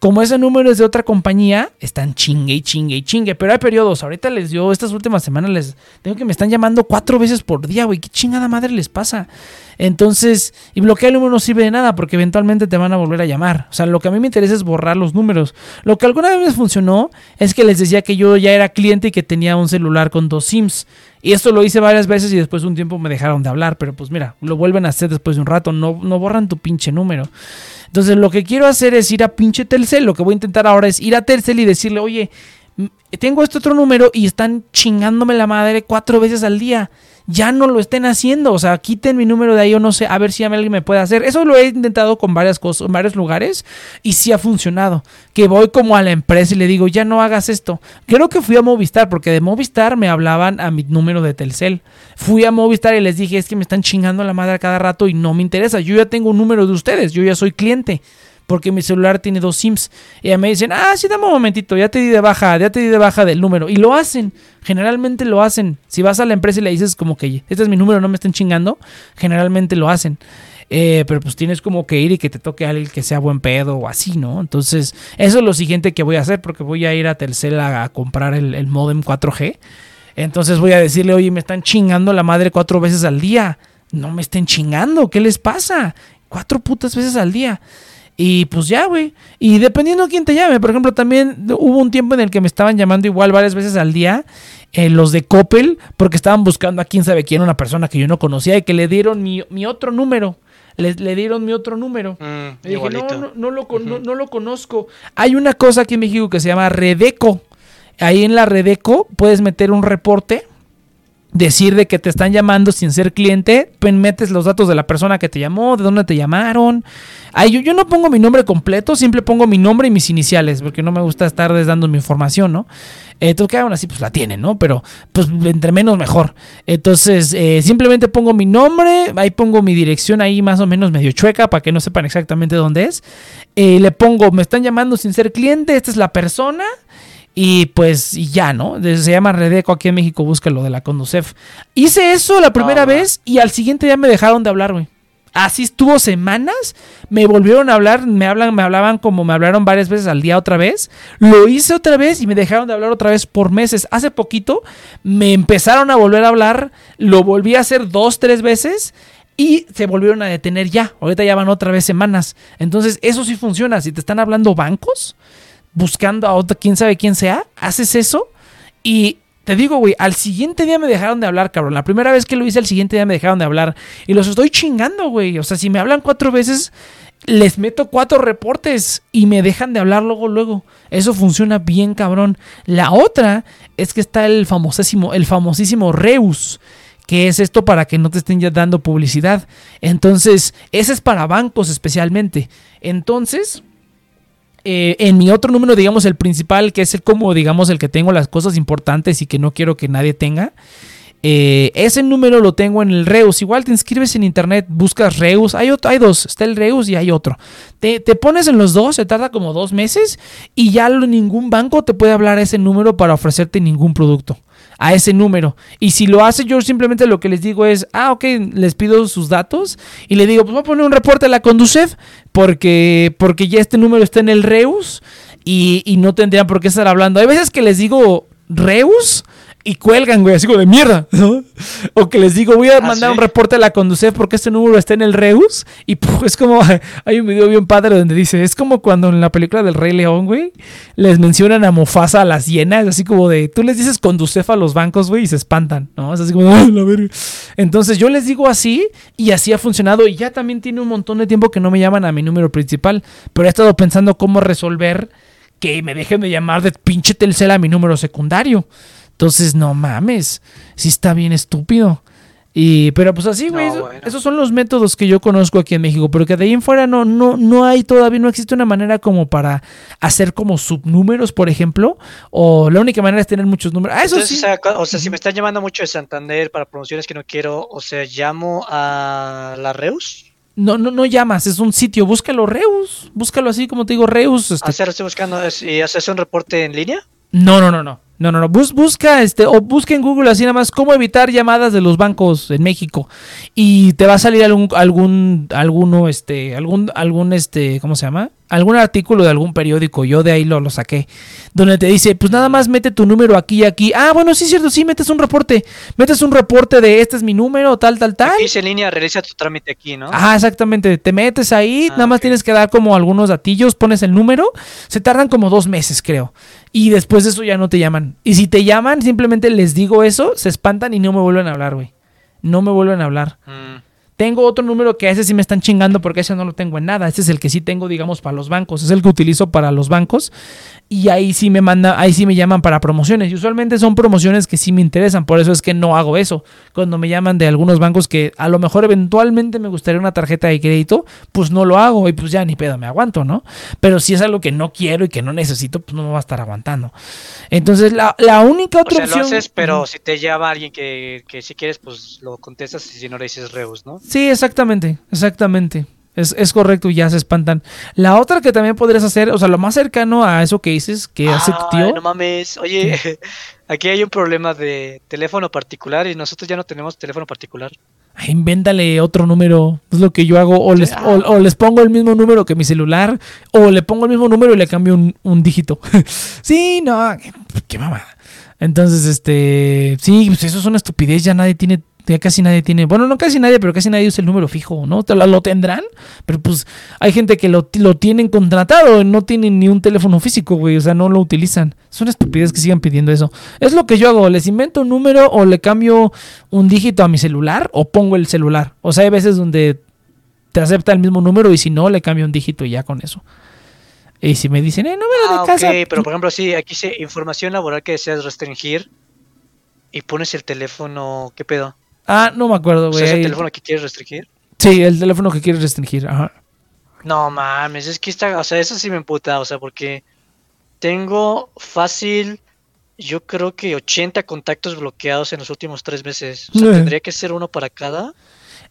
Como ese número es de otra compañía, están chingue y chingue y chingue. Pero hay periodos. Ahorita les dio, estas últimas semanas les tengo que me están llamando cuatro veces por día, güey. ¿Qué chingada madre les pasa? Entonces, y bloquear el número no sirve de nada porque eventualmente te van a volver a llamar. O sea, lo que a mí me interesa es borrar los números. Lo que alguna vez funcionó es que les decía que yo ya era cliente y que tenía un celular con dos SIMs. Y esto lo hice varias veces y después de un tiempo me dejaron de hablar. Pero pues mira, lo vuelven a hacer después de un rato. No, no borran tu pinche número. Entonces lo que quiero hacer es ir a pinche Telcel. Lo que voy a intentar ahora es ir a Telcel y decirle, oye, tengo este otro número y están chingándome la madre cuatro veces al día. Ya no lo estén haciendo. O sea, quiten mi número de ahí o no sé. A ver si alguien me puede hacer. Eso lo he intentado con varias cosas, en varios lugares. Y sí ha funcionado. Que voy como a la empresa y le digo, ya no hagas esto. Creo que fui a Movistar, porque de Movistar me hablaban a mi número de Telcel. Fui a Movistar y les dije, es que me están chingando la madre a cada rato y no me interesa. Yo ya tengo un número de ustedes. Yo ya soy cliente. Porque mi celular tiene dos SIMs. Y ya me dicen, ah, sí, dame un momentito, ya te di de baja, ya te di de baja del número. Y lo hacen, generalmente lo hacen. Si vas a la empresa y le dices como que este es mi número, no me estén chingando, generalmente lo hacen. Eh, pero pues tienes como que ir y que te toque a alguien que sea buen pedo o así, ¿no? Entonces, eso es lo siguiente que voy a hacer porque voy a ir a Telcel a, a comprar el, el módem cuatro G. Entonces voy a decirle, oye, me están chingando la madre cuatro veces al día. No me estén chingando, ¿qué les pasa? Cuatro putas veces al día. Y pues ya, güey. Y dependiendo de quién te llame. Por ejemplo, también hubo un tiempo en el que me estaban llamando igual varias veces al día. Eh, los de Coppel. Porque estaban buscando a quién sabe quién. Una persona que yo no conocía. Y que le dieron mi, mi otro número. Le, le dieron mi otro número. Mm, y dije, no, no, no, lo, uh-huh. no, no lo conozco. Hay una cosa aquí en México que se llama Redeco. Ahí en la Redeco puedes meter un reporte. Decir de que te están llamando sin ser cliente, pues metes los datos de la persona que te llamó, de dónde te llamaron. Ay, yo, yo no pongo mi nombre completo, siempre pongo mi nombre y mis iniciales, porque no me gusta estar dando mi información, ¿no? Entonces, que aún así, pues la tienen, ¿no? Pero, pues, entre menos, mejor. Entonces, eh, simplemente pongo mi nombre, ahí pongo mi dirección, ahí más o menos medio chueca, para que no sepan exactamente dónde es. Eh, le pongo, me están llamando sin ser cliente, esta es la persona... Y pues y ya, ¿no? Se llama Redeco aquí en México, búscalo de la CONDUSEF. Hice eso la primera oh. vez y al siguiente día me dejaron de hablar, güey. Así estuvo semanas, me volvieron a hablar, me hablan, me hablaban como me hablaron varias veces al día otra vez. Lo hice otra vez y me dejaron de hablar otra vez por meses. Hace poquito me empezaron a volver a hablar, lo volví a hacer dos, tres veces. Y se volvieron a detener ya, ahorita ya van otra vez semanas. Entonces eso sí funciona, si te están hablando bancos... buscando a otro, quién sabe quién sea, haces eso y te digo, güey, al siguiente día me dejaron de hablar, cabrón. La primera vez que lo hice, al siguiente día me dejaron de hablar y los estoy chingando, güey. O sea, si me hablan cuatro veces, les meto cuatro reportes y me dejan de hablar luego, luego. Eso funciona bien, cabrón. La otra es que está el famosísimo, el famosísimo Reus. ¿Qué es esto para que no te estén ya dando publicidad? Entonces, ese es para bancos especialmente. Entonces... Eh, en mi otro número, digamos, el principal, que es el como, digamos, el que tengo las cosas importantes y que no quiero que nadie tenga, Eh, ese número lo tengo en el Reus. Igual te inscribes en internet, buscas Reus. Hay otro, hay dos, está el Reus y hay otro. Te, te pones en los dos, se tarda como dos meses y ya lo, ningún banco te puede hablar a ese número para ofrecerte ningún producto. A ese número. Y si lo hace, yo simplemente lo que les digo es, ah, ok, les pido sus datos y le digo, pues voy a poner un reporte a la CONDUSEF porque, porque ya este número está en el Reus y, y no tendrían por qué estar hablando. Hay veces que les digo Reus y cuelgan, güey, así como de mierda, ¿no? O que les digo, voy a mandar ¿Ah, sí? un reporte a la CONDUSEF porque este número está en el Reus. Y puf, es como, hay un video bien padre donde dice, es como cuando en la película del Rey León, güey, les mencionan a Mufasa a las hienas, así como de, tú les dices CONDUSEF a los bancos, güey, y se espantan, ¿no? Es así como, ¡ay, la verga! Entonces yo les digo así y así ha funcionado. Y ya también tiene un montón de tiempo que no me llaman a mi número principal, pero he estado pensando cómo resolver que me dejen de llamar de pinche Telcel a mi número secundario. Entonces, no mames, sí está bien estúpido. Y, pero pues así, güey, no, bueno. Esos son los métodos que yo conozco aquí en México, pero que de ahí en fuera no, no, no hay todavía, no existe una manera como para hacer como subnúmeros, por ejemplo, o la única manera es tener muchos números. Ah, eso entonces, sí. O sea, o sea, si me están llamando mucho de Santander para promociones que no quiero, o sea, llamo a la Reus. No, no, no llamas, es un sitio, búscalo Reus, búscalo así como te digo Reus. Este. Hacer, estoy buscando, ¿y haces un reporte en línea? No, no, no, no. No, no, no, Bus, busca, este, o busca en Google así nada más cómo evitar llamadas de los bancos en México y te va a salir algún, algún, alguno, este, algún, algún, este, ¿cómo se llama? Algún artículo de algún periódico, yo de ahí lo, lo saqué, donde te dice, pues nada más mete tu número aquí y aquí. Ah, bueno, sí es cierto, sí, metes un reporte, metes un reporte de este es mi número, tal, tal, tal. Aquí en línea, realiza tu trámite aquí, ¿no? Ah, exactamente, te metes ahí, ah, nada más okay. Tienes que dar como algunos datillos, pones el número, se tardan como dos meses, creo. Y después de eso ya no te llaman. Y si te llaman, simplemente les digo eso, se espantan y no me vuelven a hablar, güey. No me vuelven a hablar. Mm. Tengo otro número que a ese sí me están chingando porque ese no lo tengo en nada. Este es el que sí tengo, digamos, para los bancos. Es el que utilizo para los bancos. Y ahí sí me manda, ahí sí me llaman para promociones. Y usualmente son promociones que sí me interesan. Por eso es que no hago eso. Cuando me llaman de algunos bancos que a lo mejor eventualmente me gustaría una tarjeta de crédito, pues no lo hago. Y pues ya ni pedo, me aguanto, ¿no? Pero si es algo que no quiero y que no necesito, pues no me va a estar aguantando. Entonces, la, la única otra o sea, opción... lo haces, pero si te llama alguien que, que si quieres, pues lo contestas y si no le dices Reus, ¿no? Sí, exactamente, exactamente. Es, es correcto y ya se espantan. La otra que también podrías hacer, o sea, lo más cercano a eso que dices, que ah, aceptió. No mames, oye, ¿qué? Aquí hay un problema de teléfono particular y nosotros ya no tenemos teléfono particular. Invéntale otro número, es lo que yo hago, o les, o, o les pongo el mismo número que mi celular, o le pongo el mismo número y le cambio un, un dígito. Sí, no, qué mamada. Entonces, este, sí, pues eso es una estupidez, ya nadie tiene... Ya casi nadie tiene, bueno, no casi nadie, pero casi nadie usa el número fijo, ¿no? Lo, lo tendrán, pero pues hay gente que lo, lo tienen contratado, no tienen ni un teléfono físico, güey, o sea, no lo utilizan. Es una estupidez que sigan pidiendo eso. Es lo que yo hago, les invento un número o le cambio un dígito a mi celular o pongo el celular. O sea, hay veces donde te acepta el mismo número y si no, le cambio un dígito y ya con eso. Y si me dicen, eh, número ah, de casa. Ok, pero por ejemplo, sí, aquí dice información laboral que deseas restringir y pones el teléfono, ¿qué pedo? Ah, no me acuerdo, güey. ¿Es el teléfono que quieres restringir? Sí, el teléfono que quieres restringir, ajá. No mames, es que está, o sea, eso sí me emputa, o sea, porque tengo fácil, yo creo que ochenta contactos bloqueados en los últimos tres meses. O sea, no. Tendría que ser uno para cada.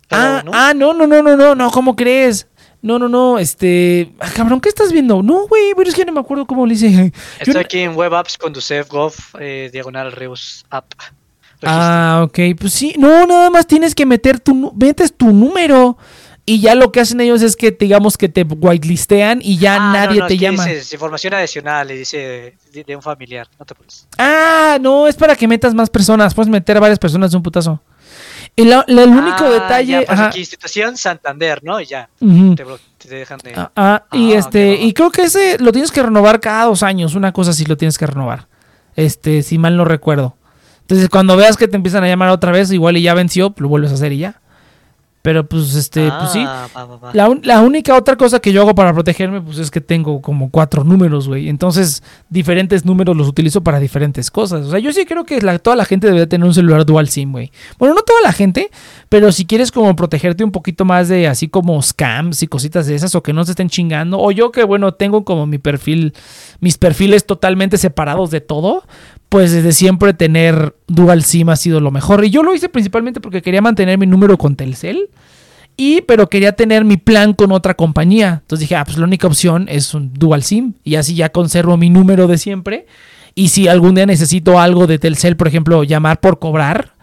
cada ah, uno. ah, no, no, no, no, no, no, ¿cómo crees? No, no, no, este... Ah, cabrón, ¿qué estás viendo? No, güey, pero es que no me acuerdo cómo le hice. Estoy yo... aquí en Web Apps, Condusef, Gov, eh, diagonal, Reus, App. Registro. Ah, ok, pues sí, no, nada más tienes que meter tu, metes tu número y ya lo que hacen ellos es que digamos que te whitelistean y ya ah, nadie no, no, te llama. Dices, información adicional, le dice de, de un familiar, no te pones. Ah, no, es para que metas más personas, puedes meter a varias personas de un putazo. El, la, el único ah, detalle... Ya, aquí, institución Santander, ¿no? Y ya, uh-huh. te, te dejan de... Ah, ah, y ah, este okay, y creo que ese lo tienes que renovar cada dos años, una cosa así lo tienes que renovar, este si mal no recuerdo. Entonces, cuando veas que te empiezan a llamar otra vez, igual y ya venció, lo vuelves a hacer y ya. Pero, pues, este, ah, pues sí. Pa, pa, pa. La, un, la única otra cosa que yo hago para protegerme, pues, es que tengo como cuatro números, güey. Entonces, diferentes números los utilizo para diferentes cosas. O sea, yo sí creo que la, toda la gente debería tener un celular dual SIM, güey. Bueno, no toda la gente, pero si quieres como protegerte un poquito más de así como scams y cositas de esas, o que no se estén chingando. O yo que, bueno, tengo como mi perfil, mis perfiles totalmente separados de todo. pues desde siempre tener Dual SIM ha sido lo mejor. Y yo lo hice principalmente porque quería mantener mi número con Telcel, y pero quería tener mi plan con otra compañía. Entonces dije, ah, pues la única opción es un Dual SIM, y así ya conservo mi número de siempre. Y si algún día necesito algo de Telcel, por ejemplo, llamar por cobrar,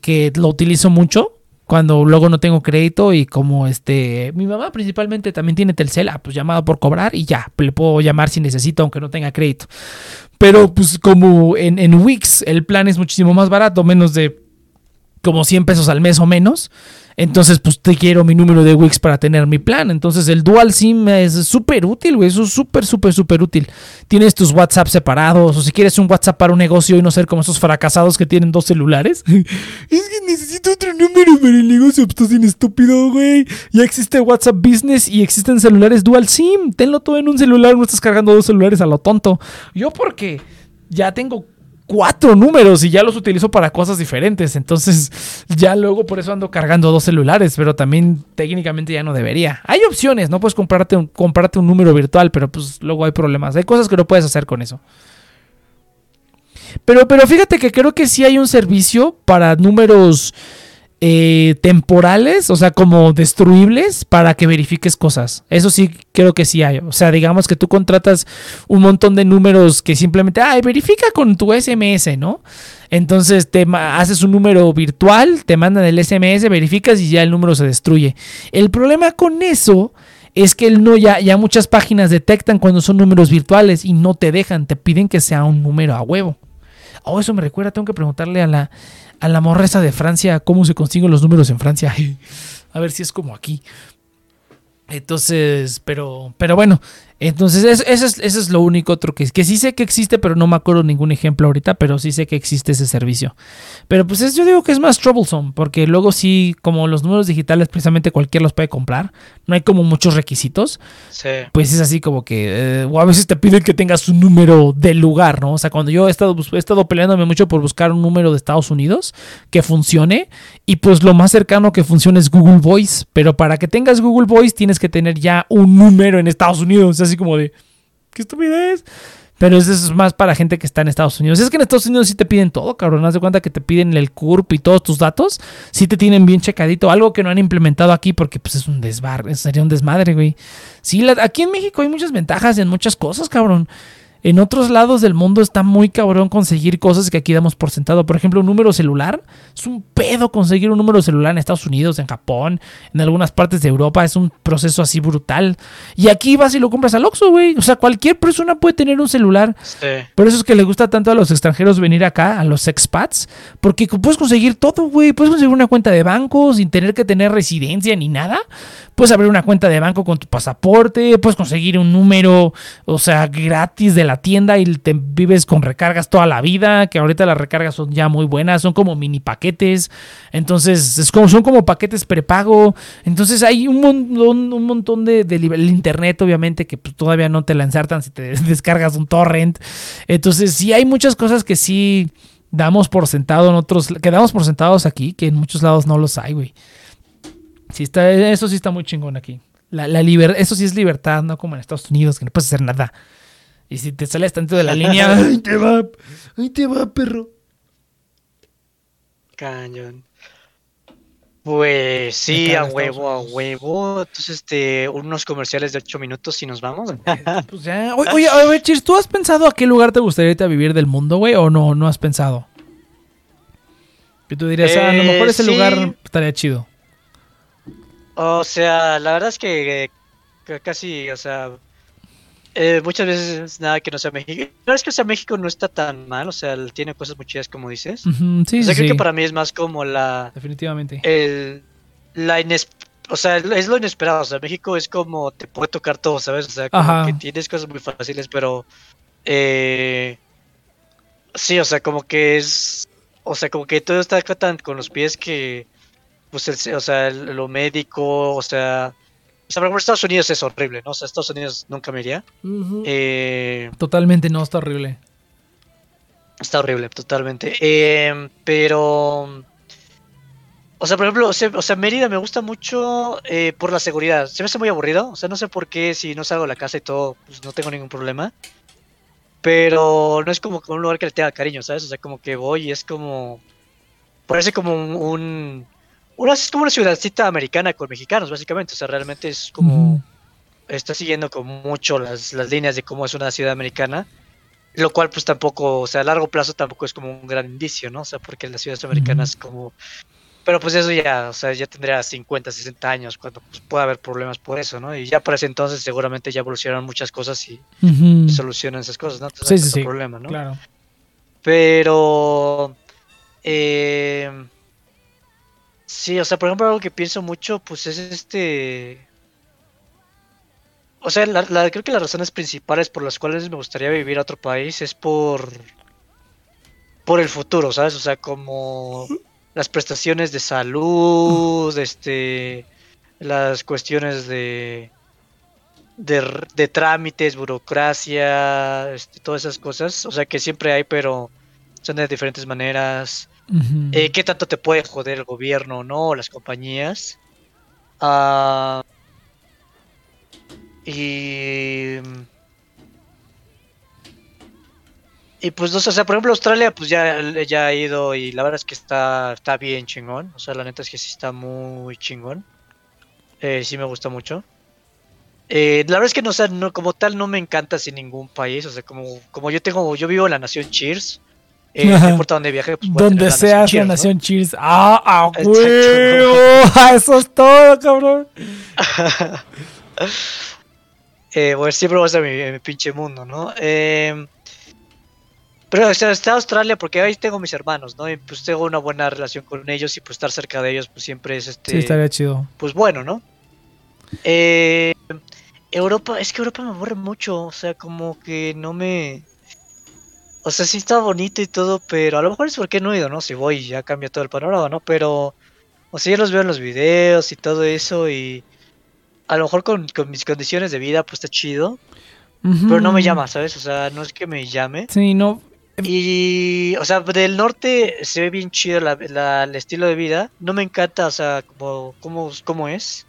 que lo utilizo mucho cuando luego no tengo crédito, y como este mi mamá principalmente también tiene Telcel, ah, pues llamada por cobrar y ya, le puedo llamar si necesito aunque no tenga crédito. Pero pues como en, en Wix el plan es muchísimo más barato, menos de como cien pesos al mes o menos. Entonces, pues te quiero mi número de Wix para tener mi plan. Entonces, el Dual SIM es súper útil, güey. Eso es súper, súper, súper útil. Tienes tus WhatsApp separados. O si quieres un WhatsApp para un negocio y no ser como esos fracasados que tienen dos celulares. Es que necesito otro número para el negocio. Pues estás bien estúpido, güey. Ya existe WhatsApp Business y existen celulares Dual SIM. Tenlo todo en un celular. No estás cargando dos celulares a lo tonto. Yo porque ya tengo cuatro números y ya los utilizo para cosas diferentes, entonces ya luego por eso ando cargando dos celulares, pero también técnicamente ya no debería. Hay opciones, no puedes comprarte un, comprarte un número virtual, pero pues luego hay problemas, hay cosas que no puedes hacer con eso. Pero, pero fíjate que creo que sí hay un servicio para números eh, temporales, o sea, como destruibles, para que verifiques cosas. Eso sí creo que sí hay. O sea, digamos que tú contratas un montón de números que simplemente, ay, verifica con tu S M S, ¿no? Entonces te ma- haces un número virtual, te mandan el S M S, verificas y ya el número se destruye. El problema con eso es que el no, ya, ya muchas páginas detectan cuando son números virtuales y no te dejan, te piden que sea un número a huevo. Oh, eso me recuerda, tengo que preguntarle a la, a la morreza de Francia cómo se consiguen los números en Francia. A ver si es como aquí. Entonces, pero pero bueno, entonces eso, eso, es, eso es lo único otro que, que sí sé que existe, pero no me acuerdo ningún ejemplo ahorita, pero sí sé que existe ese servicio. Pero pues es, yo digo que es más troublesome, porque luego sí, como los números digitales precisamente cualquiera los puede comprar, no hay como muchos requisitos, sí. Pues es así como que, eh, o a veces te piden que tengas un número del lugar, ¿no? O sea, cuando yo he estado, he estado peleándome mucho por buscar un número de Estados Unidos que funcione, y pues lo más cercano que funcione es Google Voice, pero para que tengas Google Voice tienes que tener ya un número en Estados Unidos. Así como de, ¿qué estupidez? Pero eso es más para gente que está en Estados Unidos. Es que en Estados Unidos sí te piden todo, cabrón. Haz de cuenta que te piden el C U R P y todos tus datos. Sí te tienen bien checadito. Algo que no han implementado aquí porque pues es un desbar, sería un desmadre, güey. Sí, la, aquí en México hay muchas ventajas en muchas cosas, cabrón. En otros lados del mundo está muy cabrón conseguir cosas que aquí damos por sentado. Por ejemplo, un número celular. Es un pedo conseguir un número celular en Estados Unidos, en Japón, en algunas partes de Europa. Es un proceso así brutal. Y aquí vas y lo compras al Oxxo, güey. O sea, cualquier persona puede tener un celular. Sí. Por eso es que le gusta tanto a los extranjeros venir acá, a los expats. Porque puedes conseguir todo, güey. Puedes conseguir una cuenta de banco sin tener que tener residencia ni nada. Puedes abrir una cuenta de banco con tu pasaporte. Puedes conseguir un número, o sea, gratis de la tienda y te vives con recargas toda la vida, que ahorita las recargas son ya muy buenas, son como mini paquetes, entonces es como, son como paquetes prepago, entonces hay un montón, un montón de, de el internet obviamente que pues, todavía no te la ensartan si te descargas un torrent, entonces sí hay muchas cosas que sí damos por sentado en otros, que damos por sentados aquí, que en muchos lados no los hay, güey. Sí está, eso sí está muy chingón aquí, la, la liber, eso sí es libertad, no como en Estados Unidos que no puedes hacer nada. Y si te sales tanto de la línea, ¡ay, te va! ¡Ay, te va, perro! Cañón. Pues sí, a huevo, a huevo. Entonces, este, unos comerciales de ocho minutos y nos vamos. Pues ya. Oye, oye, a ver, Cheers, ¿tú has pensado a qué lugar te gustaría irte a vivir del mundo, güey? ¿O no, no has pensado? Que tú dirías, eh, ah, a lo mejor ese sí. Lugar estaría chido. O sea, la verdad es que eh, casi, o sea... Eh, muchas veces nada que no sea México. La verdad es que o sea, México no está tan mal, o sea, tiene cosas muy chidas como dices. Uh-huh, sí, o sea, sí, creo sí. Que para mí es más como la... Definitivamente. El, la ines, o sea, es lo inesperado, o sea, México es como te puede tocar todo, ¿sabes? O sea, como ajá, que tienes cosas muy fáciles, pero... Eh, sí, o sea, como que es... O sea, como que todo está tan con los pies que... Pues, el, o sea, el, lo médico, o sea... O sea, por ejemplo, Estados Unidos es horrible, ¿no? O sea, Estados Unidos nunca me iría. Uh-huh. Eh, totalmente no, está horrible. Está horrible, totalmente. Eh, pero... O sea, por ejemplo, o sea, o sea Mérida me gusta mucho eh, por la seguridad. Se me hace muy aburrido. O sea, no sé por qué si no salgo de la casa y todo, pues no tengo ningún problema. pero no es como un lugar que le tenga cariño, ¿sabes? O sea, como que voy y es como... Parece como un... un una, es como una ciudadcita americana con mexicanos, básicamente. O sea, realmente es como... Está siguiendo con mucho las, las líneas de cómo es una ciudad americana, lo cual pues tampoco, o sea, a largo plazo tampoco es como un gran indicio, ¿no? O sea, porque las ciudades americanas como... Pero pues eso ya, o sea, ya tendría cincuenta, sesenta años cuando pues, pueda haber problemas por eso, ¿no? Y ya para ese entonces seguramente ya evolucionan muchas cosas y uh-huh. solucionan esas cosas, ¿no? Entonces sí, no hay sí, sí. problema, ¿no? Claro. Pero... Eh, sí, o sea, por ejemplo, algo que pienso mucho pues es este... O sea, la, la, creo que las razones principales por las cuales me gustaría vivir a otro país es por... Por el futuro, ¿sabes? O sea, como... Las prestaciones de salud, este, las cuestiones de, de, de trámites, burocracia, este, todas esas cosas. O sea, que siempre hay, pero son de diferentes maneras. Uh-huh. Eh, ¿Qué tanto te puede joder el gobierno, no? Las compañías. Uh, y... Y pues no sé, o sea, por ejemplo Australia pues ya, ya he ido y la verdad es que está, está bien chingón, o sea, la neta es que sí está muy chingón, eh, sí me gusta mucho. Eh, la verdad es que no, o sea, no, como tal no me encanta sin ningún país, o sea, como, como yo tengo, yo vivo en la nación Cheers, eh, no importa dónde viaje, pues puedo donde seas la nación Cheers, ¿no? ¡Ah, ah, güey! ¡Eso es todo, cabrón! eh, bueno, siempre vas a mi, mi pinche mundo, ¿no? Eh... Pero o sea, está Australia porque ahí tengo mis hermanos, ¿no? Y pues tengo una buena relación con ellos y pues estar cerca de ellos pues siempre es este... Sí, estaría chido. Pues bueno, ¿no? Eh, Europa, es que Europa me aburre mucho, o sea, como que no me... O sea, sí está bonito y todo, pero a lo mejor es porque no he ido, ¿no? Si voy ya cambia todo el panorama, ¿no? Pero, o sea, yo los veo en los videos y todo eso y... A lo mejor con, con mis condiciones de vida pues está chido, uh-huh. pero no me llama, ¿sabes? O sea, no es que me llame. Sí, no... Y, o sea, del norte se ve bien chido la, la, el estilo de vida. No me encanta, o sea, como, como, como es.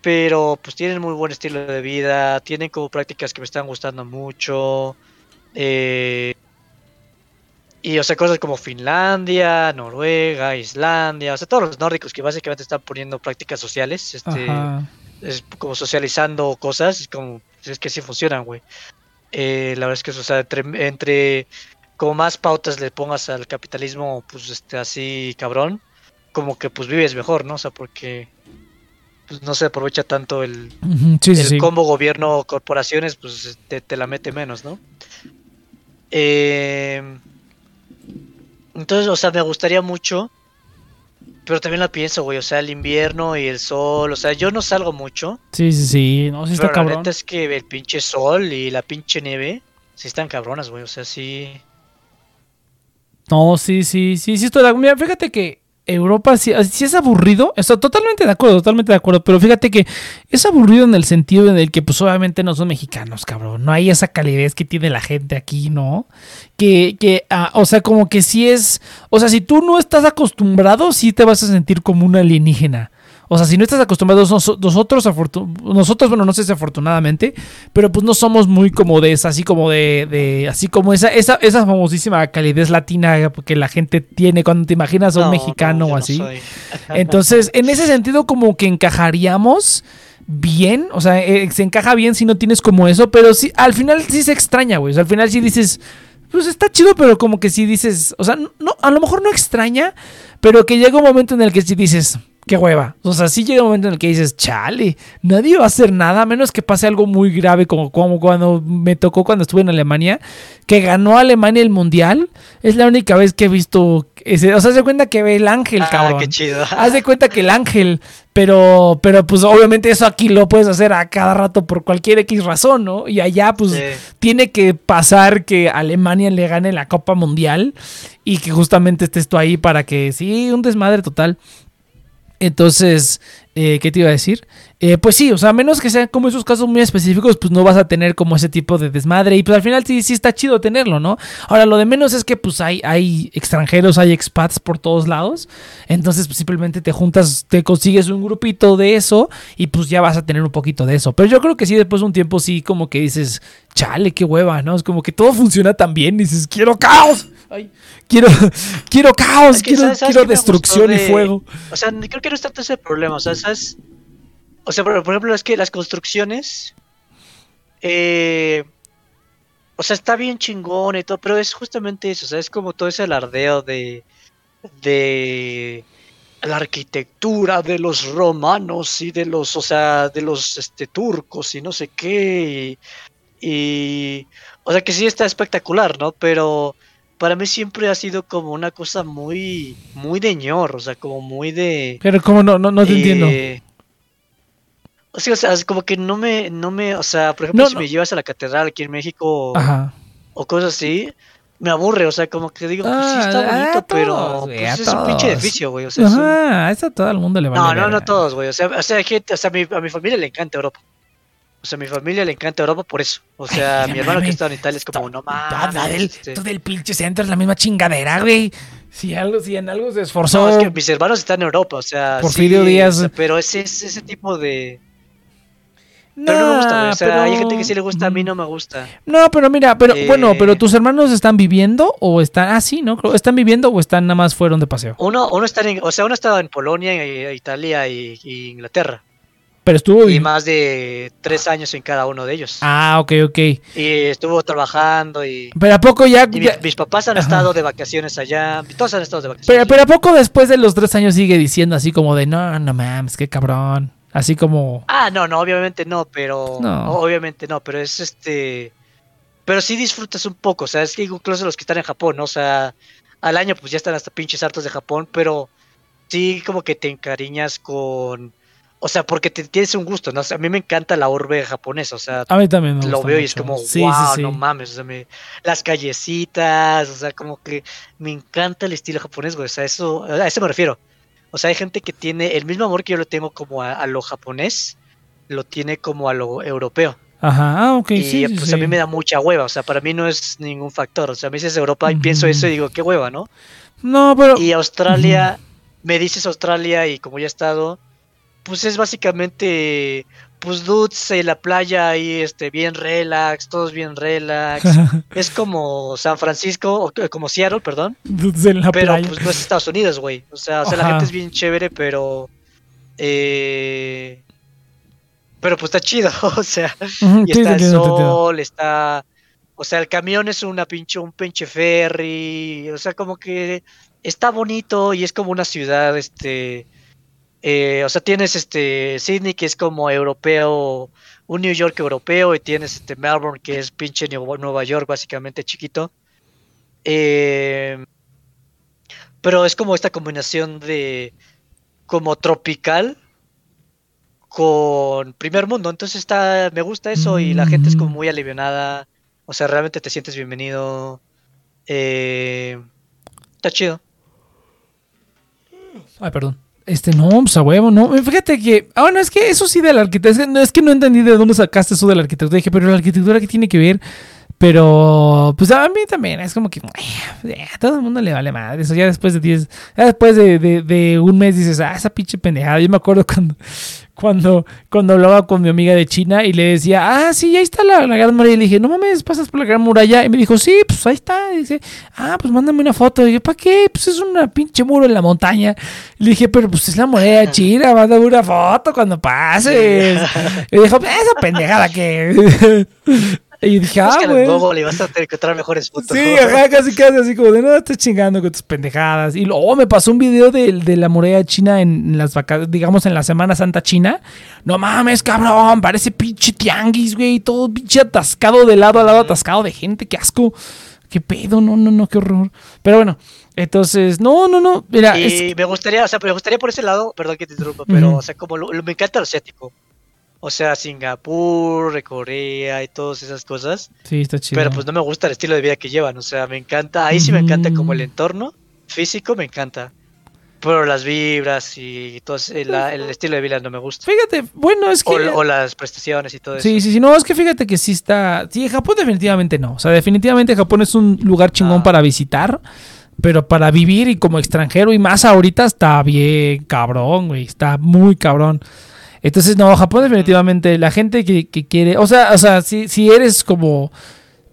Pero, pues, tienen muy buen estilo de vida. Tienen como prácticas que me están gustando mucho. Eh, y, o sea, cosas como Finlandia, Noruega, Islandia. O sea, todos los nórdicos que básicamente están poniendo prácticas sociales. Este, es como socializando cosas. Es como, es que sí funcionan, güey. Eh, la verdad es que o sea, entre, entre como más pautas le pongas al capitalismo pues este así cabrón, como que pues vives mejor, ¿no? O sea, porque pues, no se aprovecha tanto el, sí, el sí. combo gobierno corporaciones, pues te, te la mete menos, ¿no? Eh, entonces, o sea, me gustaría mucho, pero también la pienso, güey, o sea, el invierno y el sol, o sea, yo no salgo mucho. Sí, sí, sí, no, sí está pero cabrón. La neta es que el pinche sol y la pinche nieve, sí están cabronas, güey, o sea, sí. No, sí, sí, sí, sí, estoy de acuerdo. Mira, fíjate que Europa sí, sí es aburrido, estoy totalmente de acuerdo, totalmente de acuerdo, pero fíjate que es aburrido en el sentido en el que, pues, obviamente no son mexicanos, cabrón, no hay esa calidez que tiene la gente aquí, ¿no? Que, que ah, o sea, como que sí es, o sea, si tú no estás acostumbrado, sí te vas a sentir como un alienígena. O sea, si no estás acostumbrado, nosotros, afortun- nosotros, bueno, no sé si afortunadamente, pero pues no somos muy como de esa, así como de, de así como esa, esa, esa famosísima calidez latina que la gente tiene cuando te imaginas a un no, mexicano no, o así. No Entonces, en ese sentido, como que encajaríamos bien, o sea, eh, se encaja bien si no tienes como eso, pero sí, al final sí se extraña, güey. O sea, al final sí dices, pues está chido, pero como que sí dices, o sea, no, a lo mejor no extraña, pero que llega un momento en el que sí dices... Qué hueva. O sea, sí llega un momento en el que dices, chale, nadie va a hacer nada, a menos que pase algo muy grave, como, como cuando me tocó cuando estuve en Alemania, que ganó Alemania el mundial. Es la única vez que he visto ese, o sea, haz de cuenta que ve el ángel, ah, cabrón. Qué chido. Haz de cuenta que el ángel, pero, pero pues obviamente eso aquí lo puedes hacer a cada rato por cualquier X razón, ¿no? Y allá, pues, sí. tiene que pasar que Alemania le gane la Copa Mundial y que justamente estés tú ahí para que sí, un desmadre total. Entonces, eh, ¿qué te iba a decir? Eh, pues sí, o sea, a menos que sean como esos casos muy específicos, pues no vas a tener como ese tipo de desmadre. Y pues al final sí, sí está chido tenerlo, ¿no? Ahora, lo de menos es que pues hay, hay extranjeros, hay expats por todos lados. Entonces pues, simplemente te juntas, te consigues un grupito de eso y pues ya vas a tener un poquito de eso. Pero yo creo que sí, después de un tiempo sí como que dices, chale, qué hueva, ¿no? Es como que todo funciona tan bien y dices, ¡quiero caos! Ay, quiero, quiero caos, es que, quiero, ¿sabes, quiero ¿sabes destrucción de... y fuego? O sea, creo que no es tanto ese problema, o sea, ¿sabes? O sea, por, por ejemplo, es que las construcciones, eh, o sea, está bien chingón y todo, pero es justamente eso, o sea, es como todo ese alardeo de, de la arquitectura de los romanos y de los, o sea, de los este, turcos y no sé qué, y, y, o sea, que sí está espectacular, ¿no? Pero para mí siempre ha sido como una cosa muy, muy de ñor, o sea, como muy de... Pero como no, no, no te eh, entiendo. O sea, o sea, como que no me, no me, o sea, por ejemplo, no, si no. me llevas a la catedral aquí en México Ajá. o cosas así, me aburre, o sea, como que digo, ah, pues sí está bonito, todos, pero wey, pues es un pinche edificio, güey, o sea. Ajá, eso a todo el mundo le vale. No, no, no todos, güey, o sea, o sea, gente, o sea, a mi, a mi familia le encanta Europa. O sea, a mi familia le encanta Europa por eso. O sea, Ay, mi hermano mami, que está en Italia es como, no mames. Todo del, este. todo del pinche centro es la misma chingadera, güey. Si, algo, si en algo se esforzó. No, es que mis hermanos están en Europa, o sea. Porfirio sí, Díaz. O sea, pero ese, ese tipo de... No, pero no me gusta, güey. O sea, pero... hay gente que sí le gusta, a mí no me gusta. No, pero mira, pero eh... bueno, pero ¿tus hermanos están viviendo o están así, ah, no? ¿Están viviendo o están nada más fueron de paseo? Uno, uno está en, o sea, uno está en Polonia, en, en Italia y, y Inglaterra. Pero estuvo... Y más de tres años en cada uno de ellos. Ah, ok, ok. Y estuvo trabajando y... Pero a poco ya... Y mi, ya... mis papás han Ajá. estado de vacaciones allá. Todos han estado de vacaciones. Pero, pero a poco después de los tres años sigue diciendo así como de... No, no mames, qué cabrón. Así como... Ah, no, no, obviamente no, pero... No. Obviamente no, pero es este... Pero sí disfrutas un poco. O sea, es que incluso los que están en Japón, ¿no? O sea, al año pues ya están hasta pinches hartos de Japón. Pero sí como que te encariñas con... O sea, porque te tienes un gusto, ¿no? O sea, a mí me encanta la urbe japonesa, o sea... A mí también me gusta. Lo veo mucho. Y es como, sí, wow, sí, sí. no mames, o sea, me... las callecitas, o sea, como que... Me encanta el estilo japonés, güey, o sea, eso... A eso me refiero. O sea, hay gente que tiene el mismo amor que yo lo tengo como a, a lo japonés, lo tiene como a lo europeo. Ajá, ok, y, sí, pues sí. a mí me da mucha hueva, o sea, para mí no es ningún factor. O sea, a mí si es Europa y pienso eso y digo, qué hueva, ¿no? No, pero... Y Australia, me dices Australia y como ya he estado... Pues es básicamente, pues dudes en la playa ahí, este, bien relax, todos bien relax. Es como San Francisco, o como Seattle, perdón. Dudes en la pero, playa. Pero pues no es Estados Unidos, güey. O sea, o sea, la gente es bien chévere, pero, eh, pero pues está chido, o sea, y está el sol, está, o sea, el camión es una pinche, un pinche ferry, o sea, como que está bonito y es como una ciudad, este. Eh, o sea, tienes este Sydney, que es como europeo, un New York europeo, y tienes este Melbourne, que es pinche Nueva York, básicamente chiquito. Eh, pero es como esta combinación de como tropical con primer mundo. Entonces está, me gusta eso y la gente es como muy alivianada. O sea, realmente te sientes bienvenido. Eh, está chido. Ay, perdón. Este, no, pues a huevo, no. Fíjate que... Ah, bueno, es que eso sí de la arquitectura... No, es que no entendí de dónde sacaste eso de la arquitectura. Dije, pero la arquitectura, ¿qué tiene que ver? Pero... Pues a mí también. Es como que... Eh, a todo el mundo le vale madre. Eso ya después de diez... Ya después de, de, de un mes dices... Ah, esa pinche pendejada. Yo me acuerdo cuando... Cuando, cuando hablaba con mi amiga de China y le decía, ah, sí, ahí está la, la Gran Muralla. Y le dije, no mames, pasas por la Gran Muralla. Y me dijo, sí, pues ahí está. Y dice, ah, pues mándame una foto. Y yo, ¿para qué? Pues es una pinche muro en la montaña. Y le dije, pero pues es la muralla china, mándame una foto cuando pases. Y dijo, esa pendejada que... Y dije, ah, güey. Le vas a tener que encontrar mejores fotos. Sí, ajá, casi casi así como de, no, estás chingando con tus pendejadas. Y luego oh, me pasó un video de, de la muralla china en las vacaciones, digamos en la Semana Santa china. No mames, cabrón, parece pinche tianguis, güey. Todo pinche atascado de lado a lado, atascado de gente, qué asco. Qué pedo, no, no, no, qué horror. Pero bueno, entonces, no, no, no. Mira, y es... me gustaría, o sea, me gustaría por ese lado, perdón que te interrumpa, mm-hmm. pero, o sea, como lo, lo, me encanta lo asiático. O sea, Singapur, Corea y todas esas cosas. Sí, está chido. Pero pues no me gusta el estilo de vida que llevan. O sea, me encanta. Ahí sí me encanta como el entorno físico, me encanta. Pero las vibras y todo el, el estilo de vibras no me gusta. Fíjate, bueno, es que... O, o las prestaciones y todo eso. Sí, sí, sí, no, es que fíjate que sí está... Sí, Japón definitivamente no. O sea, definitivamente Japón es un lugar chingón ah. para visitar, pero para vivir y como extranjero y más ahorita está bien cabrón, güey. Está muy cabrón. Entonces, no, Japón definitivamente, la gente que, que quiere... O sea, o sea si, si eres como...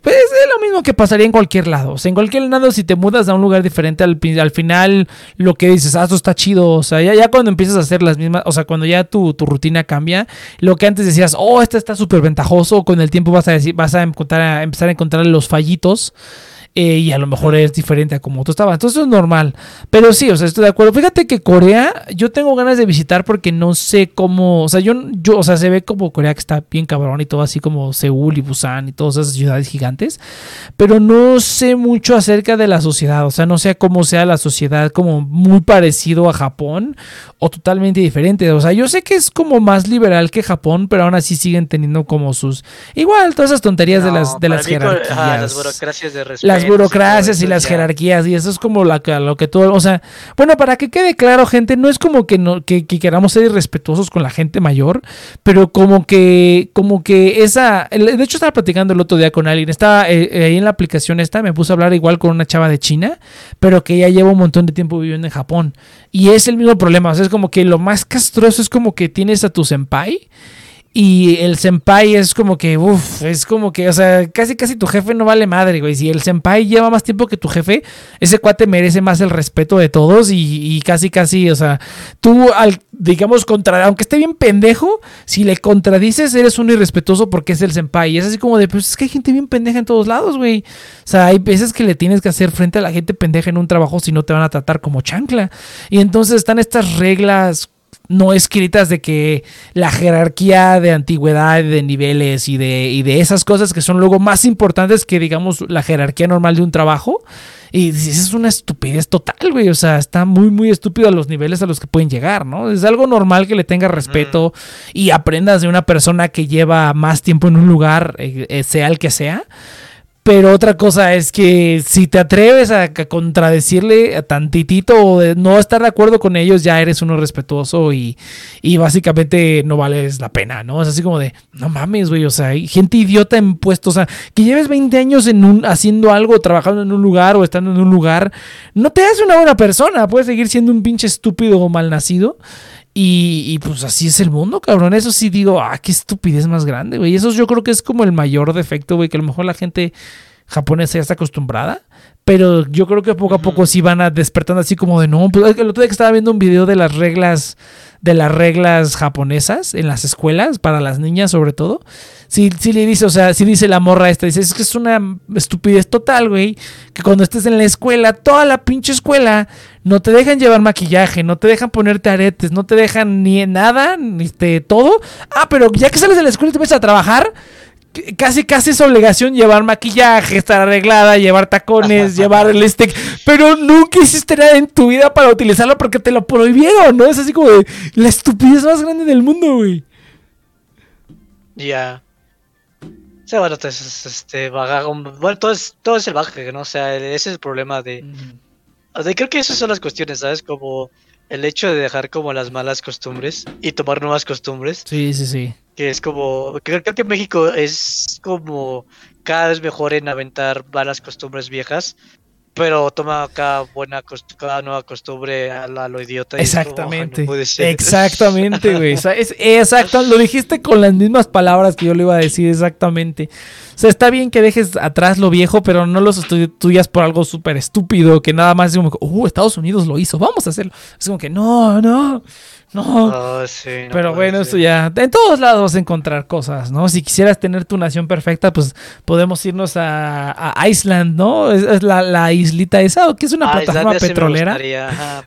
Pues es lo mismo que pasaría en cualquier lado. O sea, en cualquier lado, si te mudas a un lugar diferente, al, al final lo que dices, ah, esto está chido. O sea, ya, ya cuando empiezas a hacer las mismas, o sea, cuando ya tu, tu rutina cambia, lo que antes decías, oh, este está súper ventajoso, con el tiempo vas a decir, vas a encontrar, a empezar a encontrar los fallitos. Eh, y a lo mejor es diferente a como tú estabas. Entonces eso es normal. Pero sí, o sea, estoy de acuerdo. Fíjate que Corea, yo tengo ganas de visitar porque no sé cómo. O sea, yo, yo, o sea, se ve como Corea que está bien cabrón y todo así como Seúl y Busan y todas esas ciudades gigantes. Pero no sé mucho acerca de la sociedad. O sea, no sé cómo sea la sociedad, como muy parecido a Japón o totalmente diferente. O sea, yo sé que es como más liberal que Japón, pero aún así siguen teniendo como sus. Igual, todas esas tonterías no, de las, de las jerarquías. Por, ah, las burocracias de respeto. Las burocracias y las jerarquías, y eso es como la, lo que todo, o sea, bueno, para que quede claro, gente, no es como que, no, que, que queramos ser irrespetuosos con la gente mayor, pero como que, como que esa, de hecho estaba platicando el otro día con alguien, estaba eh, ahí en la aplicación esta, me puse a hablar igual con una chava de China, pero que ya lleva un montón de tiempo viviendo en Japón, y es el mismo problema, o sea, es como que lo más castroso es como que tienes a tu senpai, y el senpai es como que, uff, es como que, o sea, casi casi tu jefe no vale madre, güey. Si el senpai lleva más tiempo que tu jefe, ese cuate merece más el respeto de todos y, y casi casi, o sea, tú, al, digamos, contra, aunque esté bien pendejo, si le contradices eres un irrespetuoso porque es el senpai. Y es así como de, pues es que hay gente bien pendeja en todos lados, güey. O sea, hay veces que le tienes que hacer frente a la gente pendeja en un trabajo si no te van a tratar como chancla. Y entonces están estas reglas no escritas de que la jerarquía de antigüedad, de niveles y de, y de esas cosas que son luego más importantes que, digamos, la jerarquía normal de un trabajo. Y es una estupidez total, güey. O sea, está muy, muy estúpido a los niveles a los que pueden llegar, ¿no? Es algo normal que le tengas respeto mm. y aprendas de una persona que lleva más tiempo en un lugar, eh, eh, sea el que sea. Pero otra cosa es que si te atreves a contradecirle a tantitito o de no estar de acuerdo con ellos, ya eres uno respetuoso y, y básicamente no vales la pena, ¿no? Es así como de, no mames, güey, o sea, hay gente idiota en puestos, o sea, que lleves veinte años en un, haciendo algo, trabajando en un lugar o estando en un lugar, no te hace una buena persona, puedes seguir siendo un pinche estúpido o malnacido. Y, y pues así es el mundo, cabrón. Eso sí digo, ah, qué estupidez más grande, güey. Eso yo creo que es como el mayor defecto, güey, que a lo mejor la gente japonesa ya está acostumbrada. Pero yo creo que poco a poco sí van a despertando así como de no. Pues, el otro día que estaba viendo un video de las reglas, de las reglas japonesas en las escuelas, para las niñas sobre todo. Sí, sí le dice, o sea, sí dice la morra esta, dice, es que es una estupidez total, güey, que cuando estés en la escuela, toda la pinche escuela, no te dejan llevar maquillaje, no te dejan ponerte aretes, no te dejan ni nada, ni este, todo. Ah, pero ya que sales de la escuela y te empiezas a trabajar, casi casi es obligación llevar maquillaje, estar arreglada, llevar tacones, llevar el stick, pero nunca hiciste nada en tu vida para utilizarlo porque te lo prohibieron, ¿no? Es así como de la estupidez más grande del mundo, güey. Ya. Yeah. O sea, bueno, entonces, este, vaga, bueno, todo es, todo es el baje, ¿no? O sea, ese es el problema de... O sea, creo que esas son las cuestiones, ¿sabes? Como el hecho de dejar como las malas costumbres y tomar nuevas costumbres. Sí, sí, sí. Que es como, creo, creo que México es como cada vez mejor en aventar malas costumbres viejas, pero toma cada buena cost- cada nueva costumbre a, la, a lo idiota. Exactamente, y como, no puede ser. Exactamente, güey. O sea, es, exacto, lo dijiste con las mismas palabras que yo le iba a decir, exactamente. O sea, está bien que dejes atrás lo viejo, pero no lo sustituyas por algo súper estúpido, que nada más es como, uh, Estados Unidos lo hizo, vamos a hacerlo. Es como que, no, no. No, oh, sí, no, pero bueno, ser. Esto ya, en todos lados vas a encontrar cosas, ¿no? Si quisieras tener tu nación perfecta, pues podemos irnos a, a Iceland, ¿no? Es, es la, la islita esa, que es una ah, plataforma petrolera, sí,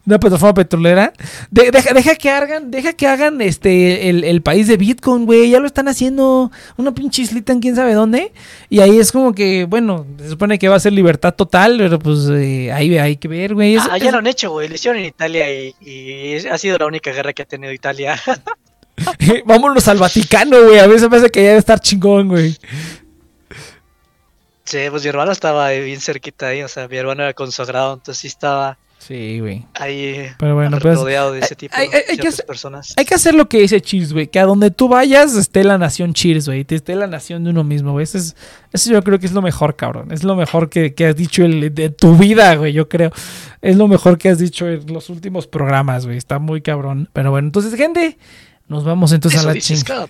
una plataforma petrolera. De, deja, deja que hagan, deja que hagan este el, el país de Bitcoin, güey, ya lo están haciendo, una pinche islita en quién sabe dónde, y ahí es como que, bueno, se supone que va a ser libertad total, pero pues eh, ahí hay que ver, güey. Ah, es, ya es... lo han hecho, güey, lo hicieron en Italia y, y ha sido la única guerra que ha tenido Italia. Vámonos al Vaticano, güey. A mí se me hace que ya debe estar chingón, güey. Sí, pues mi hermano estaba bien cerquita ahí. O sea, mi hermano era consagrado, entonces sí estaba Sí, güey. Ahí, pero bueno, pues, rodeado de ese tipo hay, hay, hay que hacer, personas. Hay que hacer lo que dice Cheers, güey. Que a donde tú vayas esté la nación Cheers, güey. Esté la nación de uno mismo, güey. Eso, es, eso yo creo que es lo mejor, cabrón. Es lo mejor que, que has dicho el, de tu vida, güey. Yo creo. Es lo mejor que has dicho en los últimos programas, güey. Está muy cabrón. Pero bueno, entonces, gente... Nos vamos entonces eso a la chingada.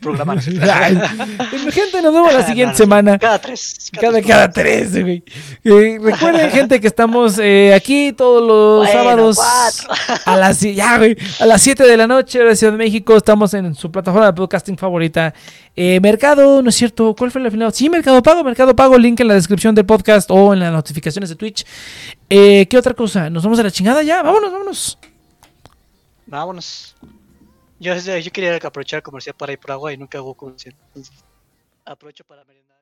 Gente, nos vemos la siguiente semana. Cada tres. Cada, cada tres, güey. Eh, recuerden, gente, que estamos eh, aquí todos los bueno, sábados cuatro. a las ya, güey, a las siete de la noche, en la Ciudad de México. Estamos en su plataforma de podcasting favorita. Eh, Mercado, ¿no es cierto? ¿Cuál fue la final? Sí, Mercado Pago, Mercado Pago. Link en la descripción del podcast o en las notificaciones de Twitch. Eh, ¿Qué otra cosa? ¿Nos vamos a la chingada ya? Vámonos, vámonos. Vámonos. Yo, yo quería aprovechar el comercial para ir por agua y nunca hago comercial. Entonces, aprovecho para merendar.